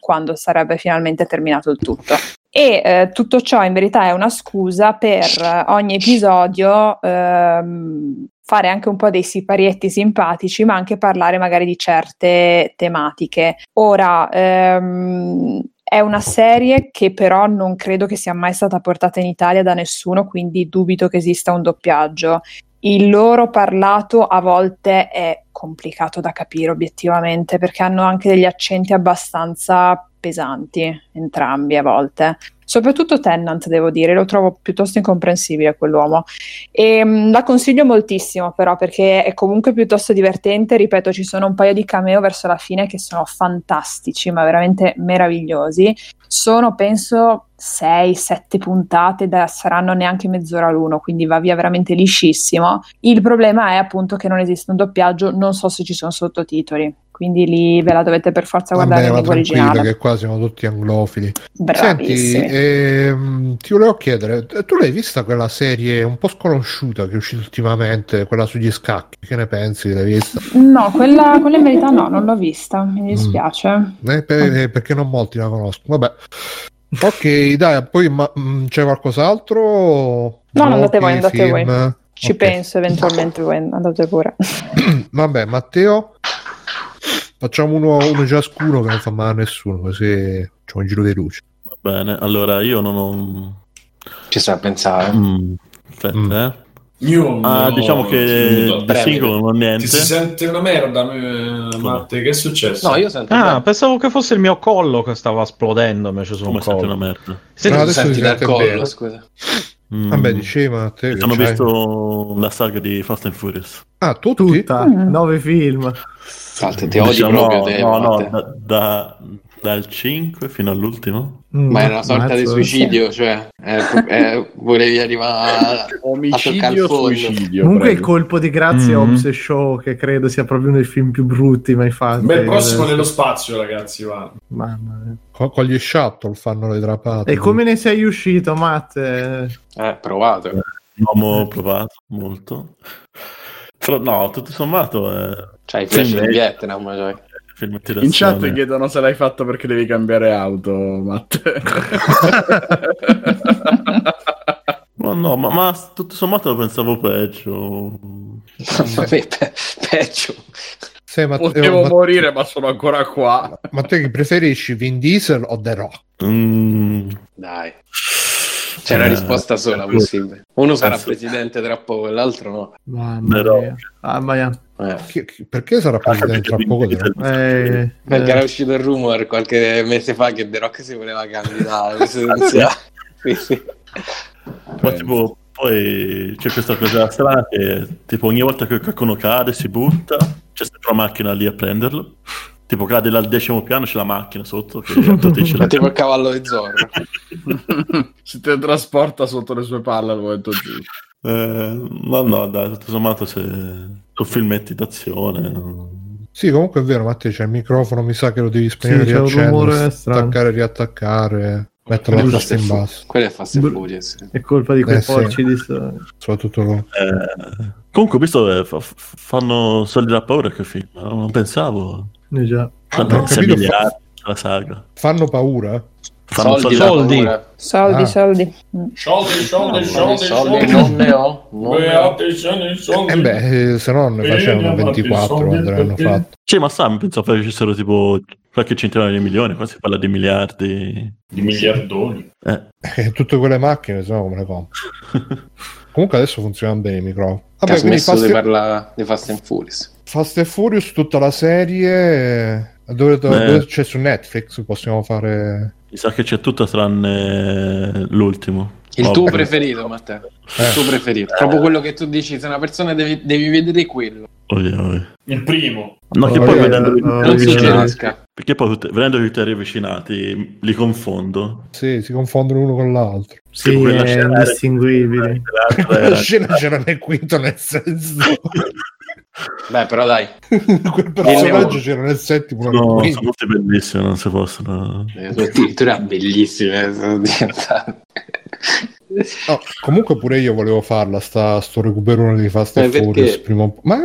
quando sarebbe finalmente terminato il tutto. E tutto ciò in verità è una scusa per ogni episodio fare anche un po' dei siparietti simpatici, ma anche parlare magari di certe tematiche. Ora, è una serie che però non credo che sia mai stata portata in Italia da nessuno, quindi dubito che esista un doppiaggio. Il loro parlato a volte è complicato da capire obiettivamente, perché hanno anche degli accenti abbastanza pesanti, entrambi a volte. Soprattutto Tennant, devo dire, lo trovo piuttosto incomprensibile quell'uomo. E la consiglio moltissimo però, perché è comunque piuttosto divertente, ripeto, ci sono un paio di cameo verso la fine che sono fantastici, ma veramente meravigliosi. Sono, penso, 6-7 puntate, saranno neanche mezz'ora l'uno, quindi va via veramente liscissimo. Il problema è appunto che non esiste un doppiaggio, non so se ci sono sottotitoli. Quindi lì ve la dovete per forza guardare in lingua originale, che qua siamo tutti anglofili. Bravissimi. Senti, ti volevo chiedere, tu l'hai vista quella serie un po' sconosciuta che è uscita ultimamente, quella sugli scacchi, che ne pensi? L'hai vista? No, quella in verità no, non l'ho vista, mi dispiace. Perché non molti la conoscono, vabbè. Ok, dai, poi c'è qualcos'altro? No, andate voi. Ci penso eventualmente voi, andate pure. Vabbè, Matteo? Facciamo uno ciascuno che non fa male a nessuno, così facciamo un giro di luce. Va bene, allora io non ho... Ci stai a pensare? Aspetta, Io no, diciamo che da singolo non niente. Ti si sente una merda, Matte, che è successo? No, io sento pensavo che fosse il mio collo che stava esplodendo, invece sono un collo. Senti una merda? Senti dal collo, bene. Scusa. Vabbè, diceva te. Hanno visto la saga di Fast and Furious. Ah, tutta? 9 film. Salta, ti odio proprio te. No, dal 5 fino all'ultimo. Ma è una sorta di suicidio, cioè volevi arrivare omicidio a suicidio. Comunque il colpo di grazia Hobbs & Shaw, che credo sia proprio uno dei film più brutti mai fatti. Beh, il prossimo nello spazio, ragazzi, va. Mamma mia. Con gli shuttle fanno le drapate. E come ne sei uscito, Matt? Provato. Ho provato molto. Però no, tutto sommato cioè, in Vietnam, in chat ti chiedono se l'hai fatto perché devi cambiare auto, Matt. ma tutto sommato lo pensavo peggio. Peggio. Potevo morire, ma sono ancora qua. Ma te che preferisci, Vin Diesel o The Rock? Dai. C'è una risposta sola possibile. Uno sarà presidente tra poco e l'altro no. Mamma mia. Perché sarà presidente tra poco? Perché era uscito il rumor qualche mese fa che The Rock si voleva candidare presidenziale. Quindi... Ma tipo, poi c'è questa cosa strana che tipo ogni volta che qualcuno cade si butta, c'è sempre una macchina lì a prenderlo. Tipo cade dal 10° piano, c'è la macchina sotto che è tipo il cavallo di Zorro. Si trasporta sotto le sue palle al momento giusto. No, dai, tutto sommato se tu filmetti d'azione. Sì, comunque è vero, Matteo, c'è il microfono, mi sa che lo devi spegnere, riaccendere, staccare, riattaccare. Aspetta, la testa in basso. Quella è Fast and Furious. È colpa di quei porci di soprattutto no. Comunque questo fanno soldi da paura che film, non pensavo. Già. Fanno la saga. Fanno paura? Fanno soldi. Non ne ho. Beh, se no ne facevano 24 andranno fatto. Cioè, ma Sam penso che facessero tipo qualche centinaio di milioni, qua si parla di miliardi, di miliardoni. Tutte quelle macchine, se no come le compro. Comunque adesso funzionano bene i microfoni. Vabbè, ha smesso di parlare di Fast and Furious. Fast and Furious, tutta la serie dove c'è su Netflix, possiamo fare. Mi sa che c'è tutta tranne l'ultimo. Il tuo preferito, Matteo. Il tuo preferito. Proprio quello che tu dici, se una persona devi vedere quello. Ovvio. Il primo. No, che poi vedendo tutti riavvicinati li confondo. Sì, si confondono uno con l'altro. Sì, è indistinguibile. La scena c'era nel quinto, nel senso. Beh, però dai, quel personaggio c'era nel settimo. No, sono tutte bellissime, non si possono. Addirittura bellissime sono diventate. No, comunque pure io volevo farla sto recuperone di Fast and Furious prima. Ma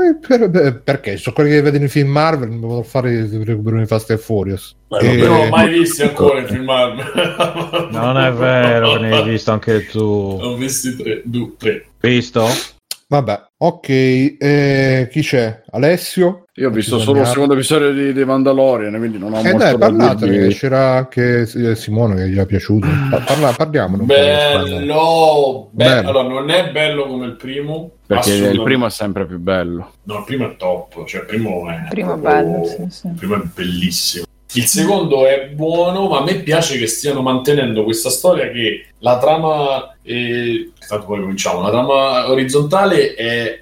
perché? Sono quelli che vedono i film Marvel, non voglio fare il recuperone di Fast and Furious. Non ho mai visto ancora il film Marvel. Non è vero, ne hai visto anche tu. Ho visto tre. Visto? Vabbè, ok, chi c'è? Alessio? Io ho visto solo il secondo episodio di The Mandalorian, quindi non ho molto da dire. Parlatene, c'era anche Simone che gli è piaciuto. Parliamone. Bello. Allora, non è bello come il primo. Perché il primo è sempre più bello. No, il primo è top, cioè il primo è... bello, sì. Il primo è bellissimo. Il secondo è buono, ma a me piace che stiano mantenendo questa storia che la trama, tanto poi cominciamo, la trama orizzontale è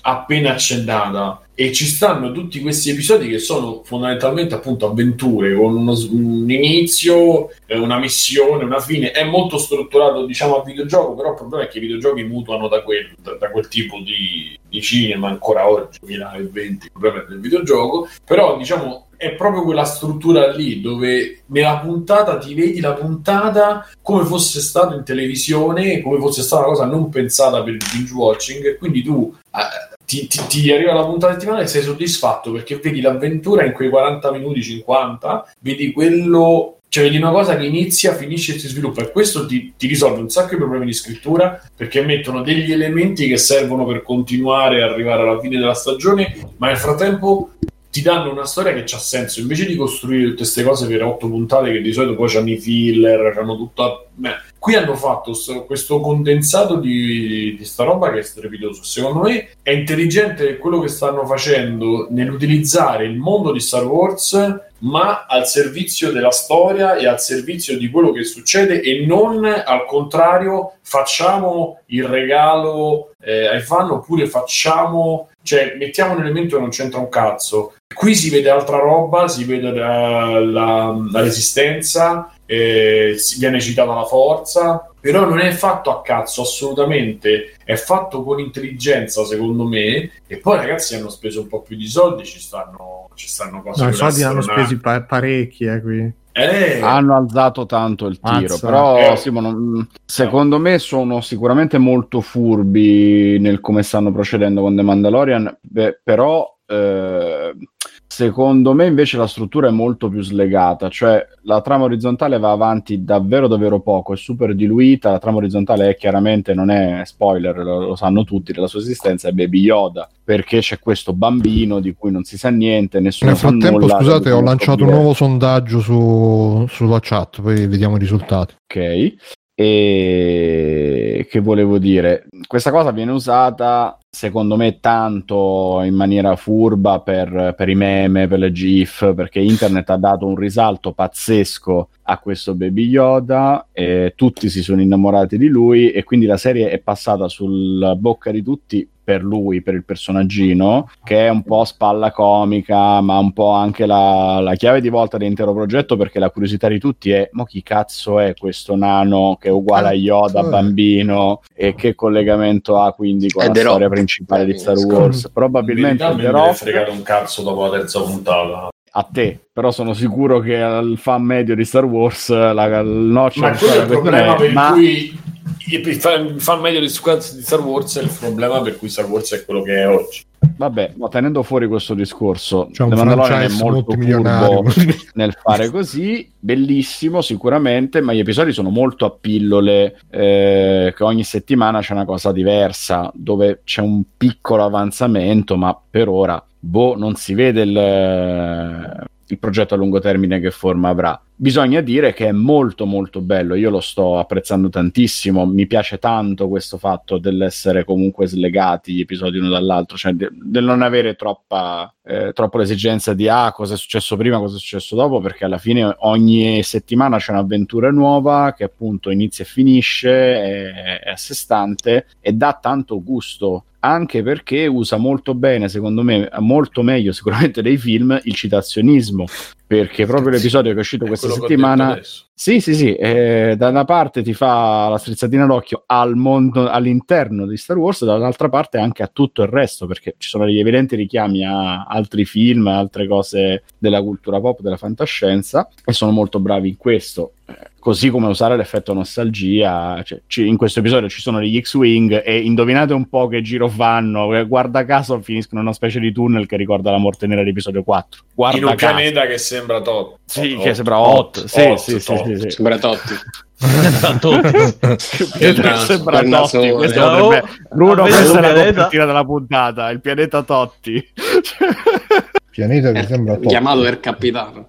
appena accennata e ci stanno tutti questi episodi che sono fondamentalmente appunto avventure con un inizio, una missione, una fine. È molto strutturato, diciamo, a videogioco, però il problema è che i videogiochi mutuano da quel tipo di cinema ancora oggi, 2020, il problema del videogioco, però diciamo... è proprio quella struttura lì dove nella puntata ti vedi la puntata come fosse stato in televisione, come fosse stata una cosa non pensata per il binge watching, quindi tu ti arriva la puntata settimanale e sei soddisfatto perché vedi l'avventura in quei 40 minuti 50, vedi quello, cioè vedi una cosa che inizia, finisce e si sviluppa, e questo ti risolve un sacco di problemi di scrittura perché mettono degli elementi che servono per continuare e arrivare alla fine della stagione, ma nel frattempo ti danno una storia che c'ha senso, invece di costruire tutte queste cose per 8 puntate che di solito poi c'hanno i filler, c'hanno tutta... Qui hanno fatto questo condensato di sta roba che è strepitoso. Secondo me è intelligente quello che stanno facendo nell'utilizzare il mondo di Star Wars, ma al servizio della storia e al servizio di quello che succede, e non al contrario facciamo il regalo ai fan, oppure facciamo, cioè mettiamo un elemento che non c'entra un cazzo. Qui si vede altra roba, si vede la resistenza, viene citata la forza, però non è fatto a cazzo assolutamente, è fatto con intelligenza secondo me. E poi ragazzi hanno speso un po' più di soldi, ci stanno cose, no, i soldi hanno spesi parecchi qui. Hanno alzato tanto il tiro, però Simone, secondo me sono sicuramente molto furbi nel come stanno procedendo con The Mandalorian. Beh, però secondo me invece la struttura è molto più slegata, cioè la trama orizzontale va avanti davvero poco, è super diluita. La trama orizzontale è chiaramente, non è spoiler, lo sanno tutti, della sua esistenza è Baby Yoda, perché c'è questo bambino di cui non si sa niente, nessuno sa nulla. Nel frattempo, scusate, ho lanciato un nuovo sondaggio sulla chat, poi vediamo i risultati. Ok. E che volevo dire, questa cosa viene usata secondo me tanto in maniera furba per i meme, per le gif, perché internet ha dato un risalto pazzesco a questo Baby Yoda e tutti si sono innamorati di lui, e quindi la serie è passata sulla bocca di tutti per lui, per il personaggino, che è un po' spalla comica, ma un po' anche la chiave di volta dell'intero progetto, perché la curiosità di tutti è: ma chi cazzo è questo nano che è uguale a Yoda bambino, e che collegamento ha quindi con la storia principale di Star Wars? Probabilmente The Rock. Mi ha fregato un cazzo dopo la terza puntata. a te, però sono sicuro che al fan medio di Star Wars la noccia... Ma quello è il problema per cui il fan medio di Star Wars è il problema per cui Star Wars è quello che è oggi. Vabbè, ma tenendo fuori questo discorso, The Mandalorian è molto curvo nel fare così, bellissimo sicuramente, ma gli episodi sono molto a pillole, che ogni settimana c'è una cosa diversa, dove c'è un piccolo avanzamento, ma per ora non si vede il progetto a lungo termine che forma avrà. Bisogna dire che è molto molto bello, io lo sto apprezzando tantissimo, mi piace tanto questo fatto dell'essere comunque slegati gli episodi uno dall'altro, cioè del non avere troppo l'esigenza di cosa è successo prima, cosa è successo dopo, perché alla fine ogni settimana c'è un'avventura nuova che appunto inizia e finisce, è a sé stante e dà tanto gusto, anche perché usa molto bene, secondo me molto meglio sicuramente dei film, il citazionismo, perché proprio l'episodio che è uscito questa settimana, sì, da una parte ti fa la strizzatina d'occhio al mondo all'interno di Star Wars, dall'altra parte anche a tutto il resto, perché ci sono degli evidenti richiami a altri film, altre cose della cultura pop, della fantascienza, e sono molto bravi in questo, così come usare l'effetto nostalgia, cioè, in questo episodio ci sono degli X-Wing e indovinate un po' che giro fanno, guarda caso finiscono in una specie di tunnel che ricorda la morte nera dell'episodio 4, guarda in un caso. Pianeta che sembra Tot, sì, che sembra Hot, sì. Sembra Totti. Sembra Totti, questo è la copertina della puntata, il pianeta Totti. Pianeta che sembra Totti, chiamato il capitano.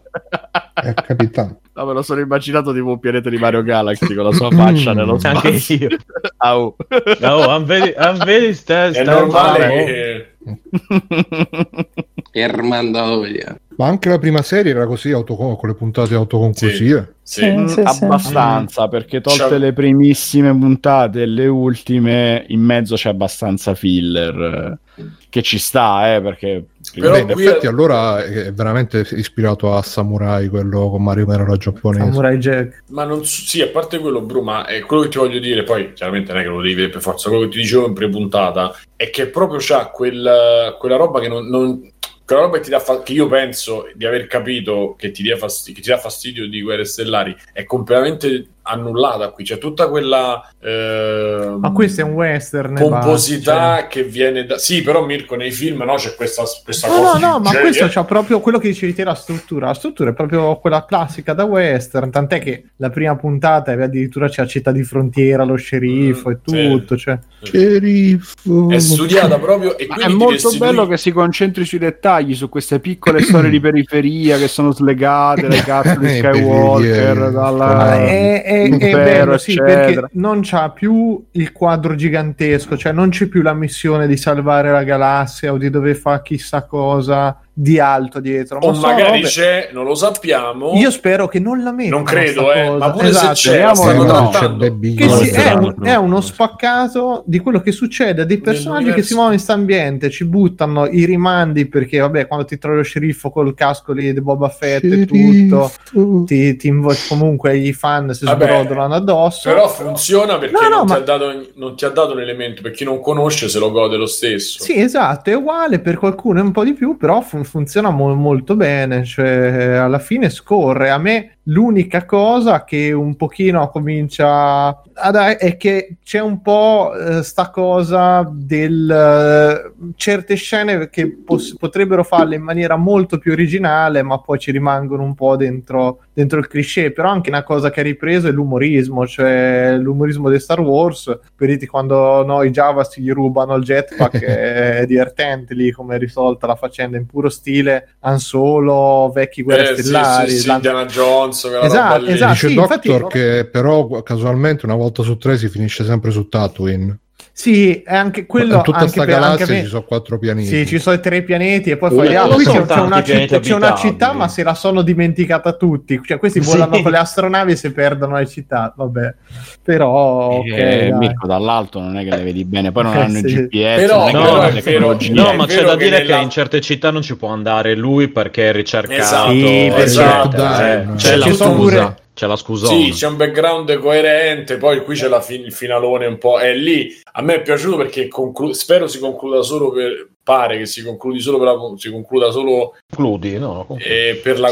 È capitano. No, me lo sono immaginato tipo un pianeta di Mario Galaxy con la sua faccia nello spazio. Anche io. Au. No, I'm very è normale che... Ma anche la prima serie era così, con le puntate autoconclusive. Sì. Abbastanza, perché tolte le primissime puntate e le ultime, in mezzo c'è abbastanza filler, che ci sta, perché... Però in effetti allora è veramente ispirato a Samurai, quello con Mario Merola giapponese. Samurai Jack. Ma non a parte quello, Bru, ma è quello che ti voglio dire, poi chiaramente non è che lo devi vedere per forza, quello che ti dicevo in pre-puntata è che proprio c'ha quella roba che non quella roba che ti dà che io penso di aver capito che ti dà fastidio di Guerre Stellari è completamente annullata qui, c'è tutta quella ma questo è un western pomposità che viene da però Mirko nei film no c'è questa cosa no ma genere. Questo c'ha proprio quello che dicevi te, la struttura è proprio quella classica da western, tant'è che la prima puntata addirittura c'è la città di frontiera, lo sceriffo e tutto Sceriffo è studiata proprio e è molto bello che si concentri sui dettagli, su queste piccole storie di periferia che sono slegate dai cazzo di Skywalker dalla è bello, sì, perché non c'ha più il quadro gigantesco, cioè non c'è più la missione di salvare la galassia o di dove fa chissà cosa di alto dietro, ma magari c'è, non lo sappiamo, io spero che non la mettano, non credo, ma pure se c'è, è uno spaccato di quello che succede, dei personaggi che si muovono in sta ambiente, ci buttano i rimandi perché vabbè, quando ti trovi lo sceriffo col casco lì di Boba Fett e tutto comunque i fan si sbrodolano addosso, però funziona perché non ti ha dato l'elemento, per chi non conosce se lo gode lo stesso, sì esatto, è uguale, per qualcuno è un po' di più, però funziona molto bene, cioè alla fine scorre. A me l'unica cosa che un pochino comincia è che c'è un po' sta cosa del certe scene che potrebbero farle in maniera molto più originale, ma poi ci rimangono un po' dentro il cliché. Però anche una cosa che ha ripreso è l'umorismo, cioè l'umorismo di Star Wars, periti quando i Java si gli rubano il jetpack è divertente lì come è risolta la faccenda in puro stile Han Solo, vecchi Guerre Stellari, sì, Indiana Jones. Esatto, dice sì, Doctor infatti, che però casualmente una volta su tre si finisce sempre su Tatooine. Sì, è anche quello. In tutta questa galassia ci sono 4 pianeti. Sì, ci sono 3 pianeti e poi qui c'è una città, ma se la sono dimenticata tutti. Cioè, questi volano con le astronavi e si perdono le città. Vabbè, però Mirko dall'alto non è che le vedi bene. Poi non hanno il GPS. Però, ma c'è da dire che in certe città non ci può andare lui perché è ricercato. Esatto. C'è la scusa. C'è la scusona. Sì, c'è un background coerente, poi qui c'è il finalone un po'. È lì. A me è piaciuto perché spero si concluda solo per pare che si concludi solo per la, si concluda solo concludi, no, per la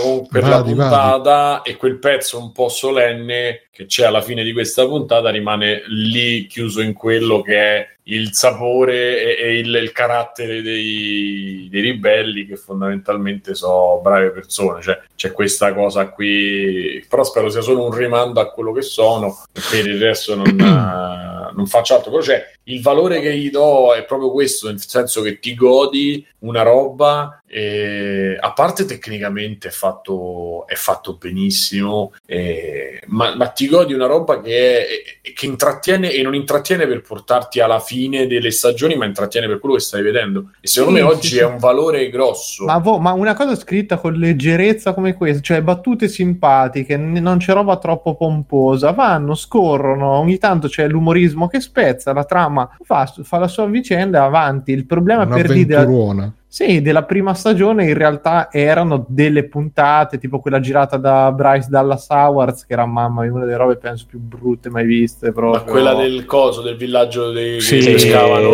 puntata. E quel pezzo un po' solenne che c'è alla fine di questa puntata rimane lì chiuso in quello che è il sapore e il carattere dei ribelli, che fondamentalmente sono brave persone, cioè c'è questa cosa qui, però spero sia solo un rimando a quello che sono, per il resto non faccio altro, però c'è il valore che gli do è proprio questo, nel senso che ti godi una roba, a parte tecnicamente è fatto benissimo, ma ti godi una roba che intrattiene e non intrattiene per portarti alla fine delle stagioni, ma intrattiene per quello che stai vedendo, e secondo me oggi è un valore grosso. Ma una cosa scritta con leggerezza come questa, cioè battute simpatiche, non c'è roba troppo pomposa, vanno, scorrono, ogni tanto c'è l'umorismo che spezza, la trama fa la sua vicenda avanti, il problema è per lì della prima stagione in realtà erano delle puntate, tipo quella girata da Bryce Dallas Howard, che era una delle robe penso più brutte mai viste proprio. Ma quella del coso, del villaggio dei che pescavano,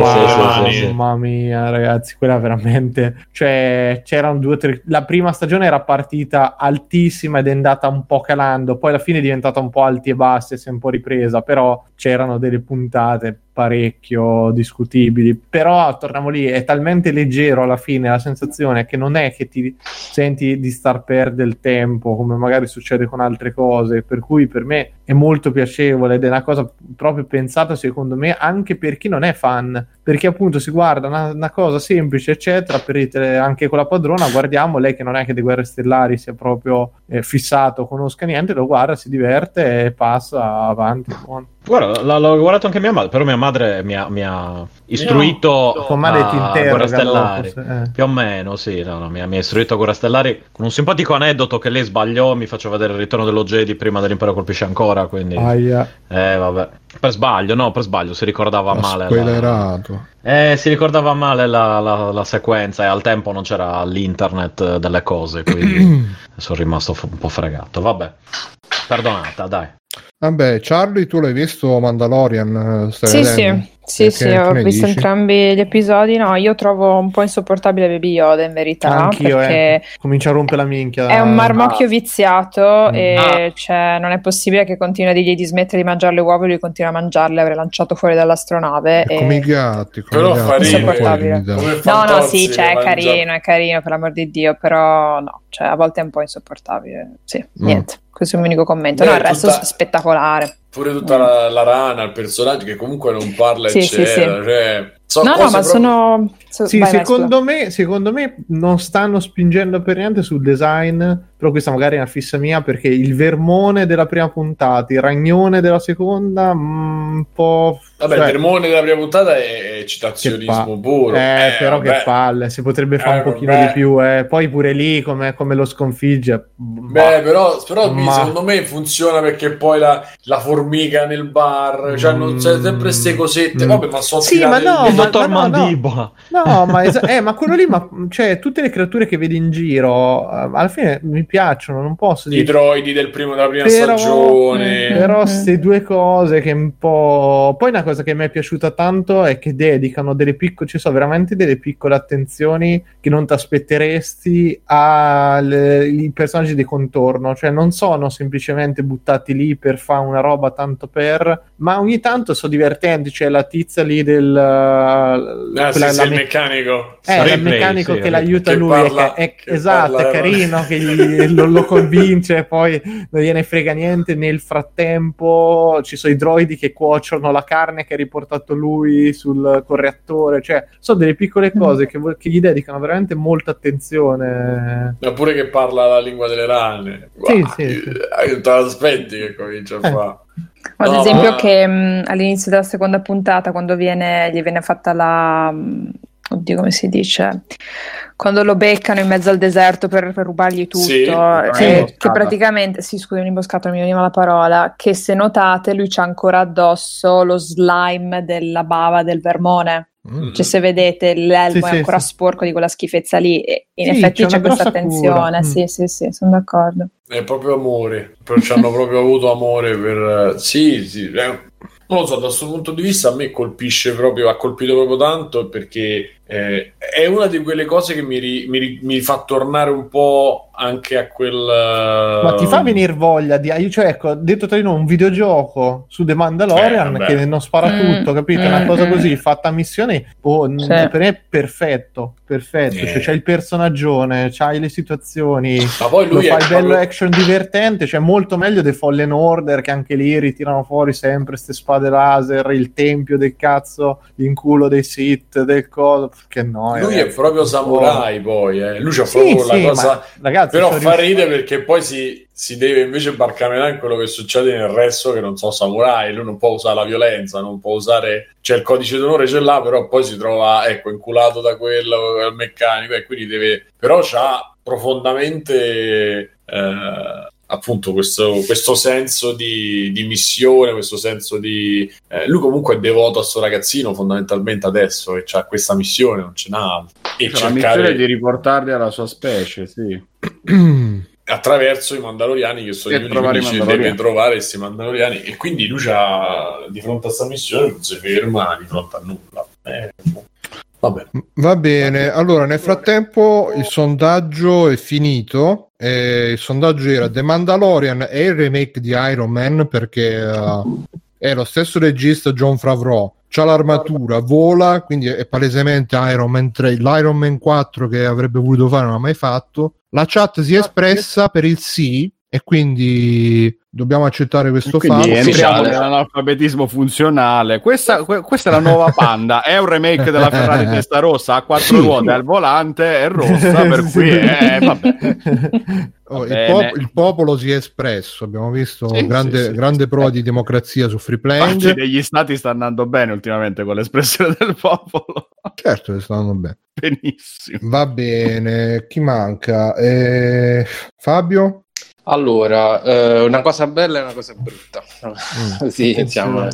mamma mia ragazzi, quella veramente, cioè c'erano la prima stagione era partita altissima ed è andata un po' calando, poi alla fine è diventata un po' alti e bassi e si è un po' ripresa, però c'erano delle puntate parecchio discutibili, però torniamo lì, è talmente leggero alla fine, la sensazione è che non è che ti senti di star per del tempo come magari succede con altre cose, per cui per me è molto piacevole ed è una cosa proprio pensata secondo me anche per chi non è fan, perché appunto si guarda una cosa semplice eccetera, anche con la padrona guardiamo, lei che non è che di Guerre Stellari sia proprio fissato, conosca niente, lo guarda, si diverte e passa avanti con... Guarda, l'ho guardato anche mia madre, però mia madre mi ha istruito a Guerre Stellari, più o meno, sì, mi ha istruito a Guerre Stellari con un simpatico aneddoto che lei sbagliò, mi faceva vedere Il Ritorno dello Jedi prima dell'Impero Colpisce Ancora, quindi... vabbè. Per sbaglio, si ricordava male. Spoilerato. Si ricordava male la sequenza e al tempo non c'era l'internet delle cose, quindi sono rimasto un po' fregato, vabbè. Perdonata, dai. Vabbè, Charlie, tu l'hai visto Mandalorian? Sì, ho visto entrambi gli episodi. No, io trovo un po' insopportabile Baby Yoda, in verità. Anch'io, perché comincia a rompere la minchia. È un marmocchio viziato e cioè, non è possibile che continui a dirgli di smettere di mangiare le uova e lui continua a mangiarle, avrei lanciato fuori dall'astronave. Come i gatti, però insopportabile. No, sì, cioè, è carino, per l'amor di Dio, però no, cioè, a volte è un po' insopportabile. Sì, niente. Questo è un unico commento. No, il resto è spettacolare. Pure tutta la rana, il personaggio che comunque non parla, eccetera. Sì. Cioè, secondo me non stanno spingendo per niente sul design, però questa magari è una fissa mia, perché il vermone della prima puntata, il ragnone della seconda, un po'... Vabbè, il vermone della prima puntata è citazionismo puro. Però che palle, si potrebbe fare un pochino di più. Poi pure lì, come lo sconfigge. Secondo me funziona, perché poi la formica nel bar, cioè non c'è sempre queste cosette. Vabbè, ma sono dottor Mandibola. Ma quello lì, cioè, tutte le creature che vedi in giro, alla fine mi piacciono, non posso dire. I droidi della prima stagione. Però queste due cose che un po'... Poi una cosa che mi è piaciuta tanto è che dedicano veramente delle piccole attenzioni che non ti aspetteresti ai personaggi di contorno, cioè non sono semplicemente buttati lì per fare una roba tanto per, ma ogni tanto sono divertenti, c'è la tizia lì il meccanico. Che l'aiuta che lui parla, è carino, che lo convince, poi non gliene frega niente. Nel frattempo ci sono i droidi che cuociono la carne che ha riportato lui sul correattore, cioè sono delle piccole cose che gli dedicano veramente molta attenzione. Ma pure che parla la lingua delle rane, non te l'aspetti che comincia a fare. Ad esempio che all'inizio della seconda puntata, quando gli viene fatta la... Oddio, come si dice? Quando lo beccano in mezzo al deserto per rubargli tutto, che praticamente, un'imboscata, non mi veniva la parola, che se notate lui c'ha ancora addosso lo slime della bava del vermone. Cioè, se vedete l'elmo è ancora sporco di quella schifezza lì, e in effetti c'è questa attenzione. Sì, sono d'accordo. È proprio amore, ci hanno proprio avuto amore per... Non lo so, da questo punto di vista a me ha colpito proprio tanto, perché È una di quelle cose che mi fa tornare un po' anche a quel... Ma ti fa venire voglia di... Cioè, ecco, detto tra di noi, un videogioco su The Mandalorian che non spara tutto, capito? Una cosa così, fatta a missione, per me è perfetto. Cioè, c'hai il personaggione, c'hai le situazioni, ma poi lui lo fai bello action divertente, cioè molto meglio dei Fallen Order, che anche lì ritirano fuori sempre ste spade laser, il tempio del cazzo, l'inculo dei Sith, del coso... Che noia. Lui è proprio samurai, poi lui c'ha proprio la cosa, ma, ragazzi, però fa ridere perché poi si deve invece barcamenare in quello che succede nel resto, che non so, samurai, lui non può usare la violenza, non può usare, cioè il codice d'onore ce l'ha, però poi si trova inculato da quello meccanico, e quindi deve, però c'ha profondamente appunto questo senso di missione, questo senso di... lui comunque è devoto a suo ragazzino fondamentalmente adesso, e c'ha questa missione, non ce n'ha, e cioè, cercare... la missione di riportarli alla sua specie, sì, attraverso i Mandaloriani, che sono gli unici che deve trovare questi Mandaloriani, e quindi lui c'ha, di fronte a questa missione non si ferma di fronte a nulla. Va bene, allora nel frattempo il sondaggio è finito. Il sondaggio era The Mandalorian e il remake di Iron Man, perché è lo stesso regista, Jon Favreau, c'ha l'armatura, vola, quindi è palesemente Iron Man 3, l'Iron Man 4 che avrebbe voluto fare non ha mai fatto. La chat si è espressa per il sì, e quindi dobbiamo accettare questo fatto. Entriamo nell'analfabetismo funzionale. Questa è la nuova Panda, è un remake della Ferrari testa rossa, ha quattro ruote al volante, è rossa, per cui vabbè. Il popolo si è espresso, abbiamo visto grande prova di democrazia su Free Plank. Degli stati sta andando bene ultimamente con l'espressione del popolo. Certo che sta andando bene. Benissimo. Va bene, chi manca? Fabio? Allora, una cosa bella e una cosa brutta. Sì, diciamo.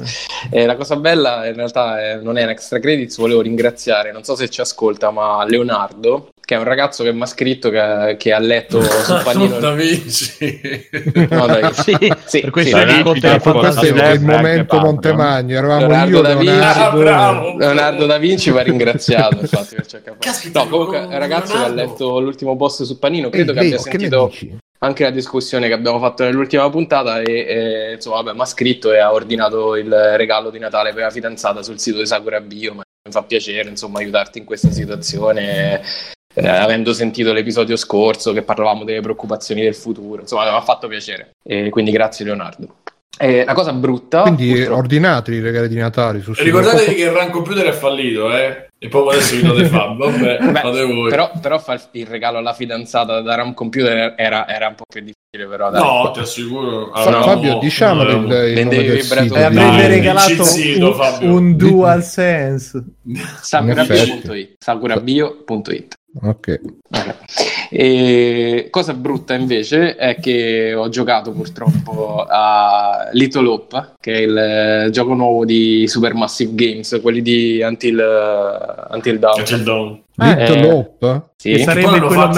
La cosa bella in realtà non è un extra credits, volevo ringraziare, non so se ci ascolta, ma Leonardo, che è un ragazzo che mi ha scritto che ha letto sul panino. Da Vinci. Per questo è il momento Montemagno. Eravamo io, Leonardo da Vinci va ringraziato, infatti, no, comunque ragazzo che ha letto l'ultimo post sul panino, credo che abbia sentito anche la discussione che abbiamo fatto nell'ultima puntata, e insomma, vabbè, mi ha scritto e ha ordinato il regalo di Natale per la fidanzata sul sito di Sakura Bio. Ma mi fa piacere, insomma, aiutarti in questa situazione, avendo sentito l'episodio scorso che parlavamo delle preoccupazioni del futuro, insomma, mi ha fatto piacere, e quindi grazie Leonardo. La cosa brutta, quindi ordinate i regali di Natale su, ricordatevi che il run computer è fallito, e poi adesso vi date fate voi. Però fare il regalo alla fidanzata da RAM computer era un po' più difficile, però dai. No, ti assicuro. Fabio, diciamo che avrebbe regalato un DualSense. Sakura Bio.it. Ok. E cosa brutta invece è che ho giocato purtroppo a Little Hope, che è il gioco nuovo di Supermassive Games, quelli di Until Dawn. Little Hope? Sì. Che sarebbe quello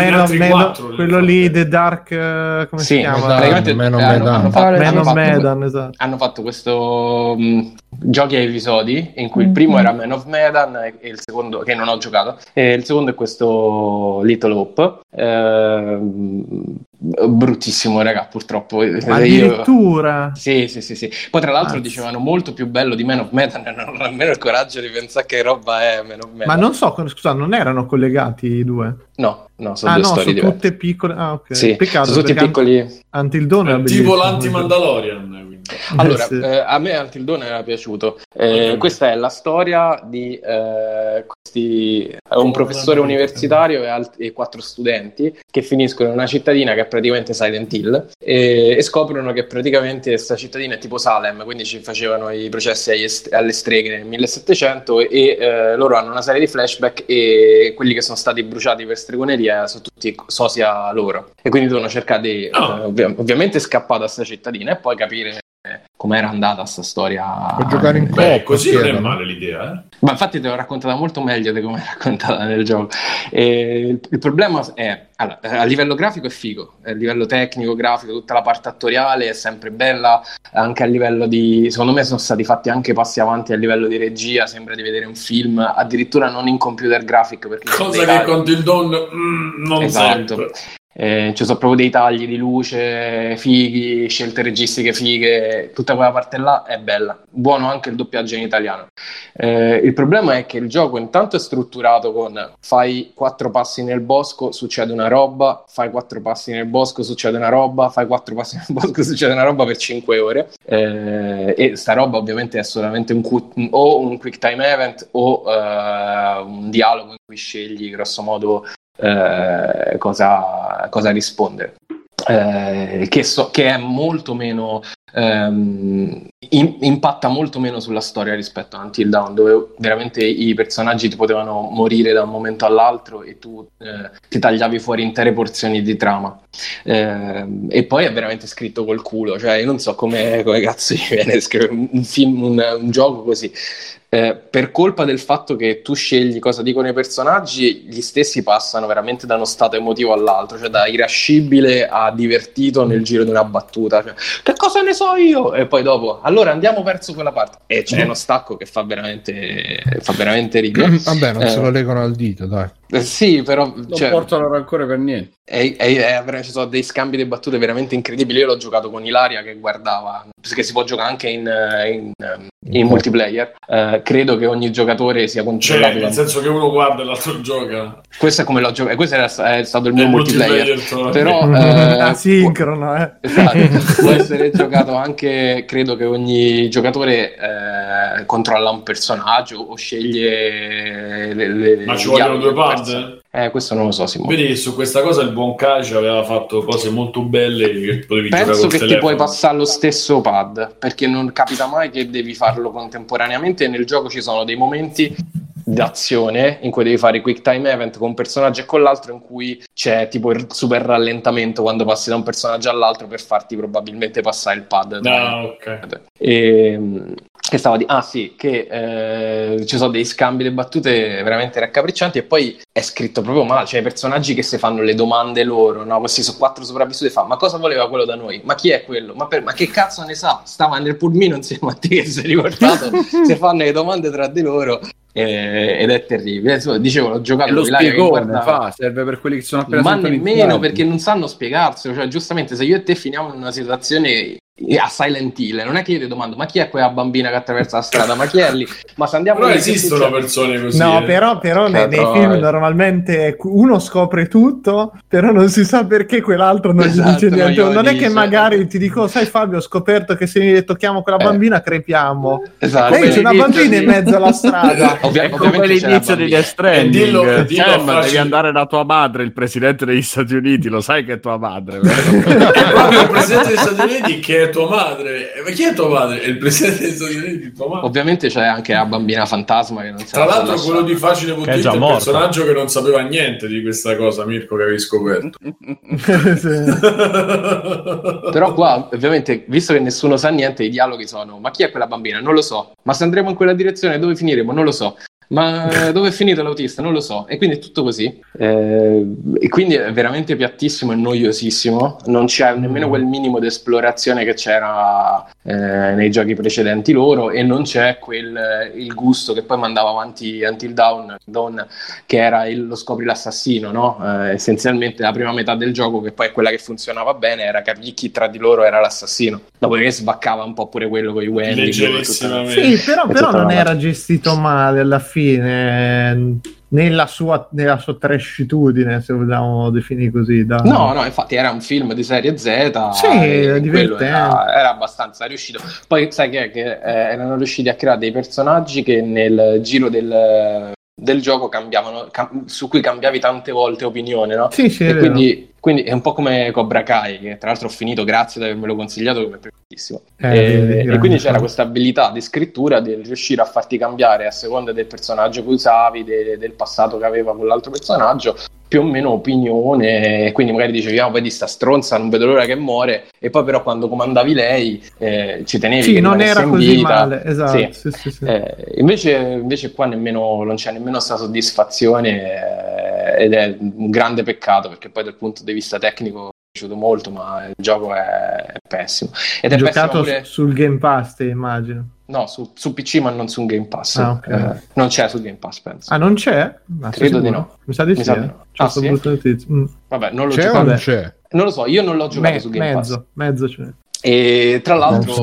quello lì, The Dark, come si chiama? Man of Medan. Hanno fatto questo giochi a episodi, in cui il primo era Man of Medan e il secondo, che non ho giocato, e il secondo è questo Little Hope. Bruttissimo, raga, purtroppo. Addirittura. Sì. Poi tra l'altro dicevano molto più bello di Man of Medan, e non ho nemmeno il coraggio di pensare che roba è Man of Medan. Ma non so, scusa, non erano collegati i due? No, sono due storie diverse. Tutte piccole. Ok. Sì, peccato, sono tutti piccoli. Until Dawn è tipo l'anti-Mandalorian. Allora, a me Until Dawn era piaciuto. Questa è la storia di un professore universitario e quattro studenti che finiscono in una cittadina che è praticamente Silent Hill, e scoprono che praticamente questa cittadina è tipo Salem, quindi ci facevano i processi alle streghe nel 1700, e loro hanno una serie di flashback, e quelli che sono stati bruciati per stregoneria sono tutti sosia loro, e quindi devono cercare di ovviamente scappare da questa cittadina e poi capire com'era andata sta storia. Per giocare in co-op così non è male l'idea, eh? Ma infatti te l'ho raccontata molto meglio di come è raccontata nel gioco. Il problema è, allora, a livello grafico è figo, a livello tecnico, grafico, tutta la parte attoriale è sempre bella, anche a livello di, secondo me sono stati fatti anche passi avanti a livello di regia, sembra di vedere un film, addirittura non in computer graphic, perché cosa che con Until Dawn non sempre. Ci sono proprio dei tagli di luce fighi, scelte registiche fighe, tutta quella parte là è bella. Buono anche il doppiaggio in italiano. Il problema è che il gioco intanto è strutturato con fai 4 passi nel bosco, succede una roba, fai 4 passi nel bosco, succede una roba, fai 4 passi nel bosco, succede una roba per 5 ore, e sta roba ovviamente è solamente un quick time event o un dialogo in cui scegli grosso modo cosa rispondere, che è molto meno impatta molto meno sulla storia rispetto a Until Dawn, dove veramente i personaggi ti potevano morire da un momento all'altro e tu ti tagliavi fuori intere porzioni di trama, e poi è veramente scritto col culo, cioè io non so come cazzo gli viene un film, un gioco così. Per colpa del fatto che tu scegli cosa dicono i personaggi, gli stessi passano veramente da uno stato emotivo all'altro, cioè da irascibile a divertito nel giro di una battuta, cioè, che cosa ne so io? E poi dopo, allora andiamo verso quella parte, e c'è uno stacco che fa veramente ridere. Vabbè, non se lo legano al dito, dai. Sì, però non portano rancore per niente. Ci sono dei scambi di battute veramente incredibili. Io l'ho giocato con Ilaria che guardava, perché si può giocare anche in multiplayer. Credo che ogni giocatore sia controllato, nel senso che uno guarda e l'altro gioca. Questo è come l'ho giocato, questo è stato il mio multiplayer. Però asincrono, può essere giocato anche. Credo che ogni giocatore controlla un personaggio o sceglie ma ci vogliono due parti. Questo non lo so, Simone. Vedi, su questa cosa il buon Cacio aveva fatto cose molto belle che potevi giocare col telefono. Ti puoi passare lo stesso pad, perché non capita mai che devi farlo contemporaneamente. Nel gioco ci sono dei momenti d'azione in cui devi fare i quick time event con un personaggio e con l'altro, in cui c'è tipo il super rallentamento quando passi da un personaggio all'altro per farti probabilmente passare il pad. Ci sono dei scambi di battute veramente raccapriccianti, e poi è scritto proprio male, cioè i personaggi che si fanno le domande loro, no? Questi sono 4 sopravvissuti, fa ma cosa voleva quello da noi? Ma chi è quello? Ma che cazzo ne sa? Stava nel pulmino insieme a te che sei riportato. Si fanno le domande tra di loro ed è terribile. Insomma, dicevo, l'ho giocato e lo spiegone serve per quelli che sono appena ma nemmeno, perché non sanno spiegarselo, cioè giustamente se io e te finiamo in una situazione a Silent Hill, non è che io ti domando ma chi è quella bambina che attraversa la strada, ma chi è lì, ma se andiamo, non esistono persone così, no? Però nei film normalmente uno scopre tutto, però non si sa perché quell'altro non gli dice niente, non è che magari ti dico sai Fabio, ho scoperto che se mi tocchiamo quella bambina crepiamo, poi c'è una bambina in mezzo alla strada. Ovviamente come l'inizio di Death Stranding, ma devi andare da tua madre, il presidente degli Stati Uniti, lo sai che è tua madre, il presidente degli Stati Uniti che è tua madre, ma chi è tua madre? È il presidente degli Stati Uniti, tua madre. Ovviamente c'è anche la bambina fantasma che non tra l'altro quello di Facile.it è il personaggio che non sapeva niente di questa cosa, Mirko, che avevi scoperto. Però qua ovviamente, visto che nessuno sa niente, i dialoghi sono ma chi è quella bambina? Non lo so, ma se andremo in quella direzione dove finiremo? Non lo so, ma dove è finito l'autista? Non lo so. E quindi è tutto così, e quindi è veramente piattissimo e noiosissimo, non c'è nemmeno quel minimo di esplorazione che c'era nei giochi precedenti loro, e non c'è il gusto che poi mandava avanti Until Dawn, che era lo scopri l'assassino, no? Essenzialmente la prima metà del gioco, che poi è quella che funzionava bene, era capire chi tra di loro era l'assassino, dopodiché sbaccava un po' pure quello con i Wendy, sì, però non era gestito male alla fine nella sua trascitudine, se vogliamo definire così, da... no, infatti era un film di serie Z, sì, era abbastanza riuscito. Poi sai che erano riusciti a creare dei personaggi che nel giro del gioco cambiavano, su cui cambiavi tante volte opinione, no? Sì, e quindi è un po' come Cobra Kai, che tra l'altro ho finito, grazie di avermelo consigliato, che è bellissimo. E quindi c'era questa abilità di scrittura del riuscire a farti cambiare a seconda del personaggio che usavi, del passato che aveva quell'altro personaggio, più o meno opinione, quindi magari dicevi ah, vedi sta stronza, non vedo l'ora che muore, e poi però quando comandavi lei ci tenevi sì, che non era così vita. Male, esatto, sì. Sì, sì, sì. Invece qua nemmeno, non c'è nemmeno sta soddisfazione, ed è un grande peccato, perché poi dal punto di vista tecnico mi è piaciuto molto, ma il gioco è pessimo. Ed è giocato pessimo pure... sul Game Pass, te immagino. No, su PC, ma non su Game Pass. Ah, okay. Non c'è su Game Pass, penso. Ah, non c'è? Ma credo di no. Mi sa di sì. Ah, sì? Vabbè, non lo gioco. Non c'è? Non lo so, io non l'ho giocato su Game Pass. Mezzo c'è. E tra l'altro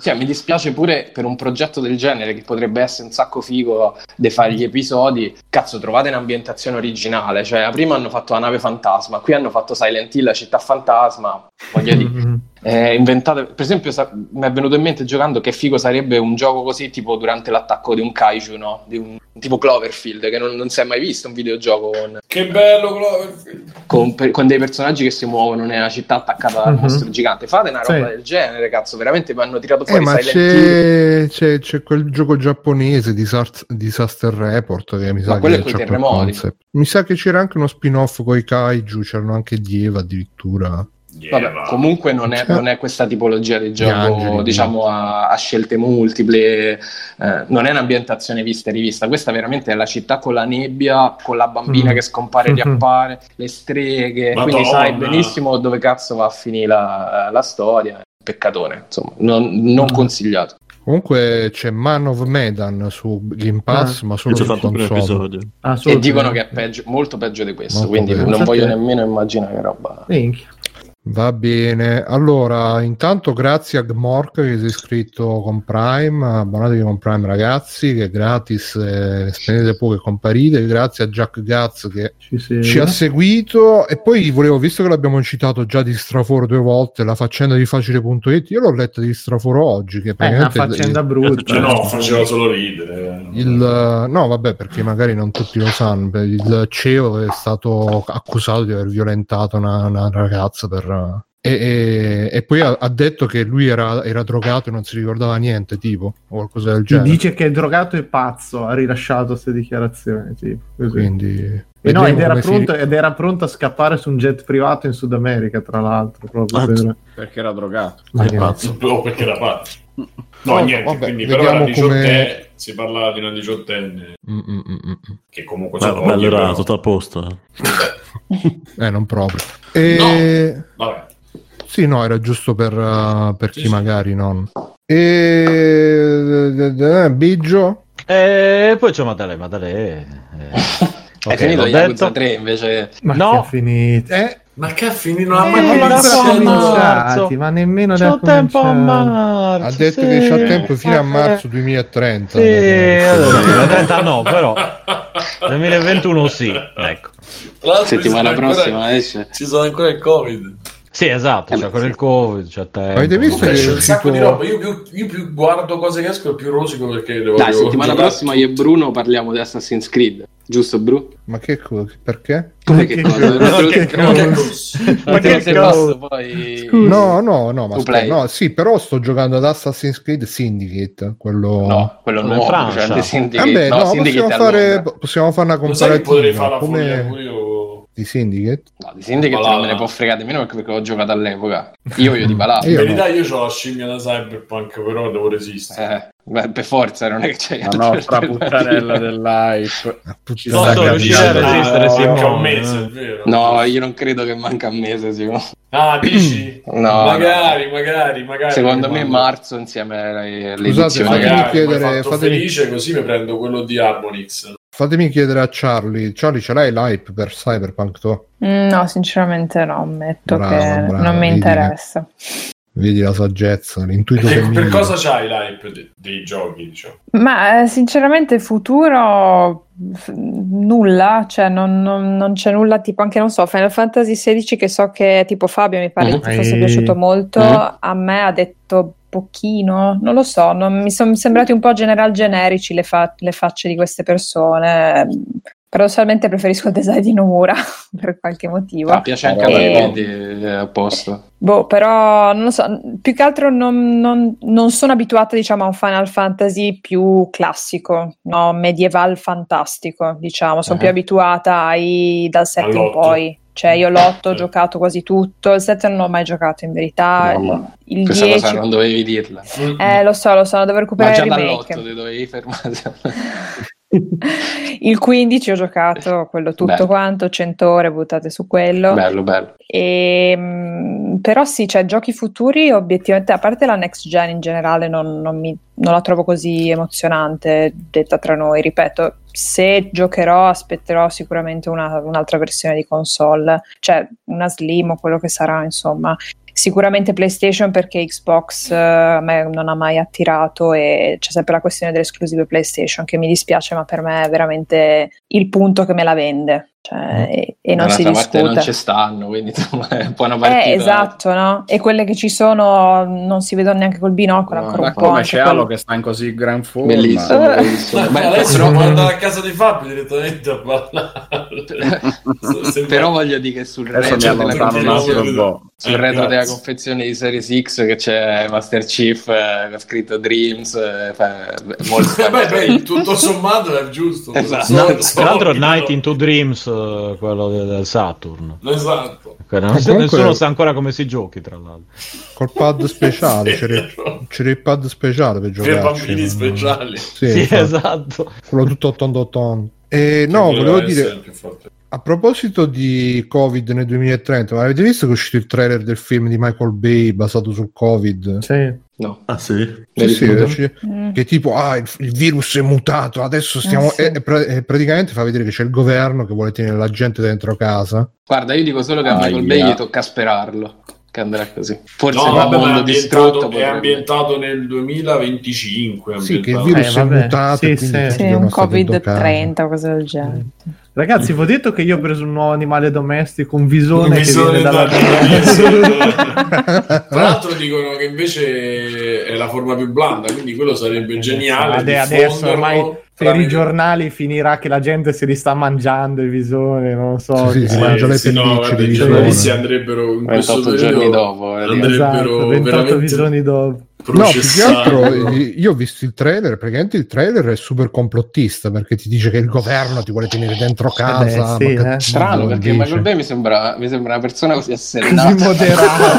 cioè, mi dispiace pure per un progetto del genere che potrebbe essere un sacco figo di fare gli episodi, cazzo, trovate un'ambientazione originale, cioè prima hanno fatto La Nave Fantasma, qui hanno fatto Silent Hill, La Città Fantasma, voglio dire inventate, per esempio mi è venuto in mente giocando che figo sarebbe un gioco così tipo durante l'attacco di un kaiju, no? Di un tipo Cloverfield, che non si è mai visto un videogioco con... Che bello Cloverfield! Con dei personaggi che si muovono nella città attaccata dal mostro gigante. Fate una roba del genere, cazzo, veramente mi hanno tirato fuori Silent Hill. C'è quel gioco giapponese Disaster Report, che mi sa quello che è quel terremoto. Mi sa che c'era anche uno spin-off con i kaiju, c'erano anche gli Eva addirittura. Yeah, vabbè, comunque non è questa tipologia di gioco, angeli, diciamo a scelte multiple, non è un'ambientazione vista e rivista, questa veramente è la città con la nebbia, con la bambina che scompare e riappare, le streghe, Madonna. Quindi sai benissimo dove cazzo va a finire la storia, peccatone, insomma, non consigliato. Comunque c'è Man of Medan su Game Pass, ma solo fatto un episodio. Ah, e dicono che è peggio, molto peggio di questo, quindi non voglio nemmeno immaginare che roba. Va bene, allora intanto grazie a Gmork che si è iscritto con Prime, abbonatevi con Prime ragazzi, che è gratis, spendete poco e comparite, grazie a Jack Gaz che ci ha seguito. E poi volevo, visto che l'abbiamo citato già di Straforo 2 volte, la faccenda di Facile.it, io l'ho letta di Straforo oggi, che è una faccenda brutta, no, faceva solo ridere, no vabbè, perché magari non tutti lo sanno, il CEO è stato accusato di aver violentato una ragazza per e poi ha detto che lui era drogato e non si ricordava niente, tipo, o qualcosa del genere. Dice che è drogato e pazzo, ha rilasciato queste dichiarazioni, tipo, così. Quindi no, ed era pronto a scappare su un jet privato in Sud America, tra l'altro, proprio perché era drogato. Ma è pazzo. No, perché era pazzo. No, niente, vabbè, quindi però era 18enne, si parlava di una 18enne che comunque era tutto a posto. Non proprio. No, vabbè. Sì, no, era giusto per chi magari non. Biggio? E poi c'è Madale. Okay, è finito Yakuza 3 invece. Ma no, è finito. Ma che ha finito? Ma nemmeno c'ho tempo a marzo. Ha detto che c'ha tempo fino a marzo 2030. Sì, 2030 no, però 2021 sì, ecco. Settimana prossima esce. Ci sono ancora il Covid. Sì, esatto, c'è ancora il Covid, c'è tempo. Avete visto che un sacco di roba? Io più guardo cose che escono, più rosico, perché devo... Dai, settimana prossima io e Bruno parliamo di Assassin's Creed. Giusto, Bru? Ma che cosa? Perché? No, sì, però sto giocando ad Assassin's Creed Syndicate, quello nuovo, Syndicate. Possiamo fare una comparativa di Syndicate? No, di Syndicate non me ne può fregare nemmeno, perché ho giocato all'epoca. Io di Balà. In verità io c'ho la scimmia da Cyberpunk, però devo resistere. Beh, per forza, non è che c'è fra puttanella dell'hype. Posso riuscire a resistere, manca un mese, è vero? No, io non credo che manca un mese, Simone. Ah, dici? No, magari. Secondo me marzo insieme all'edizione. Fatemi chiedere, felice, così mi prendo quello di Harmonix. Fatemi chiedere a Charlie, ce l'hai l'hype per Cyberpunk tu? No, sinceramente no, ammetto che non mi interessa. Vedi la saggezza, l'intuito. Per cosa c'hai l'hype dei giochi, diciamo? Ma sinceramente futuro nulla, cioè non c'è nulla, tipo anche non so Final Fantasy XVI, che so che tipo Fabio mi pare che ti fosse piaciuto molto, a me ha detto pochino, non lo so, mi sono sembrati un po' generici le facce di queste persone. Paradossalmente preferisco il design di Nomura per qualche motivo. Ah, piace anche a me, a posto. Boh, però non lo so, più che altro non sono abituata, diciamo, a un Final Fantasy più classico, no, medieval fantastico, diciamo, sono più abituata ai dal 7 in poi. Cioè io l'8 ho giocato quasi tutto, il 7 non l'ho mai giocato in verità, il 10... Cosa non dovevi dirla. Lo so, non devo recuperare il remake. Ma già dall'8 ti dovevi fermare. Il 15 ho giocato quello tutto quanto, 100 ore buttate su quello. Bello. E, però sì, cioè giochi futuri obiettivamente, a parte la next gen in generale, non la trovo così emozionante, detta tra noi, ripeto. Se giocherò aspetterò sicuramente un'altra versione di console, cioè una Slim o quello che sarà, insomma. Sicuramente PlayStation, perché Xbox a me non ha mai attirato, e c'è sempre la questione delle esclusive PlayStation che mi dispiace, ma per me è veramente il punto che me la vende, cioè, e non si discute, non ci stanno, quindi è un po' una partita, esatto, no? E quelle che ci sono non si vedono neanche col binocolo, no, ancora un po', come c'è Alo che sta in così gran forma, bellissimo. Ma adesso non può andare a casa di Fabio direttamente a parlare. Però voglio dire che sul retro della confezione di Series X che c'è Master Chief ha scritto Dreams, molto tutto sommato è giusto, tra l'altro Night into Dreams, quello del Saturn, esatto. Nessuno sa ancora come si giochi, tra l'altro col pad speciale. C'era il pad speciale per giocare per bambini speciali, sì, esatto, quello tutto 88. E no, volevo dire, a proposito di Covid nel 2030, ma avete visto che è uscito il trailer del film di Michael Bay basato sul Covid? Sì. No. Ah sì? Che tipo, il virus è mutato, adesso stiamo... Sì. E praticamente fa vedere che c'è il governo che vuole tenere la gente dentro casa. Guarda, io dico solo che a Michael Bay gli tocca sperarlo che andrà così. Forse è ambientato nel 2025. Sì, che il virus è mutato. Sì, un Covid-30 o cose del genere. Ragazzi, vi ho detto che io ho preso un nuovo animale domestico, un visone che viene dalla Tra l'altro dicono che invece è la forma più blanda, quindi quello sarebbe geniale. Adesso ormai per i giornali finirà che la gente se li sta mangiando il visone, non so. Sì, mangia le pellicce, i giornalisti andrebbero in questo giorni dopo, andrebbero 28 visoni dopo. No, più che altro io ho visto il trailer, praticamente il trailer è super complottista perché ti dice che il governo ti vuole tenere dentro casa. Strano, perché Michael Bay mi sembra una persona così asserenata, così moderata.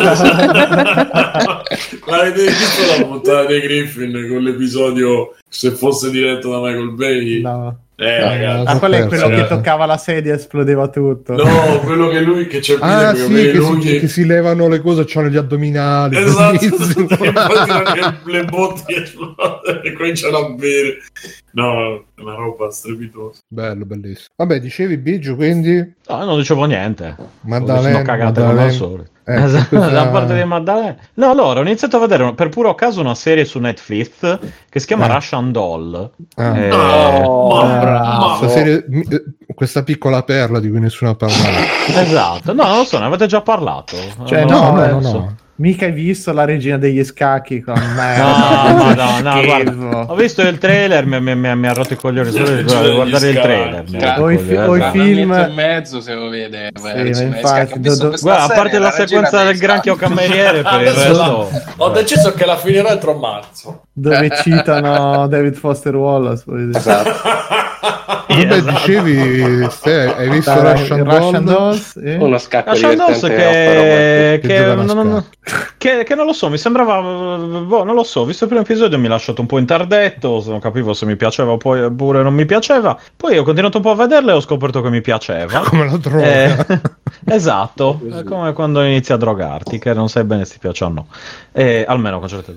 L'avete visto la puntata dei Griffin con l'episodio "Se fosse diretto da Michael Bay"? No. Ragazzi, quello è quello che toccava la sedia e esplodeva tutto. No, quello che lui che c'è che si levano le cose, c'hanno gli addominali. Esatto. Le botti esplodono e cominciano a bere. No, è una roba strepitosa. Bello, bellissimo. Vabbè, dicevi Biggio, quindi? No, non dicevo niente. Maddalena, sono cagate come al solito. Da parte di Maddalena. No, allora ho iniziato a vedere per puro caso una serie su Netflix che si chiama Russian Doll. Questa piccola perla di cui nessuno ha parlato. Esatto. No, non lo so, ne avete già parlato. Cioè, no. Mica hai visto La regina degli scacchi con me? No, guarda, ho visto il trailer, mi ha rotto i coglioni solo di guardare il trailer. O il film e mezzo se lo vede. Sì, infatti, guarda, a parte la sequenza del granchio cameriere, per il resto ho deciso che la finirò entro marzo, dove citano David Foster Wallace. Vabbè, dicevi, hai visto Russian Dolls? Russian Dolls che non lo so, mi sembrava, non lo so, ho visto il primo episodio, mi ha lasciato un po' interdetto, non capivo se mi piaceva oppure non mi piaceva, poi ho continuato un po' a vederla e ho scoperto che mi piaceva. Come la droga. Esatto, è come quando inizi a drogarti, che non sai bene se ti piace o no, almeno con certe...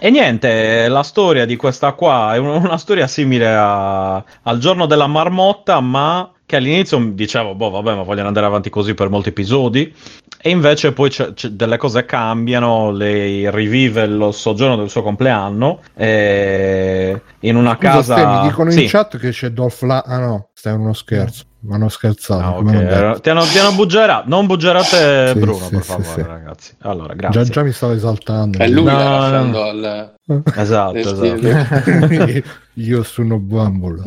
E niente, la storia di questa qua è una storia simile al giorno della marmotta, ma che all'inizio dicevo, ma vogliono andare avanti così per molti episodi, e invece poi delle cose cambiano, lei rivive il soggiorno del suo compleanno, in una casa... Stai, mi dicono in chat che c'è Dolph La... Ah no, stai uno scherzo. Ma non scherzate, ti hanno buggerato. Non buggerate, sì, Bruno, per favore, ragazzi. Allora, grazie. Già mi stavo esaltando. È lui Esatto. Io sono bambola.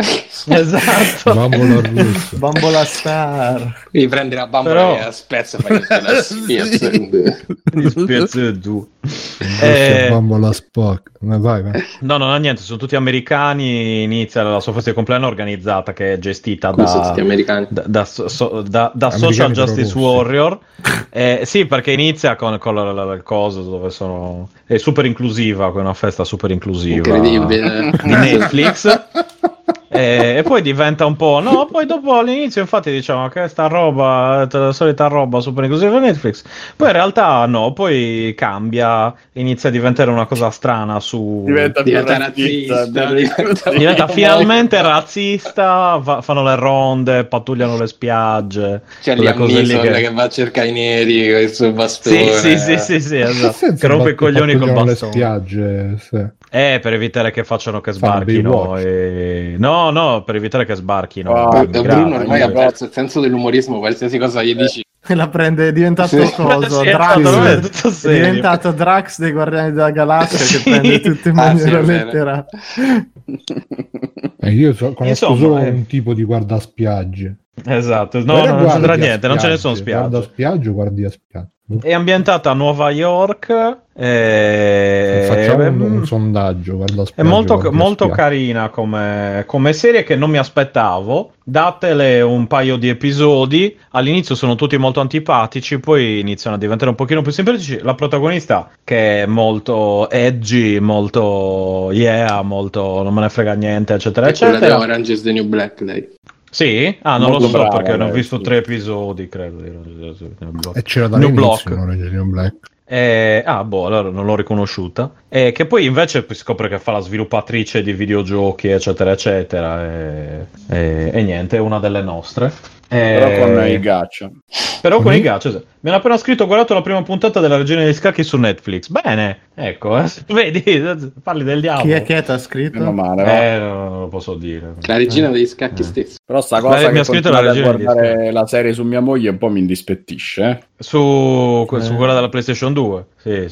russo. Esatto. Bambola russo. Bambola star. Devi prendere la bambola però... e la spezza e fai la spezza in due. Bambola Spock. Vai, vai. No, non ha niente, sono tutti americani, inizia la sua festa di compleanno organizzata che è gestita da Social Justice Warrior. Sì, perché inizia con il coso dove sono... È super inclusiva, con una festa super inclusiva. Incredibile. Di Netflix. E poi diventa un po'... No, poi dopo all'inizio infatti diciamo che sta roba, la solita roba super inclusiva Netflix, poi in realtà no, poi cambia, inizia a diventare una cosa strana su... Diventa razzista. Diventa finalmente razzista, fanno le ronde, pattugliano le spiagge. C'è le cose lì che va a cercare i neri con il suo bastone. Sì, esatto. Che rompe i coglioni col bastone. Le spiagge, sì. Per evitare che facciano che sbarchino e... No, per evitare che sbarchino. Bruno ormai ha perso il senso dell'umorismo, qualsiasi cosa gli dici. La prende, è diventato coso, Drax, è diventato Drax dei Guardiani della Galassia che prende tutto in maniera lettera. Io conosco solo un tipo di guardaspiagge. Esatto, non c'entra niente, non ce ne sono spiagge. Guardaspiagge. È ambientata a Nuova York. Facciamo un sondaggio. È molto carina come serie, che non mi aspettavo. Datele un paio di episodi. All'inizio sono tutti molto antipatici, poi iniziano a diventare un pochino più semplici. La protagonista, che è molto edgy, molto molto non me ne frega niente, eccetera eccetera. Quella di Orange is the New Black, lei. Sì? Ah, non molto lo so, brava, perché ne ho visto 3 episodi, credo. E c'era da New Black. Allora non l'ho riconosciuta. Che poi invece scopre che fa la sviluppatrice di videogiochi, eccetera, eccetera. E niente, è una delle nostre. Però con i gacha. Mi hanno appena scritto: ho guardato la prima puntata della Regina degli Scacchi su Netflix. Bene, ecco, vedi, parli del diavolo. Chi è che t'ha scritto? Meno male, non lo posso dire. La Regina degli Scacchi stessa. Però sta cosa che mi ha scritto la Regina a guardare la serie su mia moglie un po' mi indispettisce, Su quella della PlayStation 2. Sì.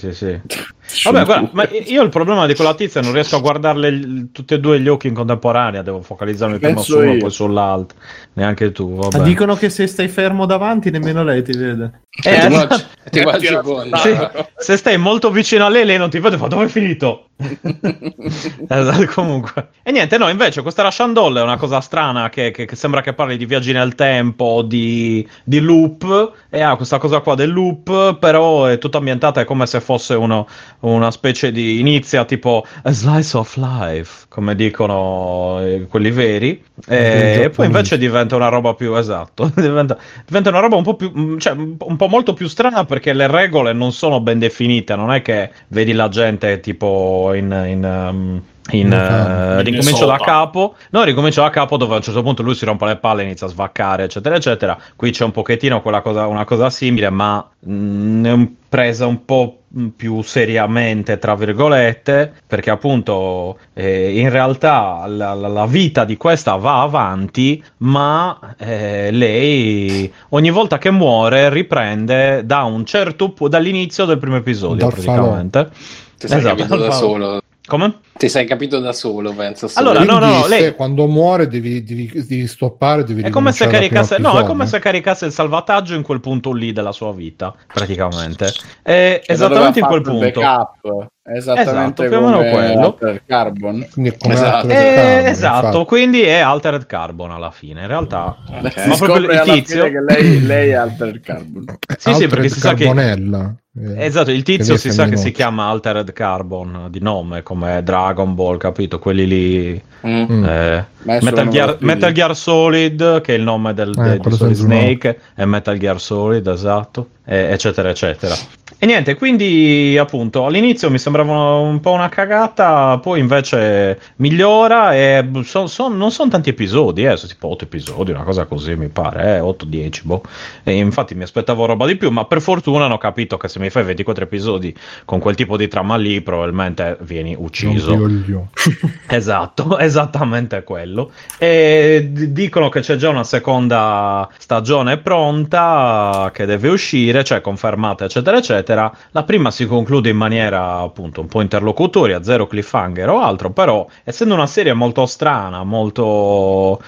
Vabbè, guarda, ma io il problema di quella tizia non riesco a guardarle tutte e due gli occhi in contemporanea, devo focalizzarmi prima su uno poi sull'altro. Neanche tu, vabbè. Dicono che se stai fermo davanti nemmeno lei ti vede. Se stai molto vicino a lei, lei non ti vede, fa dove è finito? Comunque. E niente, no, invece questa Rashandol è una cosa strana che sembra che parli di viaggi nel tempo, di loop, e ha questa cosa qua del loop, però è tutta ambientata, è come se fosse una specie di inizia tipo a slice of life, come dicono quelli veri, e poi invece diventa una roba più diventa una roba un po' più, cioè un po' molto più strana, perché le regole non sono ben definite, non è che vedi la gente tipo ricomincio da capo. No, ricomincio da capo, dove a un certo punto lui si rompe le palle, inizia a svaccare, eccetera eccetera. Qui c'è un pochettino una cosa simile, ma presa un po' più seriamente, tra virgolette, perché appunto in realtà la vita di questa va avanti, ma lei ogni volta che muore riprende dall'inizio del primo episodio, praticamente. Ti sei capito da solo. Come? Ti sei capito da solo, penso. Allora, no, lei quando muore devi stoppare, devi ricominciare. È come se caricasse il salvataggio in quel punto lì della sua vita, praticamente. Esattamente in quel punto. Backup. Esattamente, più o meno quello. Altered Carbon. Esatto, quindi è Altered Carbon alla fine, in realtà. Ma proprio il tizio che lei è Altered Carbon. Sì, perché si sa che esatto, il tizio si sa che si chiama Altered Carbon di nome, come Dragon Ball, capito? Quelli lì. Metal Gear Solid, che è il nome di Solid Snake, è Metal Gear Solid, esatto, eccetera eccetera. E niente, quindi appunto all'inizio mi sembrava un po' una cagata, poi invece migliora, e non sono tanti episodi, sono tipo 8 episodi, una cosa così mi pare, 8-10, boh. E infatti mi aspettavo roba di più, ma per fortuna hanno capito che se mi fai 24 episodi con quel tipo di trama lì probabilmente vieni ucciso. Esatto, esattamente quello. E dicono che c'è già una seconda stagione pronta che deve uscire, cioè confermata, eccetera eccetera. eccetera. La prima si conclude in maniera appunto un po' interlocutoria, zero cliffhanger o altro, però essendo una serie molto strana, molto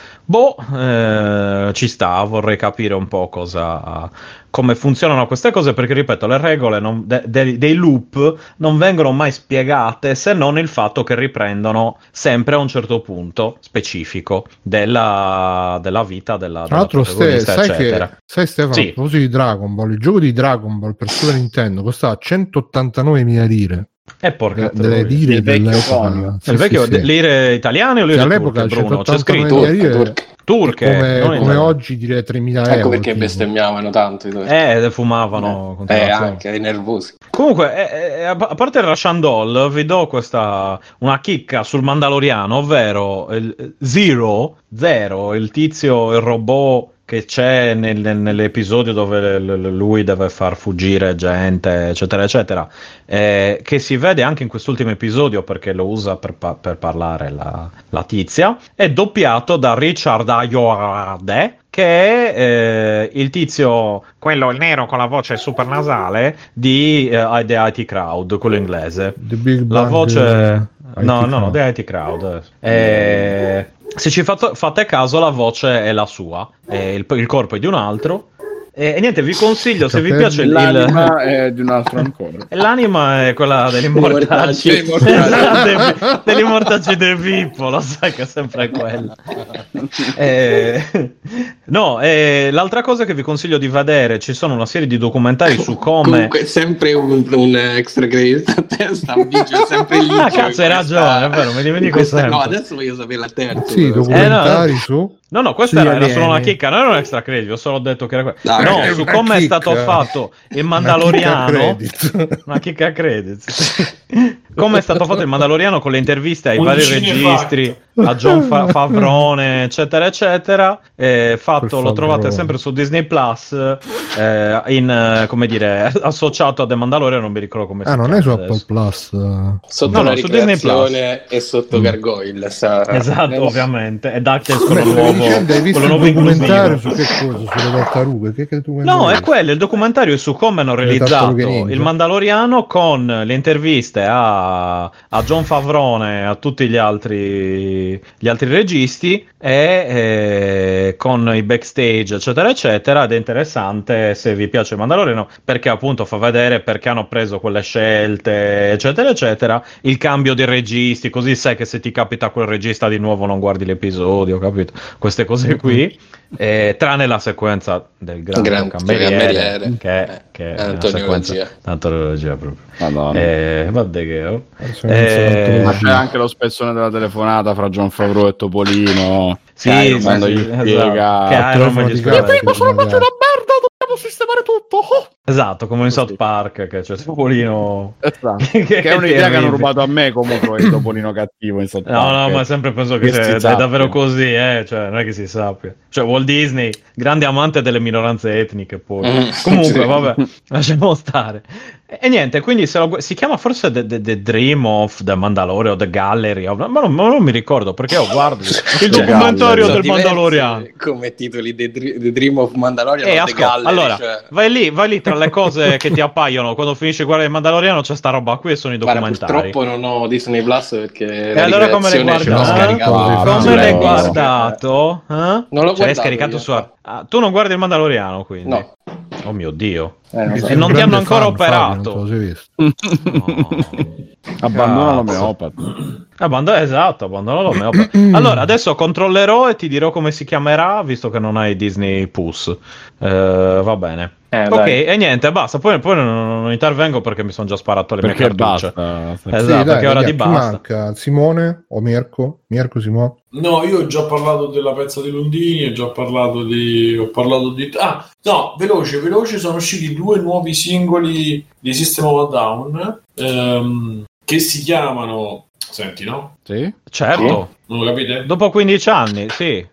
ci sta, vorrei capire un po' come funzionano queste cose, perché ripeto, le regole dei loop non vengono mai spiegate, se non il fatto che riprendono sempre a un certo punto specifico della vita tra l'altro, sai Stefano, sì. A proposito di Dragon Ball, il gioco di Dragon Ball per Super Nintendo costava 189.000 lire. E porca lire dell'epoca, il vecchio lire italiane o lire all'epoca c'è scritto turche, come oggi dire 3.000 euro. Ecco perché bestemmiavano tanto fumavano anche i nervosi. Comunque a parte il Rashandol, vi do una chicca sul Mandaloriano, ovvero il Zero, il tizio, il robot che c'è nell'episodio dove lui deve far fuggire gente, eccetera, eccetera, che si vede anche in quest'ultimo episodio perché lo usa per parlare la tizia, è doppiato da Richard Ayoade, che è il tizio, quello il nero con la voce super nasale di The IT Crowd, quello inglese. La voce... No, The IT Crowd. Se ci fate caso, la voce è la sua, il corpo è di un altro. E niente, vi consiglio, se vi piace l'anima è di un altro ancora. L'anima è quella dell'immortaggi del Vippo, lo sai che è sempre quella. L'altra cosa che vi consiglio di vedere, ci sono una serie di documentari su come. Comunque, sempre un extra credit a testa, è sempre lì. Ah, cazzo, hai ragione, è vero, me li dico sempre. No, adesso voglio sapere la terza. Sì, documentari su. No, questa era solo una chicca, non era un extra credit, ho solo detto che era quella. No, su come è stato fatto il Mandaloriano, una chicca credit. Come è stato fatto il Mandaloriano con le interviste ai vari registri, a Jon Favrone, eccetera, eccetera. Lo trovate sempre su Disney Plus, associato a The Mandalorian, non mi ricordo come si chiama. Ah, non è su Apple Plus. Sotto la ricreazione e sotto Gargoyle. Esatto, ovviamente. E Duck è quello nuovo documentario inclusivo. Su che cosa? Sulle tartarughe? È quello, il documentario è su come hanno realizzato il Mandaloriano con le interviste a Jon Favrone, a tutti gli altri registi e con i backstage, eccetera, eccetera. Ed è interessante se vi piace il Mandaloriano, perché appunto fa vedere perché hanno preso quelle scelte, eccetera, eccetera, il cambio dei registi, così sai che se ti capita quel regista di nuovo non guardi l'episodio, capito? Queste cose qui, tranne la sequenza del grande cameriere che è una sequenza antologia proprio. Madonna. Ma c'è anche lo spezzone della telefonata fra Jon Favreau e Topolino. Sì, quando gli spiega io prima sono faccio una merda, dobbiamo sistemare tutto. Esatto, come in South Park che c'è Topolino. Esatto. che è un'idea che hanno rubato a me comunque, il Topolino cattivo in South Park. No, ma sempre penso che è davvero così, cioè non è che si sappia. Cioè Walt Disney, grande amante delle minoranze etniche poi. Comunque, vabbè, lasciamo stare. E niente, quindi si chiama forse The Dream of The Mandalorian o The Gallery, ma non mi ricordo perché io guardo il documentario del Mandalorian. Come titoli The Dream of Mandalorian o The Gallery. Allora, cioè... vai lì tra le cose che ti appaiono quando finisci a guardare il Mandaloriano, c'è sta roba qui e sono i documentari. Guarda, purtroppo non ho Disney Plus perché allora come l'hai guardato? Non l'ho guardato. L'hai scaricato su... Ah, tu non guardi il Mandaloriano, quindi? No. Oh mio Dio. E non ti hanno ancora operato. Non abbandona l'omeopata. Esatto, abbandona l'omeopata. Allora, adesso controllerò e ti dirò come si chiamerà, visto che non hai Disney Plus. Va bene. Ok, dai. E niente, basta. Poi non intervengo perché mi sono già sparato le mie cartucce. Esatto, perché ora di basta. Manca Simone o Mirko? Mirko, Simone? No, io ho già parlato della pezza di Lundini, ho parlato di... Ah, no, veloce, sono usciti 2 nuovi singoli di System of a Down che si chiamano... Senti, no? Sì. Certo. Sì. Non lo capite? Dopo 15 anni, sì.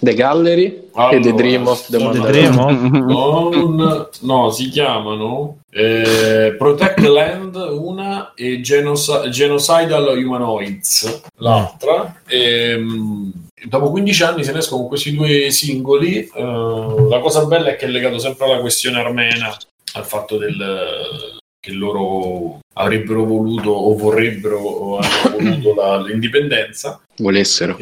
The Gallery e The Dream of the Mandalorian. No, si chiamano Protect the Land una e Genocidal Humanoids l'altra. Dopo 15 anni se ne escono con questi 2 singoli. La cosa bella è che è legato sempre alla questione armena, al fatto del che loro avrebbero voluto o vorrebbero o hanno voluto l'indipendenza. Volessero.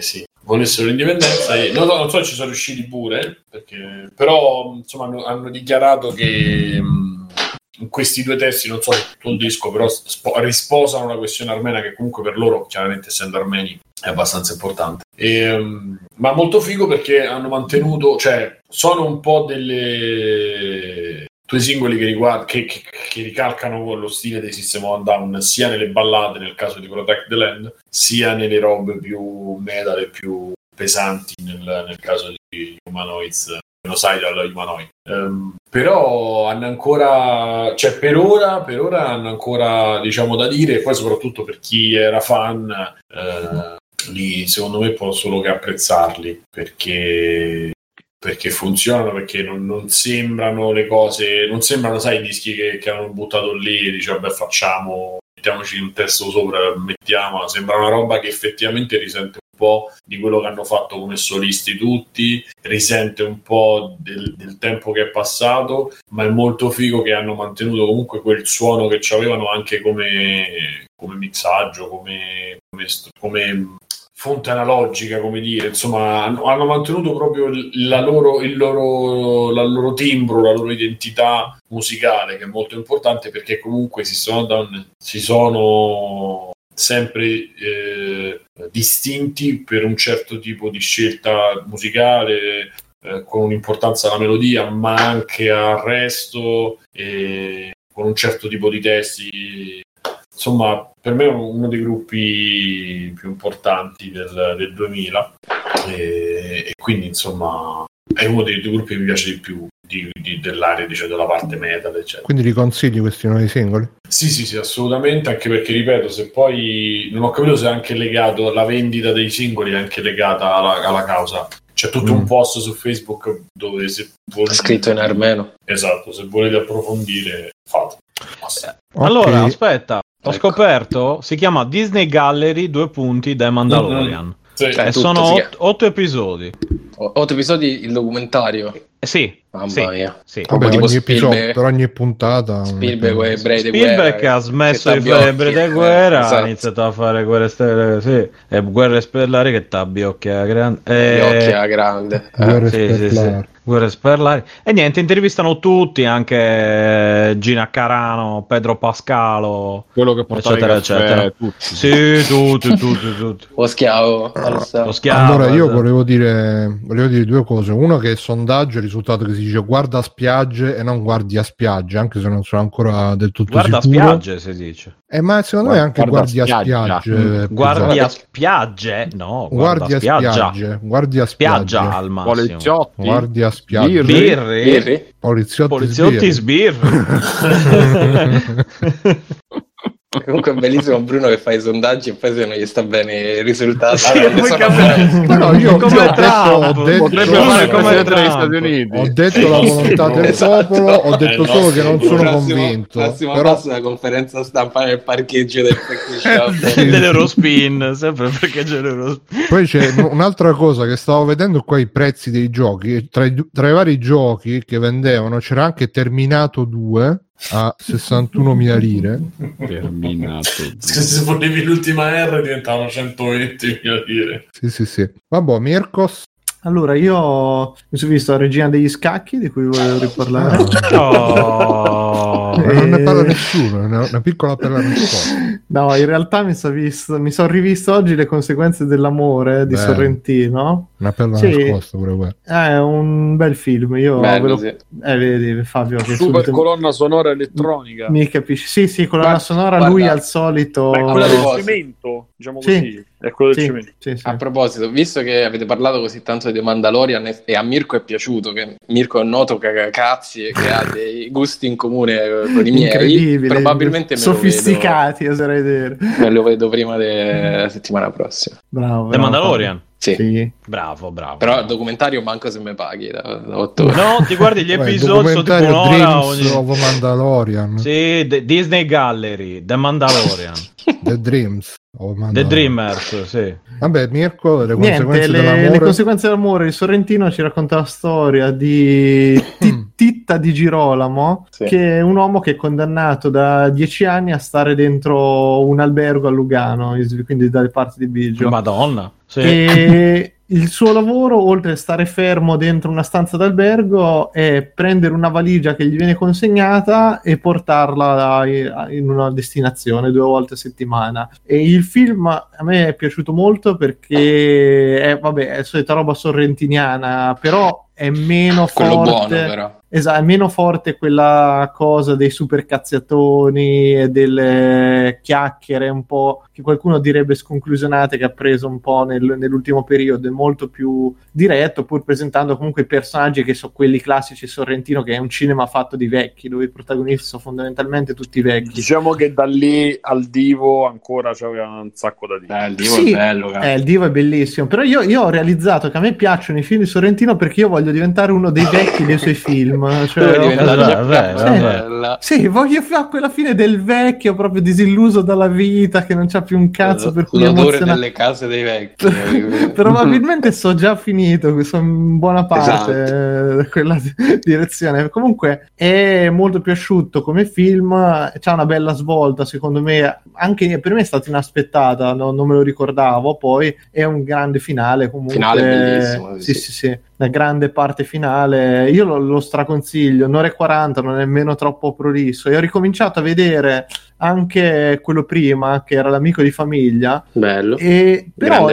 Sì, volessero l'indipendenza. E, no, non so se ci sono riusciti pure, perché, però insomma hanno dichiarato che in questi due testi, non so tutto il disco, però risposano una questione armena che comunque per loro, chiaramente essendo armeni, è abbastanza importante. Ma molto figo perché hanno mantenuto, cioè sono un po' delle... due singoli che ricalcano lo stile dei System of a Down sia nelle ballate, nel caso di Protect the Land, sia nelle robe più metal e più pesanti nel caso di Humanoids, Genocidal Humanoid. Però hanno ancora, cioè per ora hanno ancora, diciamo, da dire, e poi soprattutto per chi era fan lì secondo me può solo che apprezzarli, perché funzionano, perché non sembrano le cose, non sembrano, sai, i dischi che hanno buttato lì e dice vabbè facciamo, mettiamoci un testo sopra, mettiamola, sembra una roba che effettivamente risente un po' di quello che hanno fatto come solisti tutti, risente un po' del tempo che è passato, ma è molto figo che hanno mantenuto comunque quel suono che avevano anche come mixaggio, come fonte analogica, come dire, insomma hanno mantenuto proprio la loro timbro, la loro identità musicale, che è molto importante, perché comunque si sono sempre distinti per un certo tipo di scelta musicale, con un'importanza alla melodia ma anche al resto, con un certo tipo di testi. Insomma, per me è uno dei gruppi più importanti del 2000, e quindi insomma è uno dei gruppi che mi piace di più dell'area, diciamo, della parte metal, eccetera. Quindi li consigli questi nuovi singoli? Sì, assolutamente, anche perché, ripeto, se poi non ho capito se è anche legato, la vendita dei singoli è anche legata alla causa. C'è tutto un post su Facebook dove, se volete, scritto in armeno. Esatto, se volete approfondire, fate. Okay. Allora, aspetta, ho scoperto, si chiama Disney Gallery . The Mandalorian. Sì. Cioè, e sono 8 episodi. 8 episodi il documentario. Sì, mamma mia. Sì. Vabbè, tipo ogni episodio, per ogni puntata. Spielberg ha smesso di fare Brede Guerra, esatto. Ha iniziato a fare guerre stellari, sì. E guerre stellari che tabbiocchia grande. Tabbiocchia grande. Guerre stellari. E niente, intervistano tutti, anche Gina Carano, Pedro Pascalo, quello che portava eccetera, eccetera. Tutti. Sì, tutti. Lo schiavo. Allora io volevo dire due cose. Uno, che il sondaggio risultato che si dice guarda a spiagge e non guardi a spiagge, anche se non sono ancora del tutto guarda sicuro. Guarda a spiagge si dice. Ma secondo me anche guardi a spiagge. Guardi a spiagge? No, guardi a spiagge. Guardi a spiagge. Spiaggia al massimo. Poliziotti. Guardi a spiagge. Birri. Poliziotti sbirri. Comunque è bellissimo Bruno che fa i sondaggi e poi se non gli sta bene il risultato. Sì, no, io ho detto la volontà del popolo, ho detto solo che non sono convinto. Però la conferenza stampa nel parcheggio del dell'Eurospin, sempre il parcheggio dell'Eurospin. Poi c'è un'altra cosa che stavo vedendo qua, i prezzi dei giochi, tra i vari giochi che vendevano c'era anche Terminato 2 a 61.000 lire. Terminato. Se volevi l'ultima R diventavano 120.000 lire. Sì. Vabbè, Mirkos. Allora, io mi sono visto La regina degli scacchi, di cui volevo riparlare. Non ne parla nessuno, una piccola perla. No, in realtà mi sono rivisto oggi Le conseguenze dell'amore di Sorrentino. Una perla nascosta pure quella. È un bel film. Io bello, sì. Vedi Fabio che super colonna sonora elettronica. Mi capisci? Sì, colonna sonora, guarda, lui al solito. Beh, quella del cemento, diciamo così. È quello del cemento. Sì. A proposito, visto che avete parlato così tanto di The Mandalorian e a Mirko è piaciuto, che Mirko è un noto cacacazzi che ha dei gusti in comune con i miei, probabilmente sofisticati, oserei dire. Me lo vedo prima della settimana prossima. Bravo. The Mandalorian. Sì. Bravo. Però il documentario manco se me paghi da 8 ore. No, ti guardi gli episodi, sono tipo un'ora ogni... Mandalorian. Sì, Disney Gallery, The Mandalorian. The Dreams. The Dreamers, sì. Vabbè, Mirko, le conseguenze dell'amore di Sorrentino ci racconta la storia di fitta di Girolamo, sì, che è un uomo che è condannato da 10 anni a stare dentro un albergo a Lugano, quindi dalle parti di Biggio. Madonna, sì. E il suo lavoro, oltre a stare fermo dentro una stanza d'albergo, è prendere una valigia che gli viene consegnata e portarla in una destinazione 2 volte a settimana. E il film a me è piaciuto molto perché è solita roba sorrentiniana, però è meno quello forte, buono, però. Esatto, è meno forte quella cosa dei super cazziatoni e delle chiacchiere un po' che qualcuno direbbe sconclusionate, che ha preso un po' nell'ultimo periodo. È molto più diretto, pur presentando comunque i personaggi che sono quelli classici Sorrentino, che è un cinema fatto di vecchi, dove i protagonisti sono fondamentalmente tutti vecchi. Diciamo che da lì al Divo ancora c'aveva un sacco da dire. Il Divo, sì, è bello, il Divo è bellissimo, però io ho realizzato che a me piacciono i film di Sorrentino perché io voglio diventare uno dei vecchi dei suoi film. Cioè, sì, voglio fare quella fine del vecchio proprio disilluso dalla vita, che non c'ha più un cazzo, per cui l'odore delle case dei vecchi. Probabilmente so già finito, sono in buona parte, esatto, quella direzione. Comunque è molto più asciutto come film, c'ha una bella svolta, secondo me, anche per me è stata inaspettata, non me lo ricordavo. Poi è un grande finale, comunque finale bellissimo, sì, sì, sì, sì. Una grande parte finale, io lo straconsiglio. Un'ora e 40 non è nemmeno troppo prolisso, e ho ricominciato a vedere anche quello prima, che era L'amico di famiglia, bello, e però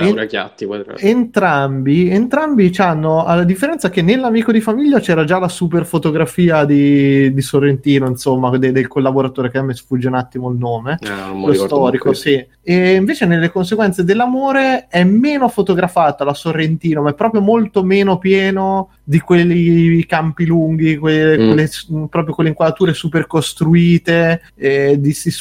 entrambi c'hanno la differenza che nell'amico di famiglia c'era già la super fotografia di Sorrentino, insomma, del collaboratore, che a me sfugge un attimo il nome, lo storico, sì. E invece nelle conseguenze dell'amore è meno fotografata la Sorrentino, ma è proprio molto meno pieno di quelli campi lunghi, proprio quelle inquadrature super costruite, di spazi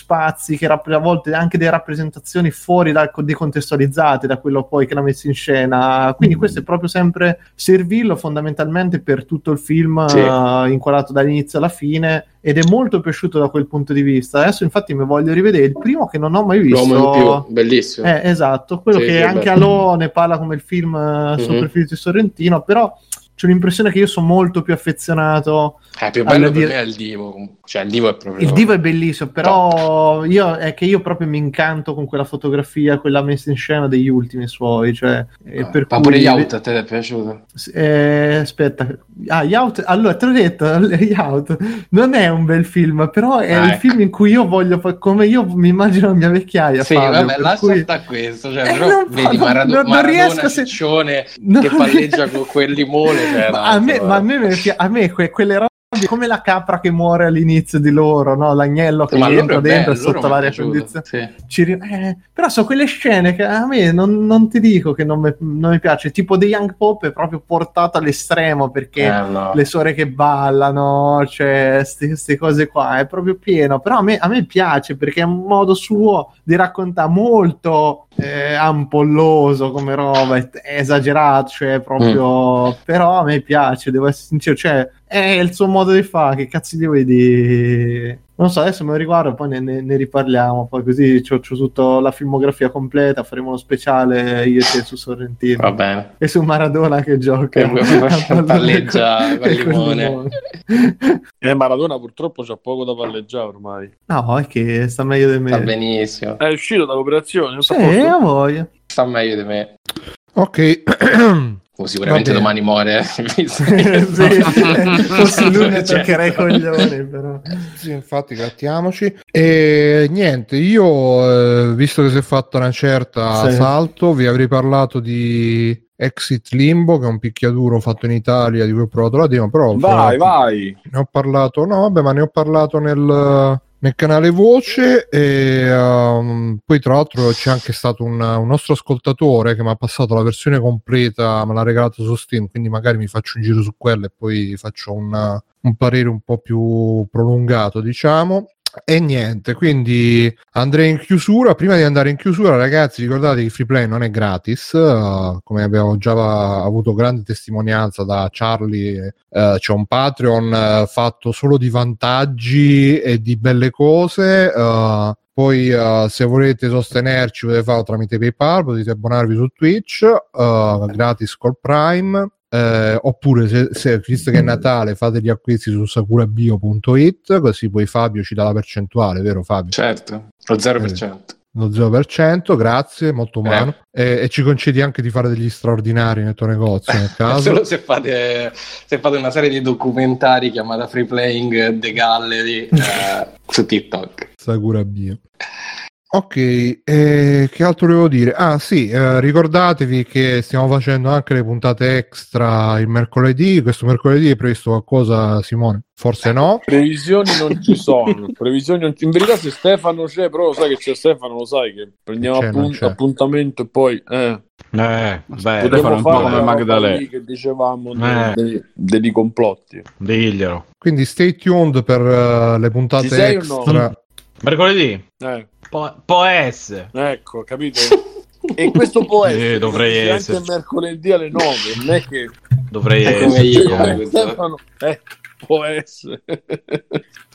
che a volte anche delle rappresentazioni fuori decontestualizzate da quello poi che l'ha messo in scena. Quindi questo è proprio sempre Servillo, fondamentalmente, per tutto il film, sì, inquadrato dall'inizio alla fine, ed è molto piaciuto da quel punto di vista. Adesso infatti mi voglio rivedere il primo, che non ho mai visto. L'uomo in più, bellissimo, esatto, quello, sì, che anche Alò ne parla come il film preferito di Sorrentino, però c'ho l'impressione che io sono molto più affezionato. È più bello per me è il Divo. Cioè, il Divo è proprio... Il Divo è bellissimo, però io proprio mi incanto con quella fotografia, quella messa in scena degli ultimi suoi. Cioè, per ma cui... pure gli Out a te ti è piaciuto? Aspetta. Ah, gli Out... Allora, te l'ho detto, gli Out non è un bel film, però è il film in cui io voglio... Come io mi immagino la mia vecchiaia, sì, Fabio, vabbè, lascia sta questo. Cioè, però vedi Maradona, Ciccione, che palleggia con quel limone. A me quelle robe, come la capra che muore all'inizio di loro, no? L'agnello che entra dentro sotto varie condizioni, sì. Però sono quelle scene che a me non ti dico che non mi piace. Tipo The Young Pope è proprio portato all'estremo, perché le suore che ballano, cioè queste cose qua, è proprio pieno. Però a me piace, perché è un modo suo di raccontare, molto ampolloso come roba, è esagerato, cioè proprio però a me piace, devo essere sincero, cioè è il suo modo di fare, che cazzo gli vuoi dire? Non so, adesso me lo riguardo, poi ne riparliamo, poi così c'ho tutta la filmografia completa, faremo uno speciale io e te su Sorrentino. Va bene. E su Maradona che gioca. Palleggia con limone. Maradona purtroppo c'ha poco da palleggiare ormai. No, è che sta meglio di me. Sta benissimo. È uscito dall'operazione. Non sì, a voglia. Sta meglio di me. Ok. Sicuramente domani muore. Forse lui ne cercherei coglioni, però. Sì, infatti, grattiamoci. E niente, io visto che si è fatta una certa salto, vi avrei parlato di Exit Limbo, che è un picchiaduro fatto in Italia di cui ho provato la demo, però vai. Ne ho parlato. No, vabbè, ma ne ho parlato nel canale Voce, e poi tra l'altro c'è anche stato un nostro ascoltatore che mi ha passato la versione completa, me l'ha regalato su Steam, quindi magari mi faccio un giro su quella e poi faccio un parere un po' più prolungato, diciamo. E niente, quindi andrei in chiusura. Prima di andare in chiusura, ragazzi, ricordate che Free Play non è gratis, come abbiamo già avuto grande testimonianza da Charlie. C'è un Patreon fatto solo di vantaggi e di belle cose. Poi se volete sostenerci potete farlo tramite PayPal, potete abbonarvi su Twitch, gratis col Prime. Oppure se visto che è Natale fate gli acquisti su sakurabio.it, così poi Fabio ci dà la percentuale, vero Fabio? Certo, lo 0%. Lo 0%, grazie, molto umano. E ci concedi anche di fare degli straordinari nel tuo negozio, nel caso. Solo se fate una serie di documentari chiamata Free Playing The Gallery su TikTok. Sakura Bio. Ok, che altro devo dire? Ah sì, ricordatevi che stiamo facendo anche le puntate extra il mercoledì. Questo mercoledì è previsto qualcosa, Simone? Forse no? Previsioni non ci sono. In verità se Stefano c'è, però lo sai che c'è Stefano, lo sai che prendiamo appuntamento e poi... potremmo fare una Magdalena che dicevamo dei complotti. Diglielo. Quindi stay tuned per le puntate extra. No? Mercoledì? Può essere, ecco, capito? E questo può essere dovrei essere mercoledì alle 9, non è che dovrei essere Stefano, può essere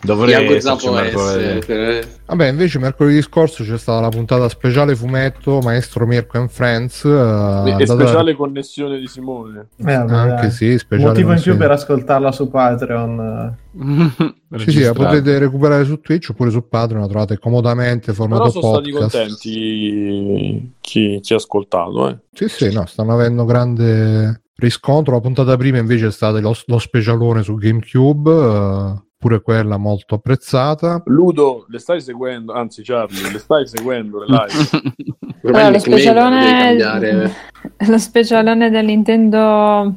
dovrei essere. Vabbè, invece mercoledì scorso c'è stata la puntata speciale fumetto Maestro Mirko and Friends e speciale connessione di Simone, anche sì, speciale motivo in più per ascoltarla su Patreon. Sì, la potete recuperare su Twitch oppure su Patreon, la trovate comodamente formato podcast. Però sono stati contenti chi ci ha ascoltato, Sì, no, stanno avendo grande riscontro. La puntata prima invece è stata lo specialone su GameCube, pure quella molto apprezzata. Ludo, le stai seguendo? Anzi Charlie, le stai seguendo le live? Però lo specialone del Nintendo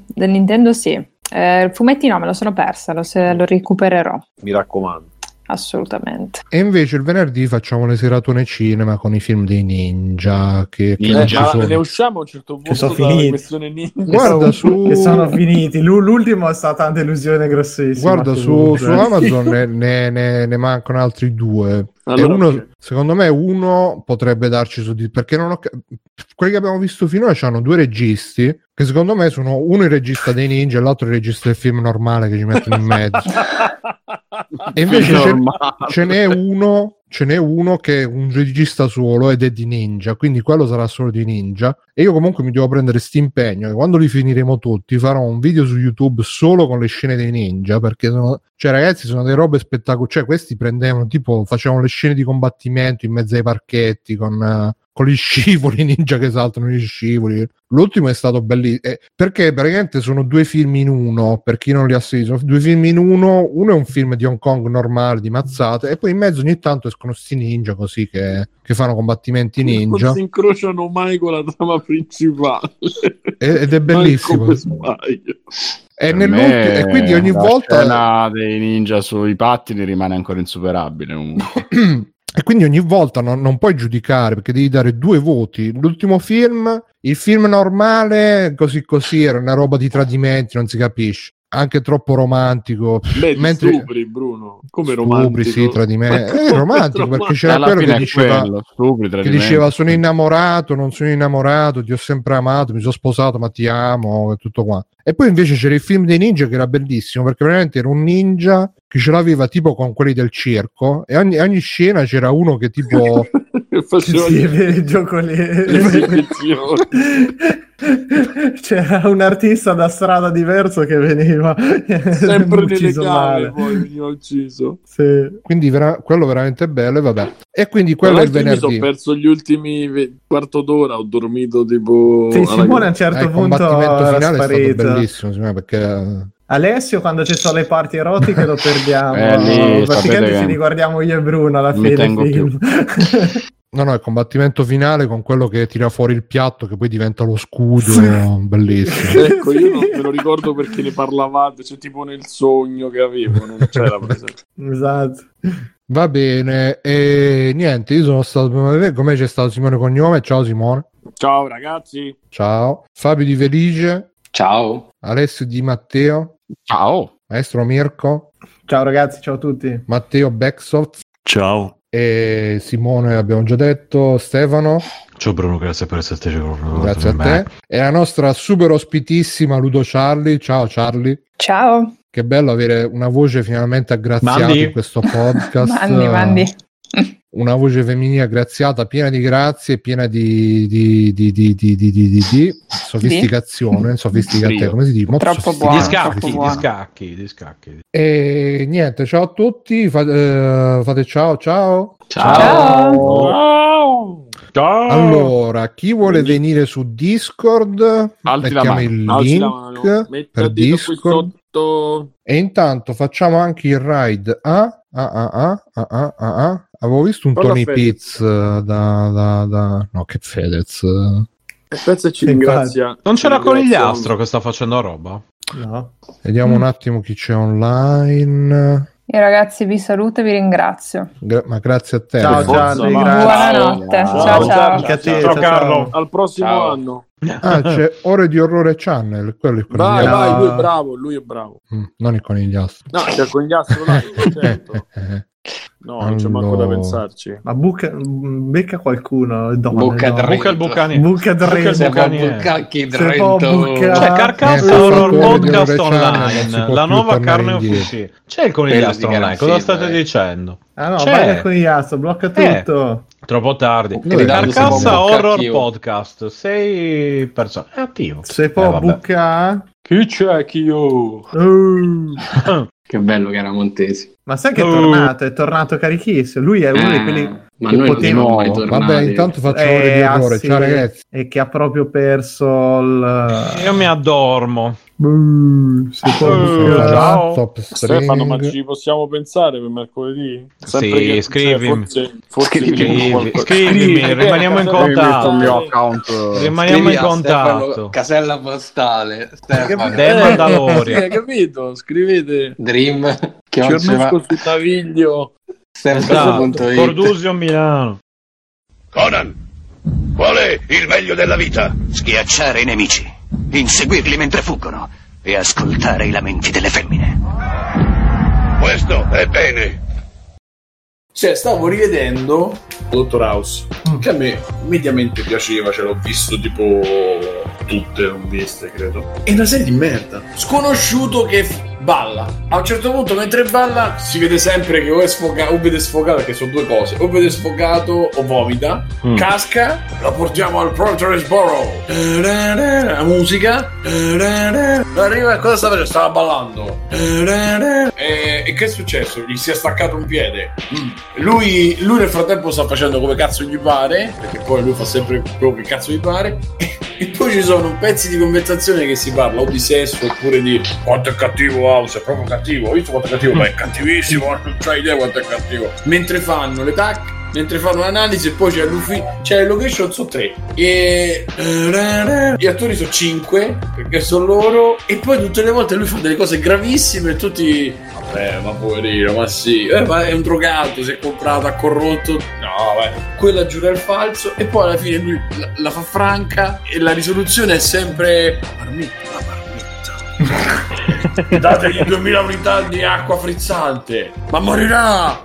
sì. Il fumettino me lo sono persa, lo recupererò. Mi raccomando. Assolutamente. E invece il venerdì facciamo le seratone cinema con i film dei ninja. Che ne usciamo a un certo punto dalla questione ninja. Guarda che sono finiti. L'ultimo è stata una delusione grossissima. Guarda su Amazon ne mancano altri due. Allora, secondo me uno potrebbe darci perché quelli che abbiamo visto finora hanno due registi che secondo me sono uno il regista dei ninja e l'altro il regista del film normale che ci mettono in mezzo. E invece ce n'è uno che è un regista solo ed è di ninja, quindi quello sarà solo di ninja. E io comunque mi devo prendere st'impegno che quando li finiremo tutti farò un video su YouTube solo con le scene dei ninja, perché ragazzi sono delle robe spettacolari. Cioè questi facevano le scene di combattimento in mezzo ai parchetti con gli scivoli ninja che saltano gli scivoli. L'ultimo è stato bellissimo, perché praticamente sono due film in uno, per chi non li ha seguiti. Sono due film in uno è un film di Hong Kong normale, di mazzate, e poi in mezzo ogni tanto escono sti ninja così che fanno combattimenti ninja, non si incrociano mai con la trama principale ed è bellissimo. E quindi ogni volta la scena dei ninja sui pattini rimane ancora insuperabile. E quindi ogni volta non puoi giudicare, perché devi dare due voti. L'ultimo film, il film normale, così, era una roba di tradimenti, non si capisce. Anche troppo romantico. Mentre stupri, Bruno. Come romantico? Stupri, sì, tradimenti. Romantico, perché c'era quello che diceva, sono innamorato, non sono innamorato, ti ho sempre amato, mi sono sposato, ma ti amo, e tutto qua. E poi invece c'era il film dei ninja che era bellissimo, perché veramente era un ninja che ce l'aveva tipo con quelli del circo, e ogni scena c'era uno che tipo faceva il gioco c'era un artista da strada diverso che veniva sempre ucciso male. Poi veniva ucciso, sì. Quindi quello veramente bello. E vabbè, e quindi quello è il venerdì. Mi sono perso gli ultimi quarto d'ora, ho dormito tipo Simone a un certo punto. Il combattimento finale è stato bellissimo, Simone, perché Alessio, quando ci sono le parti erotiche, lo perdiamo. Praticamente ci riguardiamo io e Bruno alla fine del film. No, il combattimento finale con quello che tira fuori il piatto che poi diventa lo scudo, sì. Bellissimo. Ecco, io non me lo ricordo perché ne parlavate, cioè tipo nel sogno che avevo, non c'era presente. Esatto. Va bene, e niente, io sono stato come c'è stato Simone Cognome, ciao Simone. Ciao ragazzi. Ciao. Fabio Di Felice. Ciao. Alessio Di Matteo. Ciao. Maestro Mirko. Ciao ragazzi, ciao a tutti. Matteo Backsoft. Ciao. E Simone abbiamo già detto. Stefano. Ciao Bruno, grazie per essere stato. Grazie a te. E la nostra super ospitissima Ludo Charlie. Ciao Charlie. Ciao. Che bello avere una voce finalmente aggraziata in questo podcast. Mandi. Una voce femminile aggraziata, piena di grazie, piena di sofisticazione, sofisticatezza, come si dice? Di scacchi. E niente, ciao a tutti, fate ciao. Allora, chi vuole venire su Discord, mettiamo il link per Discord. E intanto facciamo anche il ride a avevo visto un Tony Pitts da no, che Fedez. E penso ci ringrazia. Non c'è la conigliastro che sta facendo roba? No. Vediamo un attimo chi c'è online. E ragazzi, vi saluto e vi ringrazio. Ma grazie a te. Ciao Charlie, buonanotte. Ciao Carlo, al prossimo anno. C'è Ore di Orrore Channel, quello è conigliastro. Vai, lui è bravo. Non il conigliastro. No, c'è il conigliastro là, certo. No, allora, non c'è manco da pensarci. Ma becca qualcuno. Buca il bucaniere. Cioè, Carcasso Horror Podcast Online, la nuova carne ufficiale. C'è il conigliastro online, cosa state dicendo? Ah no, vai con Iasso, blocca tutto. Troppo tardi. Carcassa Horror attivo. Podcast, 6 persone. È attivo. Se può buca... Chi c'è Che bello che era Montesi. Ma sai che è tornato carichissimo. Lui è uno di quelli... Ma noi non tornare. Vabbè, intanto facciamo Ore di Orrore. Ciao ragazzi. E che ha proprio perso il... Io mi addormo. Ciao Stefano, ma ci possiamo pensare per mercoledì? Sì, scrivimi, rimaniamo in contatto. Il mio account. Rimaniamo in contatto. Stefano, casella postale. The Mandalorian. Hai capito? Scrivete Dream. Cernusco su Taviglio. Cordusio Milano. Conan, qual è il meglio della vita? Schiacciare i nemici, inseguirli mentre fuggono e ascoltare i lamenti delle femmine. Questo è bene. Cioè, stavo rivedendo Dr. House, che a me mediamente piaceva, ce l'ho visto tipo tutte, non viste credo. È una serie di merda. Sconosciuto che balla. A un certo punto mentre balla si vede sempre che o vede sfogato, perché sono due cose, o vede sfogato o vomita, casca, la portiamo al Proteresboro, la musica, arriva, cosa stava facendo? Stava ballando e che è successo? Gli si è staccato un piede, lui nel frattempo sta facendo come cazzo gli pare, perché poi lui fa sempre quello che cazzo gli pare. E poi ci sono pezzi di conversazione che si parla o di sesso oppure di quanto è cattivo House, è proprio cattivo, ho visto quanto è cattivo, ma è cattivissimo, non c'hai idea quanto è cattivo, mentre fanno le tac, mentre fanno l'analisi. E poi c'è Luffy, c'è le location, sono 3 e gli attori sono 5 perché sono loro, e poi tutte le volte lui fa delle cose gravissime e tutti vabbè, ma poverino, ma sì, ma è un drogato, si è comprato, ha corrotto, no vabbè, quella giura il falso. E poi alla fine lui la fa franca e la risoluzione è sempre marmitta. Dategli 2000 unità di acqua frizzante, ma morirà.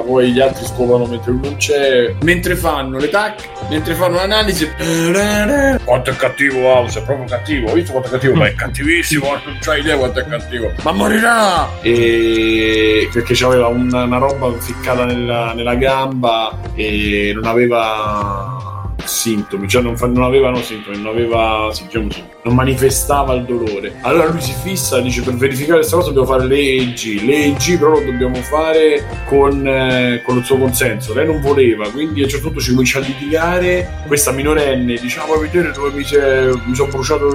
Poi gli altri scopano mentre lui non c'è, mentre fanno le tac, mentre fanno l'analisi. Quanto è cattivo House, è proprio cattivo, ho visto quanto è cattivo, ma è cattivissimo, non c'hai idea quanto è cattivo, ma morirà. E perché c'aveva una roba ficcata nella gamba e non aveva sintomi, cioè non avevano sintomi, non manifestava il dolore. Allora lui si fissa, dice: per verificare questa cosa devo fare l'EEG, però lo dobbiamo fare con il suo consenso. Lei non voleva, quindi a un certo punto ci comincia a litigare. Questa minorenne diciamo a vedere dove mi sono bruciato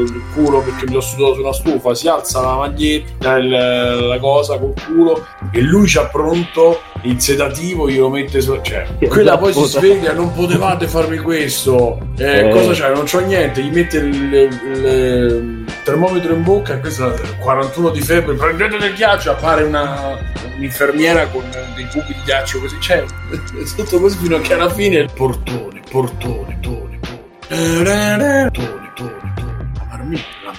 il culo perché mi sono sudato sulla stufa. Si alza la maglietta, la cosa col culo, e lui ci ha pronto il sedativo, glielo mette cioè quella poi si sveglia: non potevate farmi questo, cosa c'hai? Non c'ho niente. Gli mette il termometro in bocca e questo è 41 di febbre, prendete del ghiaccio, appare un'infermiera con dei cubi di ghiaccio così, c'è tutto così fino a che alla fine portone, la marmitta.